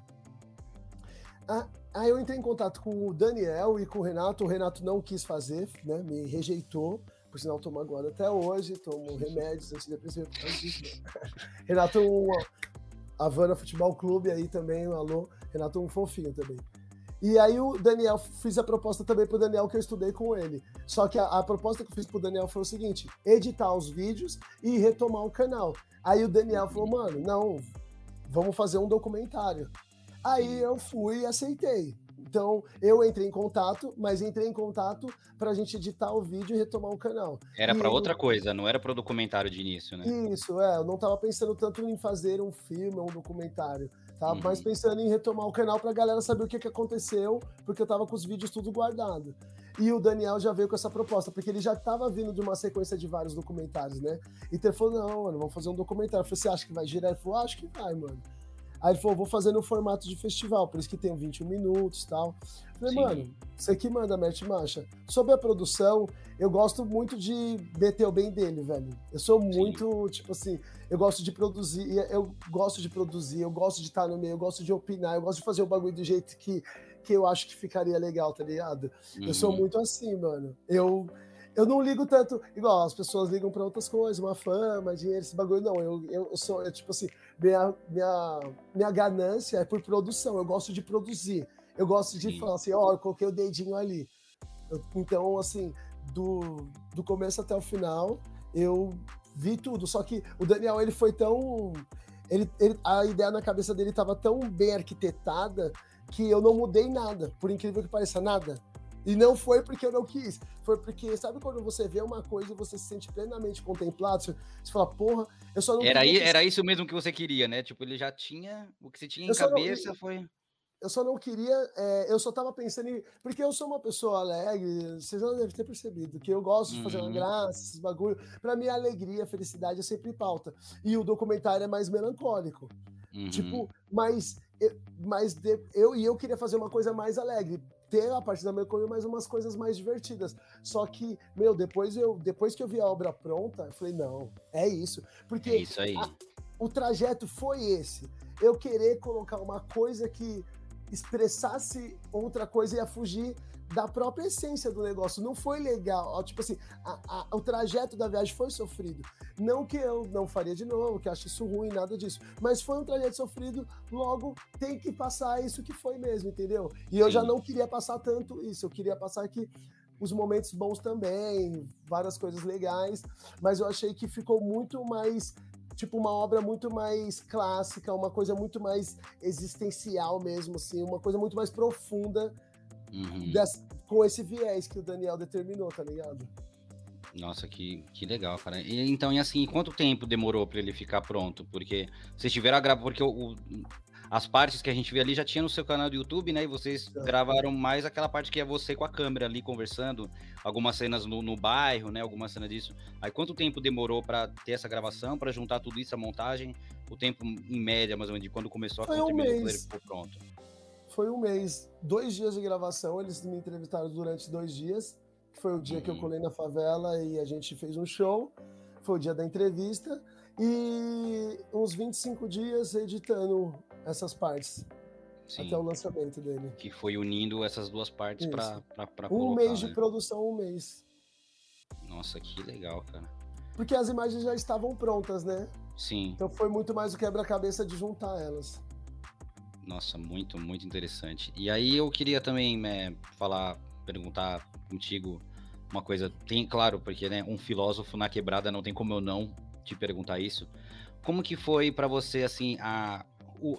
Aí eu entrei em contato com o Daniel e com o Renato, o Renato não quis fazer, né, me rejeitou. Por sinal, tomo agora até hoje, tomo remédios antidepressivos. Renato, um, Havana Futebol Clube aí também, um alô. Renato, um fofinho também. E aí o Daniel, fiz a proposta também pro Daniel, que eu estudei com ele. Só que a, a proposta que eu fiz pro Daniel foi o seguinte, editar os vídeos e retomar o canal. Aí o Daniel falou, mano, não, vamos fazer um documentário. Aí eu fui e aceitei. Então, eu entrei em contato, mas entrei em contato para a gente editar o vídeo e retomar o canal. Era para outra coisa, não era para o documentário de início, né? Isso, é. Eu não estava pensando tanto em fazer um filme ou um documentário, tá? Uhum. Mas pensando em retomar o canal para a galera saber o que, que aconteceu, porque eu estava com os vídeos tudo guardado. E o Daniel já veio com essa proposta, porque ele já estava vindo de uma sequência de vários documentários, né? Então ele falou, não, mano, vamos fazer um documentário. Eu falei, você acha que vai girar? Ele falou, acho que vai, mano. Aí ele falou, vou fazer no formato de festival, por isso que tem vinte e um minutos e tal. Eu falei, sim, mano, você que manda, mete marcha. Sobre a produção, eu gosto muito de meter o bem dele, velho. Eu sou muito, sim, tipo assim, eu gosto de produzir, eu gosto de produzir, eu gosto de estar no meio, eu gosto de opinar, eu gosto de fazer o bagulho do jeito que, que eu acho que ficaria legal, tá ligado? Uhum. Eu sou muito assim, mano. Eu... Eu não ligo tanto, igual as pessoas ligam pra outras coisas, uma fama, dinheiro, esse bagulho, não. Eu, eu, eu sou, eu, tipo assim, minha, minha, minha ganância é por produção, eu gosto de produzir. Eu gosto de, sim, falar assim, ó, oh, eu coloquei o dedinho ali. Eu, então, assim, do, do começo até o final, eu vi tudo. Só que o Daniel, ele foi tão... Ele, ele, a ideia na cabeça dele tava tão bem arquitetada que eu não mudei nada, por incrível que pareça, nada. E não foi porque eu não quis, foi porque, sabe quando você vê uma coisa e você se sente plenamente contemplado, você, você fala, porra, eu só não... Era, queria... era isso mesmo que você queria, né? Tipo, ele já tinha, o que você tinha em eu cabeça não... foi... Eu só não queria, é, eu só tava pensando em... Porque eu sou uma pessoa alegre, vocês já devem ter percebido, que eu gosto de fazer uma graça, esses bagulho. Pra mim, a alegria, a felicidade é sempre pauta. E o documentário é mais melancólico. Uhum. Tipo, mas... mas eu, e eu queria fazer uma coisa mais alegre, ter a parte da minha comida, mais umas coisas mais divertidas. Só que, meu, depois, eu, depois que eu vi a obra pronta, eu falei, não, é isso. Porque é isso aí. A, o trajeto foi esse. Eu querer colocar uma coisa que expressasse outra coisa e ia fugir da própria essência do negócio. Não foi legal. Tipo assim, a, a, o trajeto da viagem foi sofrido. Não que eu não faria de novo, que eu acho isso ruim, nada disso. Mas foi um trajeto sofrido, logo tem que passar isso que foi mesmo, entendeu? E eu, sim, já não queria passar tanto isso. Eu queria passar aqui os momentos bons também, várias coisas legais. Mas eu achei que ficou muito mais... Tipo, uma obra muito mais clássica, uma coisa muito mais existencial mesmo, assim, uma coisa muito mais profunda, uhum, dessa, com esse viés que o Daniel determinou, tá ligado? Nossa, que, que legal, cara. E, então, e assim, quanto tempo demorou pra ele ficar pronto? Porque vocês tiveram a gravar, porque o, o, as partes que a gente vê ali já tinha no seu canal do YouTube, né? E vocês é. gravaram mais aquela parte que é você com a câmera ali conversando, algumas cenas no, no bairro, né? Algumas cenas disso. Aí quanto tempo demorou pra ter essa gravação, pra juntar tudo isso, a montagem? O tempo, em média, mais ou menos, de quando começou a contribuir, quando ele ficou pronto? Foi um mês, dois dias de gravação, eles me entrevistaram durante dois dias. Que foi o dia que eu colei na favela e a gente fez um show, foi o dia da entrevista, e uns vinte e cinco dias editando essas partes, sim, até o lançamento dele. Que foi unindo essas duas partes para colocar. Um mês de, né, produção, um mês. Nossa, que legal, cara. Porque as imagens já estavam prontas, né? Sim. Então foi muito mais o quebra-cabeça de juntar elas. Nossa, muito, muito interessante. E aí eu queria também, né, falar... perguntar contigo uma coisa, tem, claro, porque, né, um filósofo na quebrada, não tem como eu não te perguntar isso. Como que foi para você, assim, a o,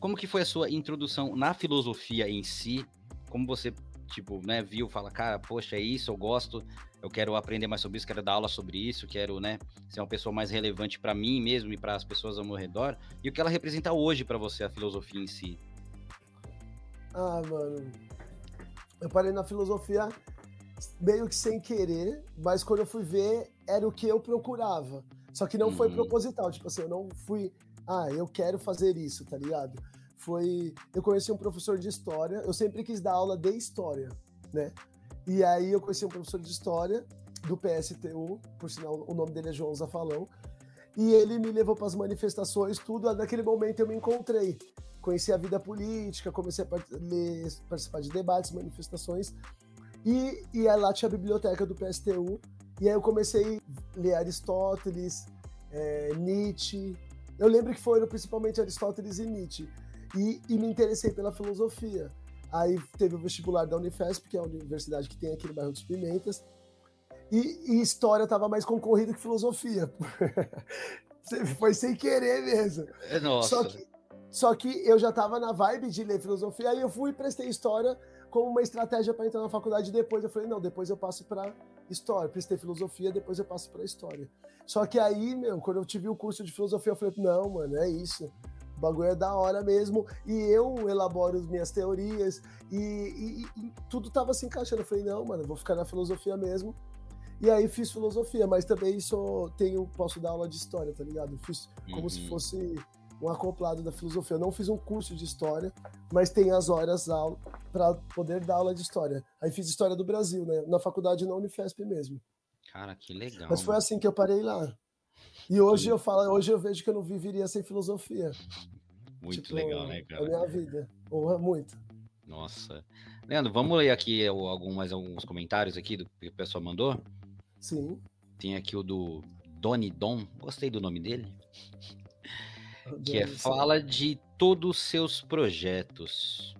como que foi a sua introdução na filosofia em si? Como você, tipo, né, viu, fala, cara, poxa, é isso, eu gosto, eu quero aprender mais sobre isso, quero dar aula sobre isso, quero, né, ser uma pessoa mais relevante para mim mesmo e para as pessoas ao meu redor. E o que ela representa hoje para você, a filosofia em si? Ah, mano... Eu parei na filosofia meio que sem querer, mas quando eu fui ver, era o que eu procurava. Só que não, uhum, foi proposital, tipo assim, eu não fui... Ah, eu quero fazer isso, tá ligado? Foi... Eu conheci um professor de história, eu sempre quis dar aula de história, né? E aí eu conheci um professor de história do P S T U, por sinal o nome dele é João Zafalão, e ele me levou para as manifestações, tudo, naquele momento eu me encontrei. Conheci a vida política, comecei a part- ler, participar de debates, manifestações, e, e aí lá tinha a biblioteca do P S T U, e aí eu comecei a ler Aristóteles, é, Nietzsche, eu lembro que foram principalmente Aristóteles e Nietzsche, e, e me interessei pela filosofia. Aí teve o vestibular da Unifesp, que é a universidade que tem aqui no Bairro dos Pimentas, e, e história estava mais concorrida que filosofia. Foi sem querer mesmo. Nossa. Só que Só que eu já estava na vibe de ler filosofia, aí eu fui e prestei história como uma estratégia para entrar na faculdade. Depois eu falei, não, depois eu passo para história. Prestei filosofia, depois eu passo para história. Só que aí, meu, quando eu tive o curso de filosofia, eu falei, não, mano, é isso. O bagulho é da hora mesmo. E eu elaboro as minhas teorias. E, e, e tudo tava se encaixando. Eu falei, não, mano, eu vou ficar na filosofia mesmo. E aí fiz filosofia, mas também só tenho, posso dar aula de história, tá ligado? Eu fiz como uhum. se fosse um acoplado da filosofia. Eu não fiz um curso de história, mas tem as horas para poder dar aula de história. Aí fiz história do Brasil, né? Na faculdade, na Unifesp mesmo. Cara, que legal. Mas foi assim que eu parei lá. E hoje eu falo, hoje eu vejo que eu não viveria sem filosofia. Muito tipo, legal, né, cara? É a minha vida. Honra muito. Nossa. Leandro, vamos ler aqui algumas, alguns comentários aqui do que o pessoal mandou? Sim. Tem aqui o do Doni Dom, gostei do nome dele, que é fala de todos os seus projetos.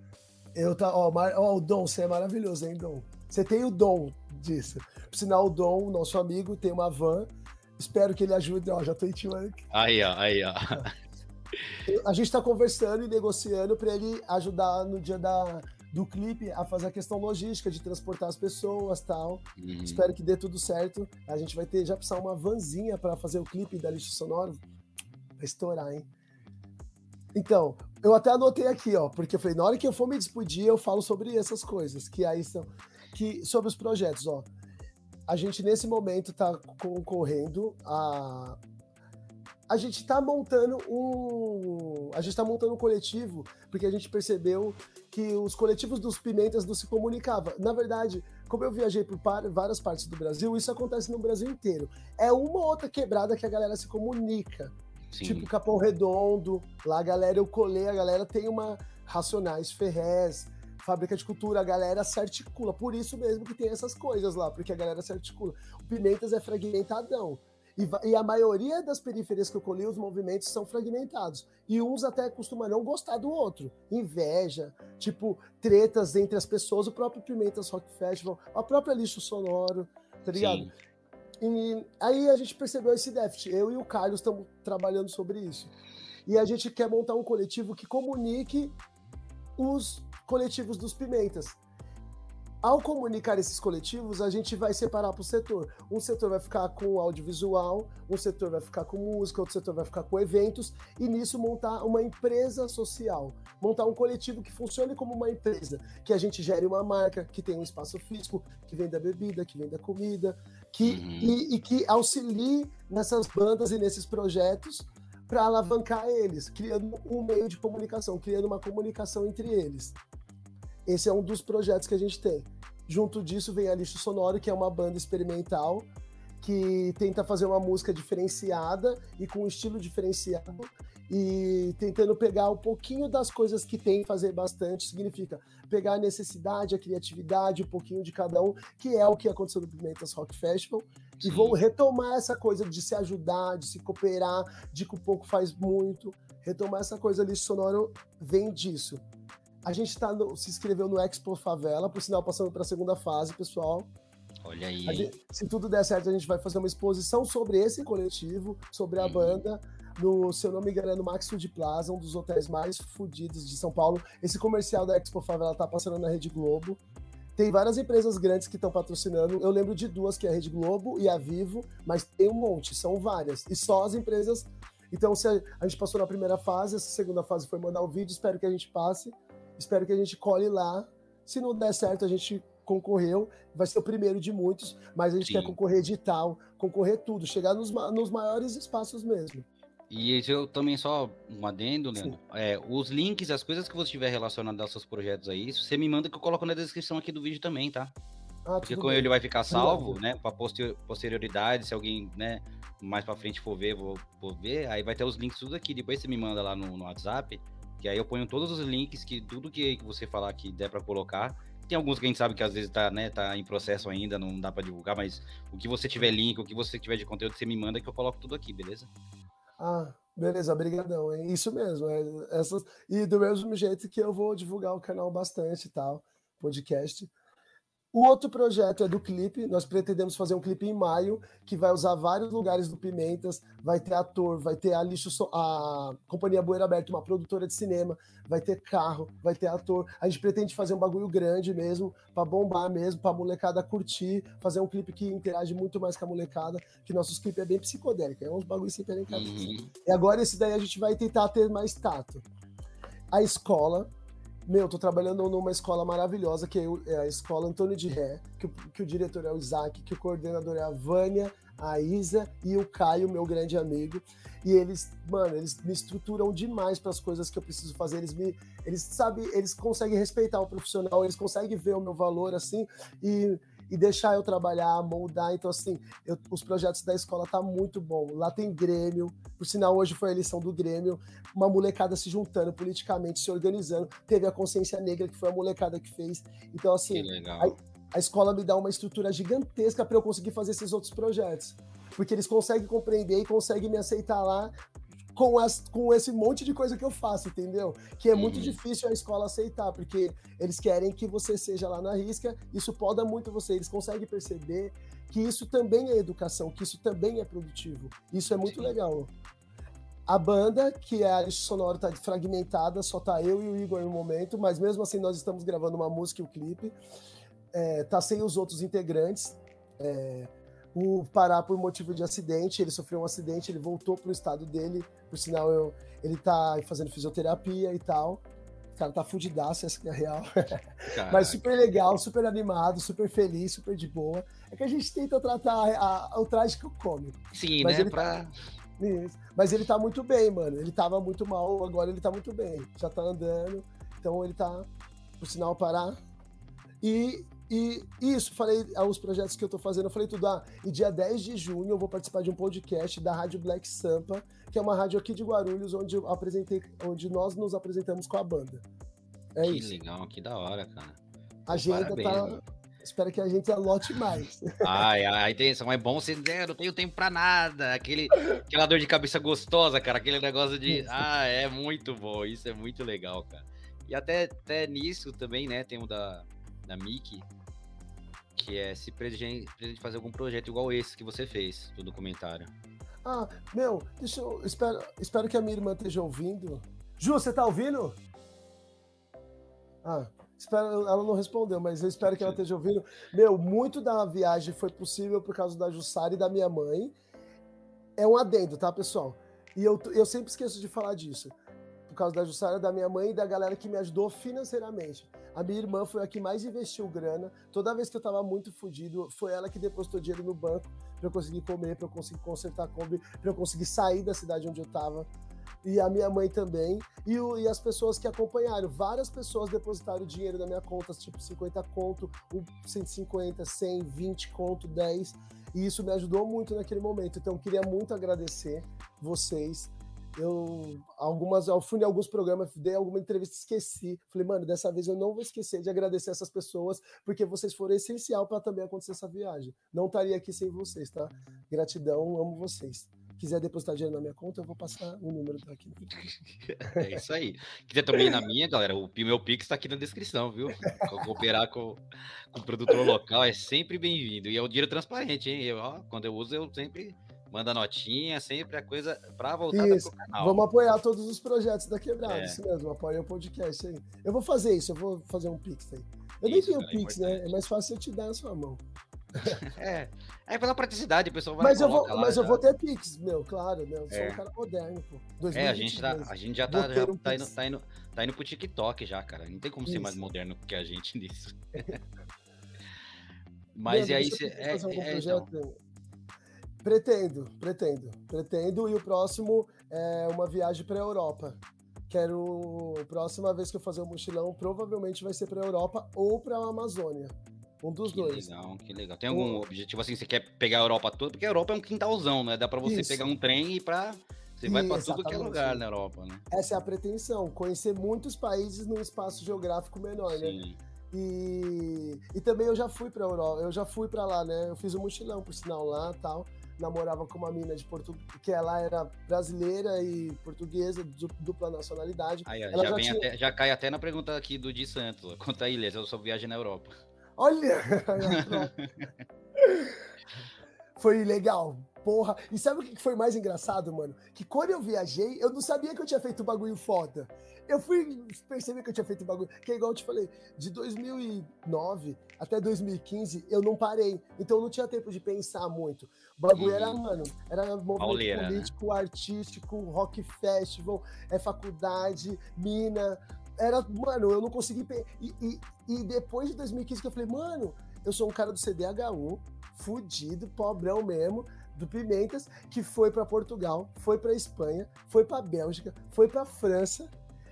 Eu tá, ó, Mar, ó, o Dom, você é maravilhoso, hein, Dom? Você tem o dom disso. Por sinal, o Dom, nosso amigo, tem uma van, espero que ele ajude, ó, já tô intimando aqui. Aí, ó, aí, ó. A gente tá conversando e negociando para ele ajudar no dia da... do clipe a fazer a questão logística de transportar as pessoas e tal. Uhum. Espero que dê tudo certo. A gente vai ter já precisar uma vanzinha para fazer o clipe da Lixo Sonoro. Vai estourar, hein? Então, eu até anotei aqui, ó, porque eu falei, na hora que eu for me despedir, eu falo sobre essas coisas, que aí são. Que, sobre os projetos, ó. A gente, nesse momento, tá concorrendo a. A gente tá montando um. A gente tá montando um coletivo, porque a gente percebeu que os coletivos dos Pimentas não se comunicavam. Na verdade, como eu viajei por várias partes do Brasil, isso acontece no Brasil inteiro. É uma ou outra quebrada que a galera se comunica. Sim. Tipo Capão Redondo, lá a galera, eu colei, a galera tem uma Racionais, Ferrez, Fábrica de Cultura, a galera se articula. Por isso mesmo que tem essas coisas lá, porque a galera se articula. O Pimentas é fragmentadão. E a maioria das periferias que eu colhi, os movimentos são fragmentados. E uns até costumam não gostar do outro. Inveja, tipo, tretas entre as pessoas, o próprio Pimentas Rock Festival, a própria Lixo Sonoro, tá ligado? Sim. E aí a gente percebeu esse déficit. Eu e o Carlos estamos trabalhando sobre isso. E a gente quer montar um coletivo que comunique os coletivos dos Pimentas. Ao comunicar esses coletivos, a gente vai separar pro setor. Um setor vai ficar com audiovisual, um setor vai ficar com música, outro setor vai ficar com eventos, e nisso montar uma empresa social. Montar um coletivo que funcione como uma empresa, que a gente gere uma marca, que tenha um espaço físico, que venda bebida, que venda comida, que, uhum. e, e que auxilie nessas bandas e nesses projetos para alavancar eles, criando um meio de comunicação, criando uma comunicação entre eles. Esse é um dos projetos que a gente tem. Junto disso vem a Lixo Sonoro, que é uma banda experimental que tenta fazer uma música diferenciada e com um estilo diferenciado e tentando pegar um pouquinho das coisas que tem, fazer bastante, significa pegar a necessidade, a criatividade, um pouquinho de cada um, que é o que aconteceu no Pimentas Rock Festival, e vão retomar essa coisa de se ajudar, de se cooperar, de que o pouco faz muito, retomar essa coisa. Lixo Sonoro vem disso. A gente tá no, se inscreveu no Expo Favela, por sinal, passando para a segunda fase, pessoal. Olha aí. Gente, se tudo der certo, a gente vai fazer uma exposição sobre esse coletivo, sobre a hum. banda, no, se eu não me engano, é no Maxfield Plaza, um dos hotéis mais fodidos de São Paulo. Esse comercial da Expo Favela tá passando na Rede Globo. Tem várias empresas grandes que estão patrocinando. Eu lembro de duas, que é a Rede Globo e a Vivo, mas tem um monte, são várias. E só as empresas... Então, se a, a gente passou na primeira fase, essa segunda fase foi mandar o vídeo, espero que a gente passe. Espero que a gente colhe lá. Se não der certo, a gente concorreu. Vai ser o primeiro de muitos, mas a gente Sim. quer concorrer edital, concorrer tudo, chegar nos, nos maiores espaços mesmo. E eu também só um adendo, Leandro. É, os links, as coisas que você tiver relacionado aos seus projetos aí, você me manda que eu coloco na descrição aqui do vídeo também, tá? Ah, porque com ele vai ficar salvo, né? Para posterioridade, se alguém, né, mais para frente for ver, vou, vou ver. Aí vai ter os links tudo aqui. Depois você me manda lá no, no WhatsApp. Que aí eu ponho todos os links, que tudo que você falar que der para colocar. Tem alguns que a gente sabe que às vezes tá, né, tá em processo ainda, não dá para divulgar, mas o que você tiver link, o que você tiver de conteúdo, você me manda que eu coloco tudo aqui, beleza? Ah, beleza, brigadão. É isso mesmo. É, essas... E do mesmo jeito que eu vou divulgar o canal bastante e tal, podcast. O outro projeto é do clipe. Nós pretendemos fazer um clipe em maio, que vai usar vários lugares do Pimentas, vai ter ator, vai ter a, lixo, a Companhia Bueiro Aberto, uma produtora de cinema, vai ter carro, vai ter ator. A gente pretende fazer um bagulho grande mesmo, pra bombar mesmo, pra molecada curtir, fazer um clipe que interage muito mais com a molecada, que nossos clipes é bem psicodélico, é uns bagulhos sem ter nem cabeça. Uhum. E agora esse daí a gente vai tentar ter mais tato. A escola... Meu, tô trabalhando numa escola maravilhosa, que é a Escola Antônio de Ré, que, que o diretor é o Isaac, que o coordenador é a Vânia, a Isa e o Caio, meu grande amigo. E eles, mano, eles me estruturam demais para as coisas que eu preciso fazer. Eles me, eles sabem, eles conseguem respeitar o profissional, eles conseguem ver o meu valor, assim, e... e deixar eu trabalhar, moldar. Então, assim, eu, os projetos da escola tá muito bom. Lá tem Grêmio, por sinal, hoje foi a eleição do Grêmio, uma molecada se juntando politicamente, se organizando. Teve a Consciência Negra, que foi a molecada que fez. Então, assim, a, a escola me dá uma estrutura gigantesca para eu conseguir fazer esses outros projetos. Porque eles conseguem compreender e conseguem me aceitar lá com, as, com esse monte de coisa que eu faço, entendeu? Que é muito uhum. difícil a escola aceitar, porque eles querem que você seja lá na risca, isso poda muito você, eles conseguem perceber que isso também é educação, que isso também é produtivo, isso é muito Sim. legal. A banda, que é a Lixo Sonoro, tá fragmentada, só tá eu e o Igor no momento, mas mesmo assim nós estamos gravando uma música e um clipe, é, tá sem os outros integrantes, é... o Pará por motivo de acidente, ele sofreu um acidente, ele voltou pro estado dele, por sinal eu, ele tá fazendo fisioterapia e tal, o cara tá fudidaço, essa que é a real. Mas super legal, super animado, super feliz, super de boa, é que a gente tenta tratar a, a, o trágico cômico. Sim, mas né, ele pra... tá... mas ele tá muito bem, mano, ele tava muito mal, agora ele tá muito bem, já tá andando, então ele tá, por sinal, Pará, e... E isso, falei aos projetos que eu tô fazendo, eu falei tudo, ah, e dia dez de junho eu vou participar de um podcast da Rádio Black Sampa, que é uma rádio aqui de Guarulhos, onde, eu apresentei, onde nós nos apresentamos com a banda. É que isso. Legal, que da hora, cara. A agenda tá... Espero que a gente alote mais. Ai, a intenção é bom ser zero, não tenho tempo pra nada. Aquele, aquela dor de cabeça gostosa, cara, aquele negócio de... Isso. Ah, é muito bom, isso é muito legal, cara. E até, até nisso também, né, tem o da, da Mickey, que é se pretende fazer algum projeto igual esse que você fez do documentário. Ah, meu, deixa eu... Espero, espero que a minha irmã esteja ouvindo. Ju, você tá ouvindo? Ah, espero, ela não respondeu, mas eu espero que ela esteja ouvindo. Meu, muito da viagem foi possível por causa da Jussara e da minha mãe. É um adendo, tá, pessoal? E eu, eu sempre esqueço de falar disso. Por causa da Jussara, da minha mãe e da galera que me ajudou financeiramente. A minha irmã foi a que mais investiu grana. Toda vez que eu tava muito fodido, foi ela que depositou dinheiro no banco pra eu conseguir comer, pra eu conseguir consertar a Kombi, pra eu conseguir sair da cidade onde eu tava. E a minha mãe também. E, o, e as pessoas que acompanharam. Várias pessoas depositaram dinheiro na minha conta, tipo cinquenta conto, cento e cinquenta, cem, vinte conto, dez. E isso me ajudou muito naquele momento. Então, eu queria muito agradecer vocês. Eu, algumas, eu fui em alguns programas, dei alguma entrevista, esqueci. Falei, mano, dessa vez eu não vou esquecer de agradecer essas pessoas, porque vocês foram essencial para também acontecer essa viagem. Não estaria aqui sem vocês, tá? Gratidão, amo vocês. Quiser depositar dinheiro na minha conta, eu vou passar o número tá aqui. É isso aí. Quiser também na minha, galera, o meu Pix tá aqui na descrição, viu? Cooperar com, com o produtor local é sempre bem-vindo. E é o dinheiro transparente, hein? Eu, ó, quando eu uso, eu sempre... Manda notinha, sempre a coisa pra voltar pro canal. Vamos apoiar todos os projetos da Quebrada, é. Isso mesmo, apoia o podcast aí. Eu vou fazer isso, eu vou fazer um Pix aí. Eu isso, nem tenho cara, Pix, é né? É mais fácil eu te dar na sua mão. É, é pela praticidade, o pessoal vai mas eu vou, lá, Mas já. eu vou ter Pix, meu, claro, meu, eu sou é. um cara moderno, pô. dois mil e vinte, é, a gente, tá, a gente já, tá, já um tá, indo, tá, indo, tá indo pro TikTok já, cara. Não tem como isso. ser mais moderno que a gente nisso. Mas meu, e aí... Você, é, fazer algum é, projeto, então... Pretendo, pretendo, pretendo. E o próximo é uma viagem para a Europa. Quero, a próxima vez que eu fazer um mochilão, provavelmente vai ser para a Europa ou para a Amazônia. Um dos que dois. Legal, que legal. Tem algum um... objetivo assim? Você quer pegar a Europa toda? Porque a Europa é um quintalzão, né? Dá para você Isso. pegar um trem e para você vai para tudo que é lugar na Europa, né? Essa é a pretensão, conhecer muitos países num espaço geográfico menor, Sim. né? E, e também eu já fui para a Europa, eu já fui para lá, né? Eu fiz um mochilão, por sinal, lá e tal. Namorava com uma mina de Portugal, que ela era brasileira e portuguesa, dupla nacionalidade. Aí, ela já, já, vem tinha... até, já cai até na pergunta aqui do Di Santos. Conta aí, Lê, eu sou viagem na Europa. Olha! Foi legal, porra. E sabe o que foi mais engraçado, mano? Que quando eu viajei, eu não sabia que eu tinha feito bagulho foda. Eu fui perceber que eu tinha feito bagulho. Que é igual eu te falei, de dois mil e nove até dois mil e quinze, eu não parei. Então eu não tinha tempo de pensar muito. O bagulho hum. era, mano, era movimento Pauleira, político, né? Artístico, rock festival, é faculdade, mina. Era, mano, eu não consegui... Pe... E, e, e depois de dois mil e quinze que eu falei, mano, eu sou um cara do C D H U, fudido, pobrão mesmo, do Pimentas, que foi pra Portugal, foi pra Espanha, foi pra Bélgica, foi pra França,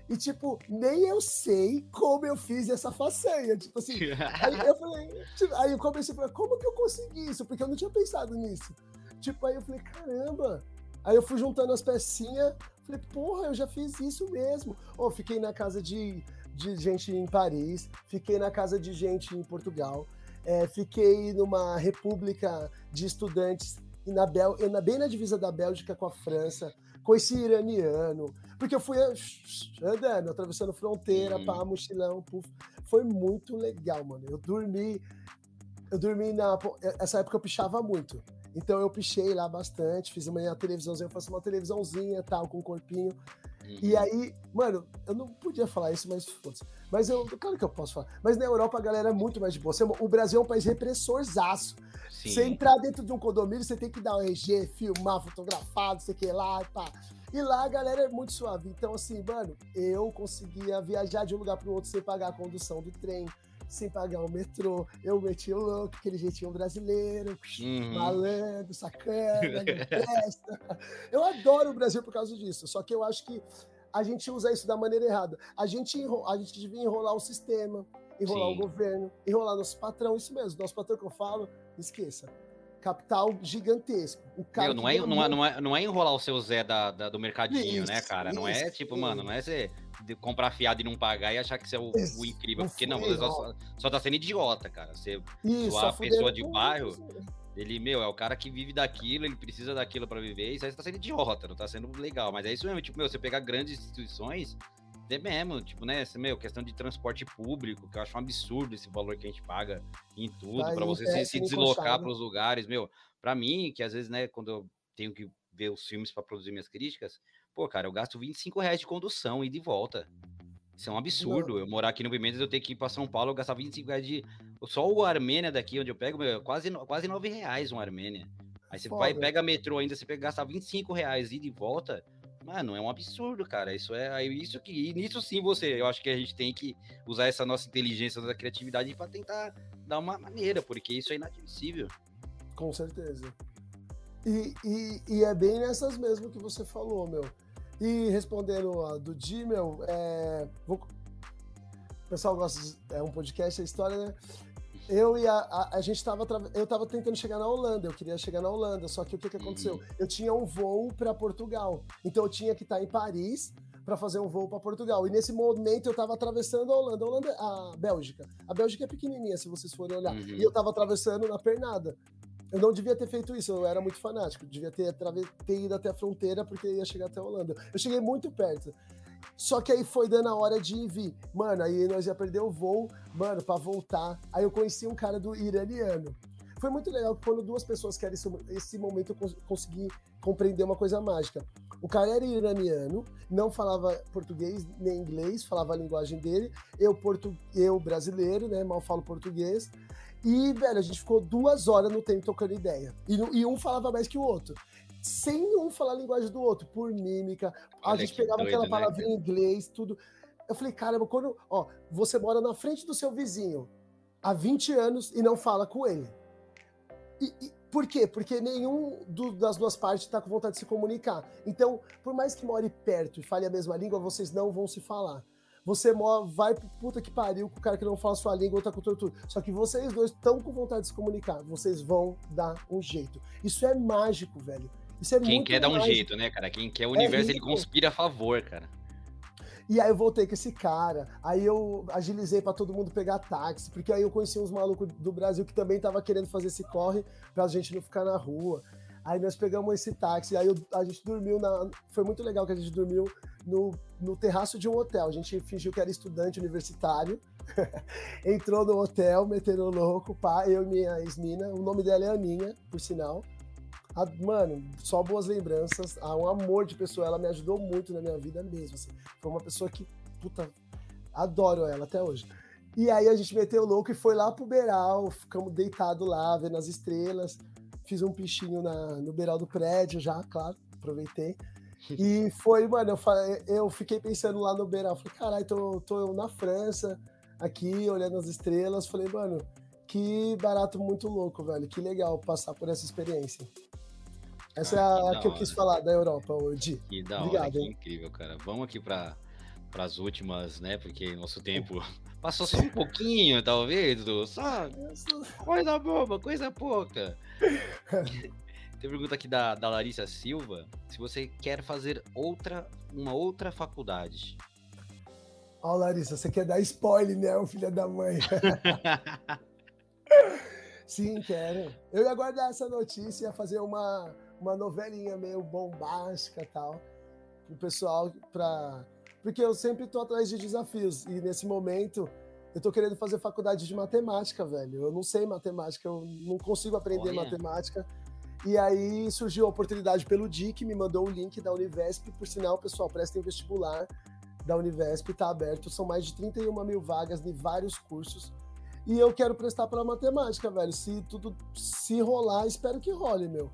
e tipo, nem eu sei como eu fiz essa façanha, tipo assim, aí eu falei, tipo, aí eu comecei a falar, como que eu consegui isso? Porque eu não tinha pensado nisso. Tipo, aí eu falei, caramba, aí eu fui juntando as pecinhas, falei, porra, eu já fiz isso mesmo. Oh, fiquei na casa de, de gente em Paris, fiquei na casa de gente em Portugal, é, fiquei numa república de estudantes na Bel... bem na divisa da Bélgica com a França, conheci iraniano, porque eu fui andando, atravessando fronteira, uhum. pá, mochilão, puf. Foi muito legal, mano. Eu dormi, eu dormi na... Essa época eu pichava muito, então eu pichei lá bastante, fiz uma televisãozinha, eu faço uma televisãozinha, tal, com um corpinho. Uhum. E aí, mano, eu não podia falar isso, mas foda-se. Mas eu, claro que eu posso falar. Mas na Europa a galera é muito mais de boa. O Brasil é um país repressorzaço. Sim. Você entrar dentro de um condomínio, você tem que dar um R G, filmar, fotografar, não sei o que lá, pá. E lá a galera é muito suave. Então, assim, mano, eu conseguia viajar de um lugar pro outro sem pagar a condução do trem, sem pagar o metrô. Eu meti o louco, aquele jeitinho brasileiro, uhum. malandro, sacana, de festa. Eu adoro o Brasil por causa disso, só que eu acho que a gente usa isso da maneira errada. A gente, enro- a gente devia enrolar o sistema, enrolar Sim. o governo, enrolar nosso patrão, isso mesmo, nosso patrão que eu falo, não esqueça. Capital gigantesco. O cara Meu, não, é, não, é, não, é, não é enrolar o seu Zé da, da, do mercadinho, isso, né, cara? Não isso, é tipo, isso. mano, não é você comprar fiado e não pagar e achar que você é o, o incrível. Porque não, você só, só tá sendo idiota, cara. Você isso, a pessoa de bairro, ele, meu, é o cara que vive daquilo, ele precisa daquilo pra viver. Isso aí você tá sendo idiota, não tá sendo legal. Mas é isso mesmo, tipo, meu, você pegar grandes instituições, é mesmo, tipo, né, meu, questão de transporte público, que eu acho um absurdo esse valor que a gente paga em tudo, para você se, se deslocar para os lugares, meu, para mim, que às vezes, né, quando eu tenho que ver os filmes para produzir minhas críticas, pô, cara, eu gasto vinte e cinco reais de condução, ida e volta, isso é um absurdo, não. Eu morar aqui no Pimentas, eu tenho que ir para São Paulo, eu gastar vinte e cinco reais de, só o Armênia daqui, onde eu pego, meu, quase, quase nove reais um Armênia, aí você Foda. vai pega metrô ainda, você pega, gasta vinte e cinco reais ida e volta. Mano, é um absurdo, cara. Isso é isso que. Nisso sim você. Eu acho que a gente tem que usar essa nossa inteligência, nossa criatividade para tentar dar uma maneira, porque isso é inadmissível. Com certeza. E, e, e é bem nessas mesmo que você falou, meu. E respondendo a do Di, meu, é, vou... o pessoal gosta de. É um podcast, é história, né? Eu e a, a, a gente tava, eu tava tentando chegar na Holanda, eu queria chegar na Holanda, só que o que que aconteceu? Uhum. Eu tinha um voo para Portugal, então eu tinha que estar em Paris para fazer um voo para Portugal, e nesse momento eu tava atravessando a Holanda, a, Holanda, a Bélgica, a Bélgica é pequenininha se vocês forem olhar, uhum. e eu tava atravessando na pernada, eu não devia ter feito isso, eu era muito fanático, devia ter, ter ido até a fronteira porque ia chegar até a Holanda, eu cheguei muito perto. Só que aí foi dando a hora de ir vir. Mano, aí nós ia perder o voo, mano, pra voltar. Aí eu conheci um cara do iraniano. Foi muito legal quando duas pessoas querem esse, esse momento eu consegui compreender uma coisa mágica. O cara era iraniano, não falava português nem inglês, falava a linguagem dele. Eu, portu, eu brasileiro, né, mal falo português. E, velho, a gente ficou duas horas no tempo tocando ideia. E, e um falava mais que o outro. Sem um falar a linguagem do outro, por mímica, a Olha gente pegava doido, aquela palavrinha né? em inglês, tudo. Eu falei, caramba, quando ó, você mora na frente do seu vizinho há vinte anos e não fala com ele. E, e, por quê? Porque nenhum do, das duas partes está com vontade de se comunicar. Então, por mais que more perto e fale a mesma língua, vocês não vão se falar. Você mora, vai pro puta que pariu com o cara que não fala sua língua, outra cultura, tudo. Só que vocês dois estão com vontade de se comunicar. Vocês vão dar um jeito. Isso é mágico, velho. Isso é Quem quer dá um jeito, né, cara? Quem quer o universo, ele conspira a favor, cara. E aí eu voltei com esse cara, aí eu agilizei pra todo mundo pegar táxi, porque aí eu conheci uns malucos do Brasil que também tava querendo fazer esse corre pra gente não ficar na rua. Aí nós pegamos esse táxi, aí eu, a gente dormiu na... Foi muito legal que a gente dormiu no, no terraço de um hotel. A gente fingiu que era estudante universitário, Entrou no hotel, metendo louco, pá, eu e minha ex-mina, o nome dela é Aninha, por sinal. A, mano, só boas lembranças, a, um amor de pessoa, ela me ajudou muito na minha vida mesmo, assim. Foi uma pessoa que, puta, adoro ela até hoje. E aí a gente meteu louco e foi lá pro Beiral, ficamos deitados lá, vendo as estrelas, fiz um pichinho na, no Beiral do prédio já, claro, aproveitei. E foi, mano, eu, falei, eu fiquei pensando lá no Beiral, falei, caralho, tô, tô na França, aqui, olhando as estrelas, falei, mano, que barato muito louco, velho, que legal passar por essa experiência. Essa cara, é a que, que eu quis falar da Europa hoje. Que da Obrigado, hora, que hein? Incrível, cara. Vamos aqui para as últimas, né, porque nosso tempo passou só um pouquinho, talvez, só coisa boba, coisa pouca. Tem pergunta aqui da, da Larissa Silva, se você quer fazer outra, uma outra faculdade. Ó, oh, Larissa, você quer dar spoiler, né, o filho da mãe? Sim, quero. Eu ia guardar essa notícia, ia fazer uma, uma novelinha meio bombástica e tal, pro pessoal, pra... porque eu sempre tô atrás de desafios, e nesse momento eu tô querendo fazer faculdade de matemática, velho. Eu não sei matemática, eu não consigo aprender Olha. matemática. E aí surgiu a oportunidade pelo D I C, me mandou o link da Univesp, por sinal, pessoal, prestem vestibular da Univesp, tá aberto, são mais de trinta e uma mil vagas de vários cursos, e eu quero prestar para matemática, velho, se tudo, se rolar, espero que role, meu.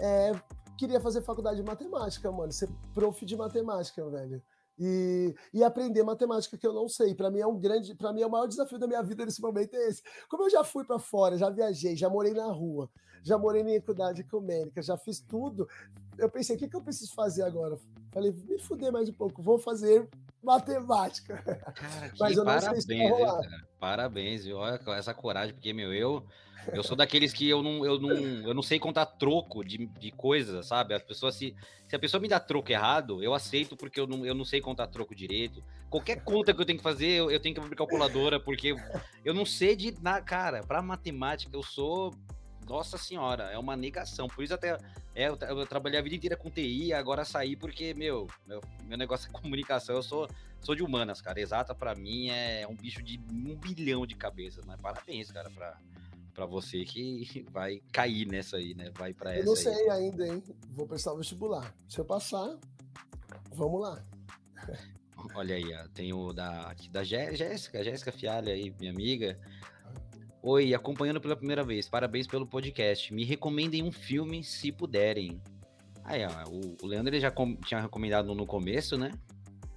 É, queria fazer faculdade de matemática, mano, ser prof de matemática, velho, e, e aprender matemática que eu não sei, para mim é um grande, para mim é o maior desafio da minha vida nesse momento é esse, como eu já fui para fora, já viajei, já morei na rua, já morei na Equidade Ecumênica, já fiz tudo, eu pensei, o que, que eu preciso fazer agora? Falei, me fuder mais um pouco, vou fazer matemática. Cara, que Mas eu não parabéns, sei se vai rolar. Cara, parabéns, viu? Olha essa coragem, porque, meu, eu, eu sou daqueles que eu não, eu não, eu não sei contar troco de, de coisas, sabe? As pessoas se, se a pessoa me dá troco errado, eu aceito porque eu não, eu não sei contar troco direito. Qualquer conta que eu tenho que fazer, eu, eu tenho que abrir calculadora, porque eu não sei de nada. Cara, pra matemática, eu sou... Nossa senhora, é uma negação. Por isso até é, eu, tra- eu trabalhei a vida inteira com T I, agora saí porque, meu, meu, meu negócio é comunicação, eu sou, sou de humanas, cara. Exata pra mim é um bicho de um bilhão de cabeças, mas parabéns, cara, pra, pra você que vai cair nessa aí, né? Vai pra eu essa Eu não sei aí. ainda, hein? Vou prestar o vestibular. Se eu passar, vamos lá. Olha aí, ó, tem o da, aqui, da Jéssica, Jéssica Fialha aí, minha amiga. Oi, acompanhando pela primeira vez, parabéns pelo podcast. Me recomendem um filme, se puderem. Aí, ó, o Leandro ele já com, tinha recomendado no começo, né?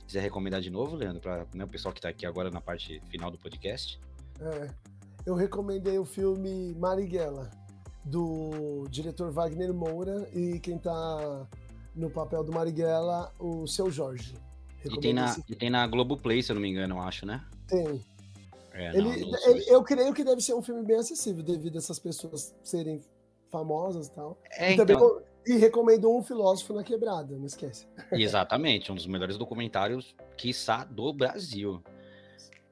Quiser recomendar de novo, Leandro, para né, o pessoal que tá aqui agora na parte final do podcast. É, eu recomendei o filme Marighella, do diretor Wagner Moura, e quem tá no papel do Marighella, o Seu Jorge. E tem, na, e tem na Globoplay, se eu não me engano, eu acho, né? Tem. É, não, ele, não ele, eu creio que deve ser um filme bem acessível, devido a essas pessoas serem famosas e tal. É, e, então... também, e recomendo Um Filósofo na Quebrada, não esquece. Exatamente, um dos melhores documentários, quiçá, do Brasil.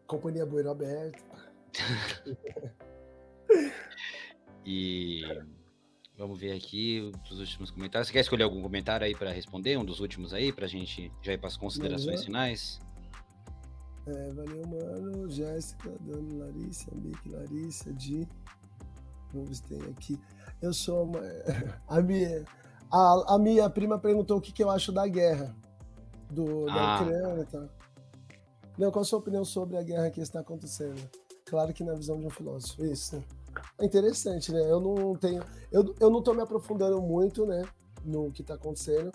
Companhia Bueiro Aberto. E vamos ver aqui os últimos comentários. Você quer escolher algum comentário aí para responder? Um dos últimos aí, para a gente já ir para as considerações uhum. finais? É, valeu, mano, Jéssica, Dani, Larissa, Mick, Larissa, Di, vamos ver se tem aqui, eu sou, uma... a, minha, a, a minha prima perguntou o que, que eu acho da guerra, do, da ah. Ucrânia e tal. Não, qual a sua opinião sobre a guerra que está acontecendo? Claro que na visão de um filósofo, isso, é interessante, né, eu não tenho, eu, eu não tô me aprofundando muito, né, no que tá acontecendo,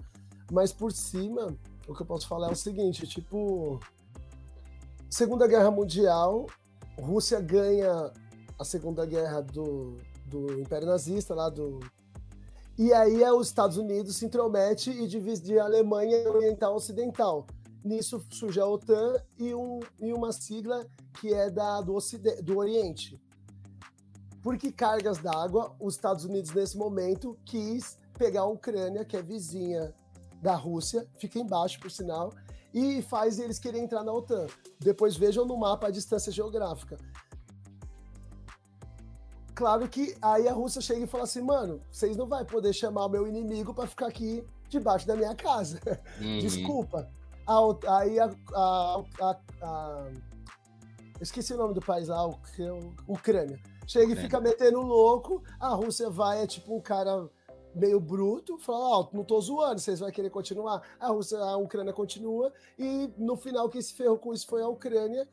mas por cima, o que eu posso falar é o seguinte, tipo... Segunda Guerra Mundial, Rússia ganha a Segunda Guerra do, do Império Nazista, lá do... E aí os Estados Unidos se intromete e divide a Alemanha Oriental e Ocidental. Nisso surge a OTAN e, um, e uma sigla que é da, do, Ocide- do Oriente. Por que cargas d'água, os Estados Unidos, nesse momento, quis pegar a Ucrânia, que é vizinha da Rússia, fica embaixo, por sinal, e faz eles querem entrar na OTAN. Depois vejam no mapa a distância geográfica. Claro que aí a Rússia chega e fala assim, mano, vocês não vão poder chamar meu inimigo para ficar aqui debaixo da minha casa. Uhum. Desculpa. Aí a, a, a, a, esqueci o nome do país lá, Ucrânia. Chega e fica metendo louco, a Rússia vai, é tipo um cara meio bruto, fala, ó, oh, não tô zoando, vocês vão querer continuar? A Rússia, a Ucrânia continua, e no final quem se ferrou com isso foi a Ucrânia,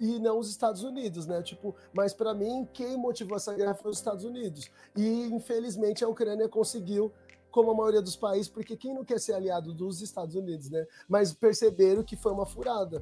e não os Estados Unidos, né? Tipo, mas para mim, quem motivou essa guerra foi os Estados Unidos. E, infelizmente, a Ucrânia conseguiu, como a maioria dos países, porque quem não quer ser aliado dos Estados Unidos, né? Mas perceberam que foi uma furada.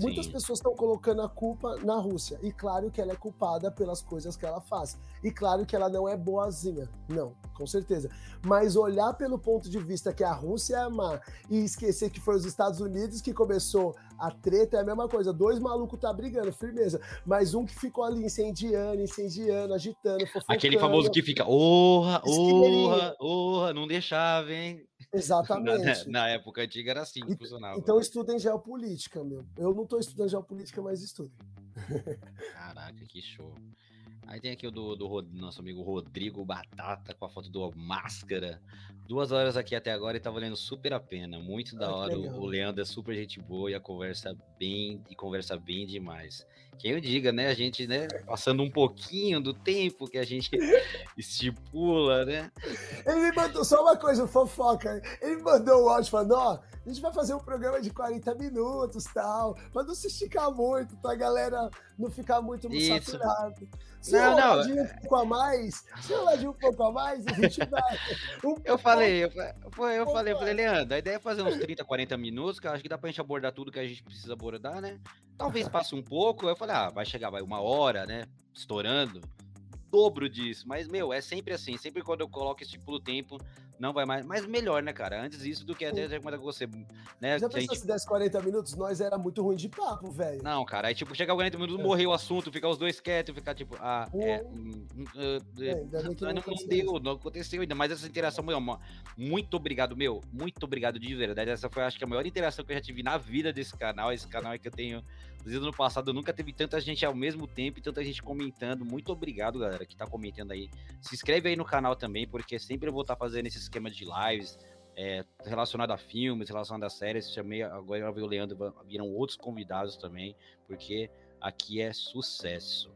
Sim. Muitas pessoas estão colocando a culpa na Rússia. E claro que ela é culpada pelas coisas que ela faz. E claro que ela não é boazinha. Não, com certeza. Mas olhar pelo ponto de vista que a Rússia é má e esquecer que foi os Estados Unidos que começou a treta é a mesma coisa. Dois malucos tá brigando, firmeza. Mas um que ficou ali incendiando, incendiando, agitando, fofocando. Aquele famoso que fica, orra, orra, orra, não deixava, hein? Exatamente. Na, na época antiga era assim que funcionava. Então estudem geopolítica, meu. Eu não tô estudando geopolítica, mas estudem. Caraca, que show. Aí tem aqui o do, do nosso amigo Rodrigo Batata, com a foto do Máscara. Duas horas aqui até agora e tá valendo super a pena. Muito da ah, hora. O Leandro é super gente boa e a conversa bem, e conversa bem demais. Quem eu diga, né? A gente, né? Passando um pouquinho do tempo que a gente estipula, né? Ele me mandou só uma coisa, fofoca. Ele me mandou um áudio falando, ó, a gente vai fazer um programa de quarenta minutos e tal, mas não se esticar muito, pra galera não ficar muito saturada. Se não, eu não. De um pouco a mais, se eu de um pouco a mais, a gente vai. Um eu falei, eu, foi, eu falei, eu falei, Leandro, a ideia é fazer uns trinta, quarenta minutos, que eu acho que dá pra gente abordar tudo que a gente precisa abordar, né? Talvez passe um pouco, eu falei, ah, vai chegar, vai uma hora, né? Estourando. Dobro disso, mas, meu, é sempre assim, sempre quando eu coloco esse tipo de tempo, não vai mais, mas melhor, né, cara, antes isso do que até recomendar com você, né, já pensou gente... se desse quarenta minutos, nós era muito ruim de papo, velho. Não, cara, aí, tipo, chegar quarenta minutos, é. morrer o assunto, ficar os dois quietos, ficar, tipo, ah, um... é, hum, hum, hum, é, não, não, não deu, não aconteceu ainda, mas essa interação, meu, muito obrigado, meu, muito obrigado de verdade, essa foi, acho que a maior interação que eu já tive na vida desse canal, esse canal é que eu tenho, desde o ano passado, nunca teve tanta gente ao mesmo tempo e tanta gente comentando, muito obrigado, galera, que tá comentando aí, se inscreve aí no canal também, porque sempre eu vou estar tá fazendo esse esquema de lives, é, relacionado a filmes, relacionado a séries, chamei, agora eu vi o Leandro, viram outros convidados também, porque aqui é sucesso.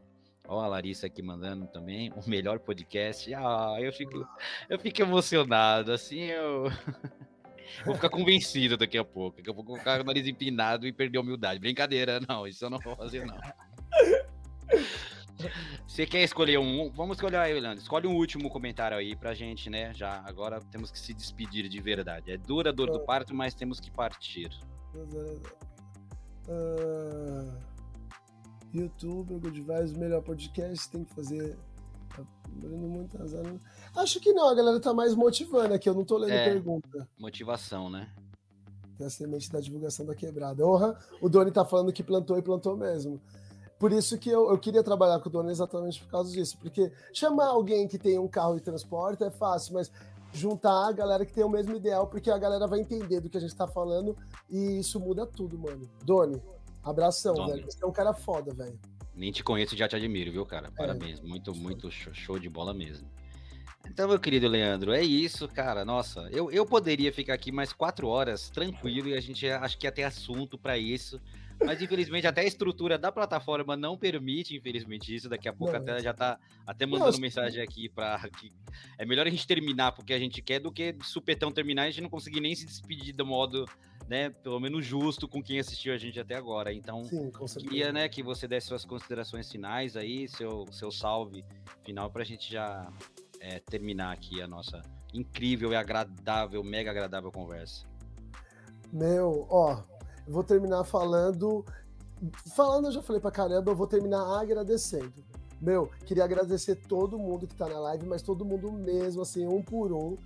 Ó a Larissa aqui mandando também, o melhor podcast, ah, eu fico, eu fico emocionado, assim, eu... Vou ficar convencido daqui a pouco, daqui a pouco eu vou ficar com o nariz empinado e perder a humildade, brincadeira, não, isso eu não vou fazer, não. Você quer escolher um? Vamos escolher aí, Leandro. Escolhe um último comentário aí pra gente, né? Já agora temos que se despedir de verdade. É dura a dor do parto, mas temos que partir. Uh, YouTube, Good Vibes, melhor podcast, tem que fazer... Tá abrindo muito azar. Acho que não, a galera tá mais motivando aqui, eu não tô lendo é, pergunta. Motivação, né? Tem a semente da divulgação da quebrada. Orra, o Doni tá falando que plantou e plantou mesmo. Por isso que eu, eu queria trabalhar com o dono exatamente por causa disso, porque chamar alguém que tem um carro de transporte é fácil, mas juntar a galera que tem o mesmo ideal, porque a galera vai entender do que a gente tá falando e isso muda tudo, mano. Doni, abração, Doni. Velho. Você é um cara foda, velho. Nem te conheço e já te admiro, viu, cara? Parabéns. É, muito, sim. muito show de bola mesmo. Então, meu querido Leandro, é isso, cara. Nossa, eu, eu poderia ficar aqui mais quatro horas tranquilo e a gente acho que ia ter assunto para isso. Mas, infelizmente, até a estrutura da plataforma não permite, infelizmente, isso. Daqui a pouco não, até já tá até mandando nossa. Mensagem aqui para que é melhor a gente terminar porque a gente quer do que de supetão terminar e a gente não conseguir nem se despedir do modo, né, pelo menos justo com quem assistiu a gente até agora. Então, sim, queria, né, que você desse suas considerações finais aí, seu, seu salve final para a gente já é, terminar aqui a nossa incrível e agradável, mega agradável conversa. Meu, ó... Vou terminar falando... Falando, eu já falei pra caramba, eu vou terminar agradecendo. Meu, queria agradecer todo mundo que tá na live, mas todo mundo mesmo, assim, um por um.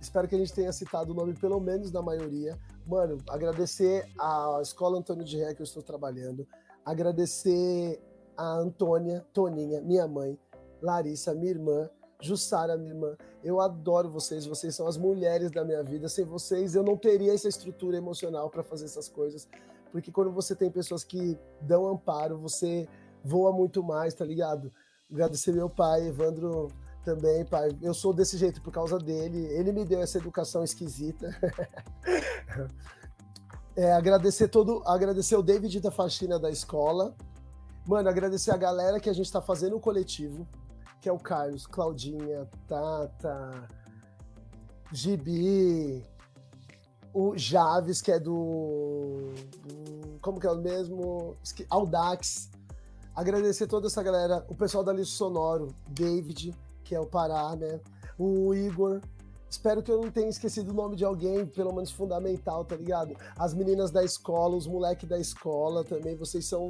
Espero que a gente tenha citado o nome, pelo menos, da maioria. Mano, agradecer à Escola Antônio de Ré, que eu estou trabalhando. Agradecer a Antônia, Toninha, minha mãe, Larissa, minha irmã, Jussara, minha irmã, eu adoro vocês, vocês são as mulheres da minha vida, sem vocês eu não teria essa estrutura emocional para fazer essas coisas, porque quando você tem pessoas que dão amparo, você voa muito mais, tá ligado? Agradecer meu pai, Evandro também, pai, eu sou desse jeito por causa dele, ele me deu essa educação esquisita. é, agradecer todo, agradecer o David da faxina da escola, Mano, agradecer a galera que a gente tá fazendo o coletivo, que é o Carlos, Claudinha, Tata, Gibi, o Javes, que é do... como que é o mesmo? Audax. Agradecer toda essa galera, o pessoal da Lixo Sonoro, David, que é o Pará, né? O Igor. Espero que eu não tenha esquecido o nome de alguém, pelo menos fundamental, tá ligado? As meninas da escola, os moleques da escola também, vocês são...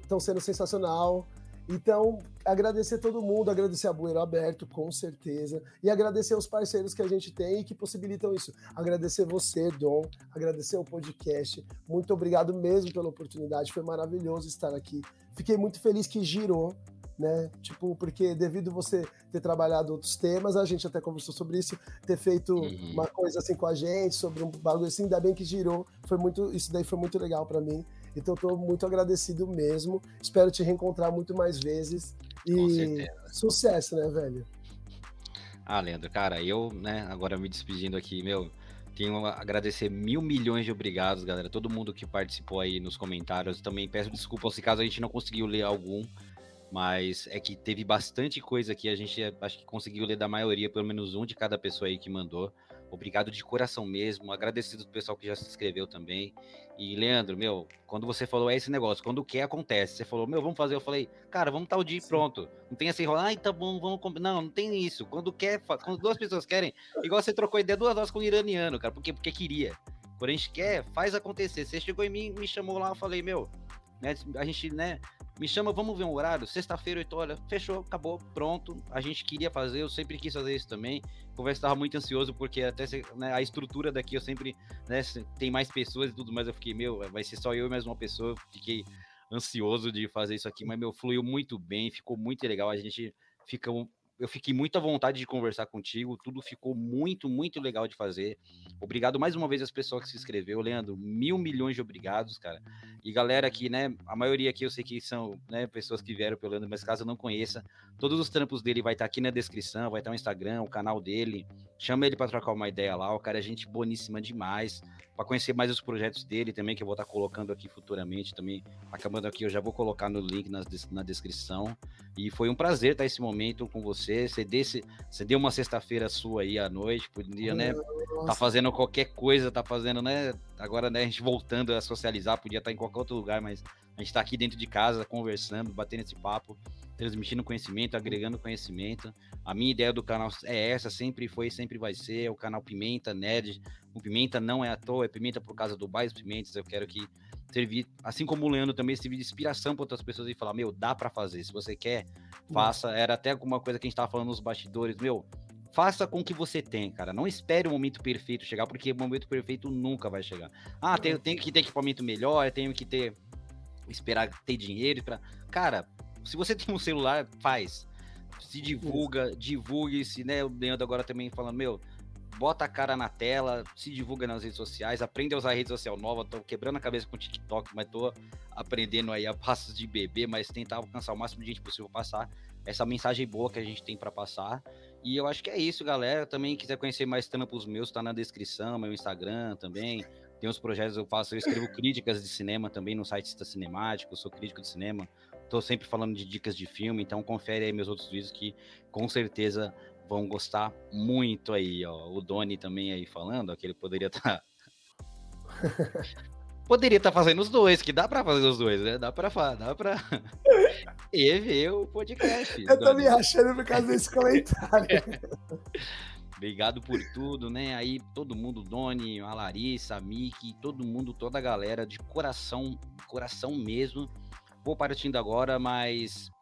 estão sendo sensacional. Então, agradecer todo mundo, agradecer a Bueiro Aberto, com certeza, e agradecer os parceiros que a gente tem e que possibilitam isso. Agradecer você, Dom, agradecer o podcast. Muito obrigado mesmo pela oportunidade, foi maravilhoso estar aqui. Fiquei muito feliz que girou, né? Tipo, porque devido você ter trabalhado outros temas, a gente até conversou sobre isso, ter feito uhum. uma coisa assim com a gente, sobre um bagulho assim, ainda bem que girou. Foi muito, isso daí foi muito legal pra mim. Então, estou muito agradecido mesmo. Espero te reencontrar muito mais vezes. E com certeza. Sucesso, né, velho? Ah, Leandro, cara, eu, né, agora me despedindo aqui, meu, tenho a agradecer mil milhões de obrigados, galera. Todo mundo que participou aí nos comentários. Também peço desculpas se caso a gente não conseguiu ler algum, mas é que teve bastante coisa aqui. A gente acho que conseguiu ler da maioria, pelo menos um de cada pessoa aí que mandou. Obrigado de coração mesmo, agradecido do pessoal que já se inscreveu também. E, Leandro, meu, quando você falou, é esse negócio, quando o que acontece, você falou, meu, vamos fazer, eu falei, cara, vamos tal dia e pronto. Não tem assim, ai, tá bom, vamos combinar. Não, não tem isso. Quando quer, quando duas pessoas querem, igual você trocou ideia duas horas com o iraniano, cara, porque, porque queria. Quando a gente quer, faz acontecer. Você chegou em mim, me chamou lá, eu falei, meu, né, a gente, né, me chama, vamos ver um horário, sexta-feira, oito horas, fechou, acabou, pronto, a gente queria fazer, eu sempre quis fazer isso também, conversa tava muito ansioso, porque até né, a estrutura daqui, eu sempre, né, tem mais pessoas e tudo, mas eu fiquei, meu, vai ser só eu e mais uma pessoa, fiquei ansioso de fazer isso aqui, mas, meu, fluiu muito bem, ficou muito legal, a gente fica... Eu fiquei muito à vontade de conversar contigo, tudo ficou muito, muito legal de fazer. Obrigado mais uma vez às pessoas que se inscreveu, Leandro, mil milhões de obrigados, cara. E galera aqui, né, a maioria aqui eu sei que são né, pessoas que vieram pelo Leandro, mas caso eu não conheça, todos os trampos dele vai estar tá aqui na descrição, vai estar tá o Instagram, o canal dele, chama ele para trocar uma ideia lá, o cara é gente boníssima demais, para conhecer mais os projetos dele também, que eu vou estar tá colocando aqui futuramente também, acabando aqui, eu já vou colocar no link na, na descrição. E foi um prazer estar tá, esse momento com você. Você, desse, você deu uma sexta-feira sua aí à noite, podia, né? Nossa. Tá fazendo qualquer coisa, tá fazendo, né? Agora, né, a gente voltando a socializar, podia estar em qualquer outro lugar, mas a gente tá aqui dentro de casa, conversando, batendo esse papo, transmitindo conhecimento, agregando conhecimento. A minha ideia do canal é essa, sempre foi, sempre vai ser, é o canal Pimenta Nerd. O Pimenta não é à toa, é Pimenta por causa do Bairro dos Pimentas, eu quero que servir, assim como o Leandro também, servir de inspiração para outras pessoas e falar, meu, dá para fazer, se você quer, faça, era até alguma coisa que a gente tava falando nos bastidores, meu, faça com o que você tem, cara, não espere o momento perfeito chegar, porque o momento perfeito nunca vai chegar. Ah, eu tenho que ter equipamento melhor, eu tenho que ter, esperar ter dinheiro, pra... cara, se você tem um celular, faz, se divulga, divulgue-se, né, o Leandro agora também falando, meu, bota a cara na tela, se divulga nas redes sociais, aprende a usar a rede social nova, tô quebrando a cabeça com o TikTok, mas tô aprendendo aí a passos de bebê, mas tentar alcançar o máximo de gente possível, passar essa mensagem boa que a gente tem para passar. E eu acho que é isso, galera. Também quiser conhecer mais trampos meus, tá na descrição, meu Instagram também. Tem uns projetos que eu faço, eu escrevo críticas de cinema também no site da Cinemática, eu sou crítico de cinema, tô sempre falando de dicas de filme, então confere aí meus outros vídeos que com certeza vão gostar muito aí, ó. O Doni também aí falando, ó, que ele poderia estar... Tá... poderia estar tá fazendo os dois, que dá pra fazer os dois, né? Dá pra falar, dá pra... e ver o podcast. Eu Doni. Tô me achando por causa desse comentário. Obrigado por tudo, né? Aí todo mundo, Doni, a Larissa, a Miki, todo mundo, toda a galera, de coração, coração mesmo. Vou partindo agora, mas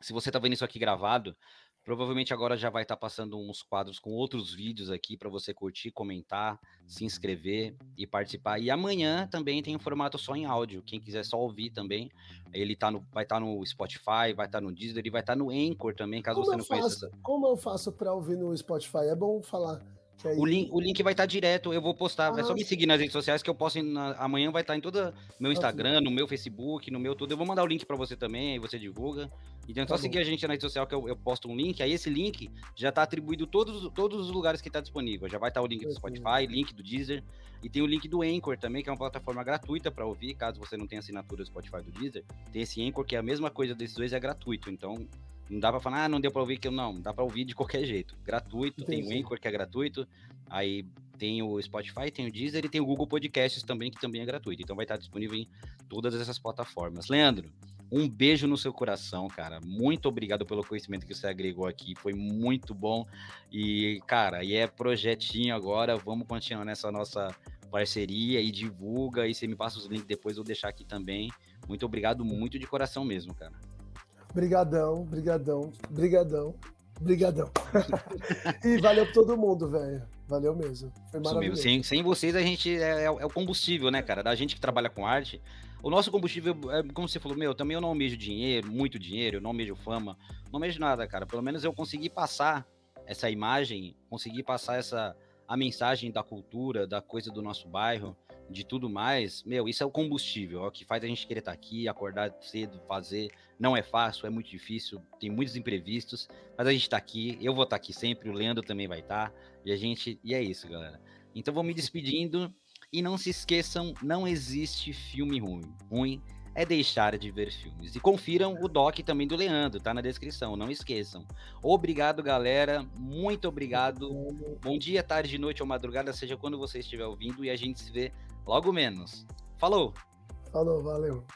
se você tá vendo isso aqui gravado, provavelmente agora já vai estar passando uns quadros com outros vídeos aqui para você curtir, comentar, se inscrever e participar. E amanhã também tem um formato só em áudio. Quem quiser só ouvir também, ele tá no, vai estar no Spotify, vai estar no Deezer, ele vai estar no Anchor também, caso como você não conheça. Como eu faço para ouvir no Spotify? É bom falar. O link, o link vai estar direto, eu vou postar, ah, é só me seguir nas redes sociais que eu posso, na, amanhã vai estar em todo meu Instagram, no meu Facebook, no meu tudo, eu vou mandar o link pra você também, aí você divulga, então é só tá seguir bom. A gente na rede social que eu, eu posto um link, aí esse link já tá atribuído todos, todos os lugares que tá disponível, já vai estar o link do Spotify, link do Deezer, e tem o link do Anchor também, que é uma plataforma gratuita pra ouvir, caso você não tenha assinatura do Spotify do Deezer, tem esse Anchor que é a mesma coisa desses dois, é gratuito, então... Não dá pra falar, ah, não deu pra ouvir, que eu não, dá pra ouvir de qualquer jeito, gratuito, entendi. Tem o Anchor que é gratuito, aí tem o Spotify, tem o Deezer e tem o Google Podcasts também, que também é gratuito, então vai estar disponível em todas essas plataformas. Leandro, um beijo no seu coração, cara, muito obrigado pelo conhecimento que você agregou aqui, foi muito bom, e cara, e é projetinho agora, vamos continuar nessa nossa parceria e divulga, e você me passa os links depois, eu vou deixar aqui também, muito obrigado, muito de coração mesmo, cara. Brigadão, brigadão, brigadão, brigadão. E valeu pra todo mundo, velho. Valeu mesmo. Foi maravilhoso. Sem, sem vocês a gente é, é o combustível, né, cara? Da gente que trabalha com arte. O nosso combustível, é, como você falou, meu, também eu não almejo dinheiro, muito dinheiro, eu não almejo fama, não almejo nada, cara. Pelo menos eu consegui passar essa imagem, consegui passar essa, a mensagem da cultura, da coisa do nosso bairro, de tudo mais, meu, isso é o combustível, é o que faz a gente querer estar aqui, acordar cedo, fazer, não é fácil, é muito difícil, tem muitos imprevistos, mas a gente tá aqui, eu vou estar aqui sempre, o Leandro também vai estar, e a gente, e é isso, galera. Então vou me despedindo, e não se esqueçam, não existe filme ruim, ruim é deixar de ver filmes, e confiram o doc também do Leandro, tá na descrição, não esqueçam. Obrigado, galera, muito obrigado, bom dia, tarde, noite ou madrugada, seja quando você estiver ouvindo, e a gente se vê logo menos. Falou! Falou, valeu!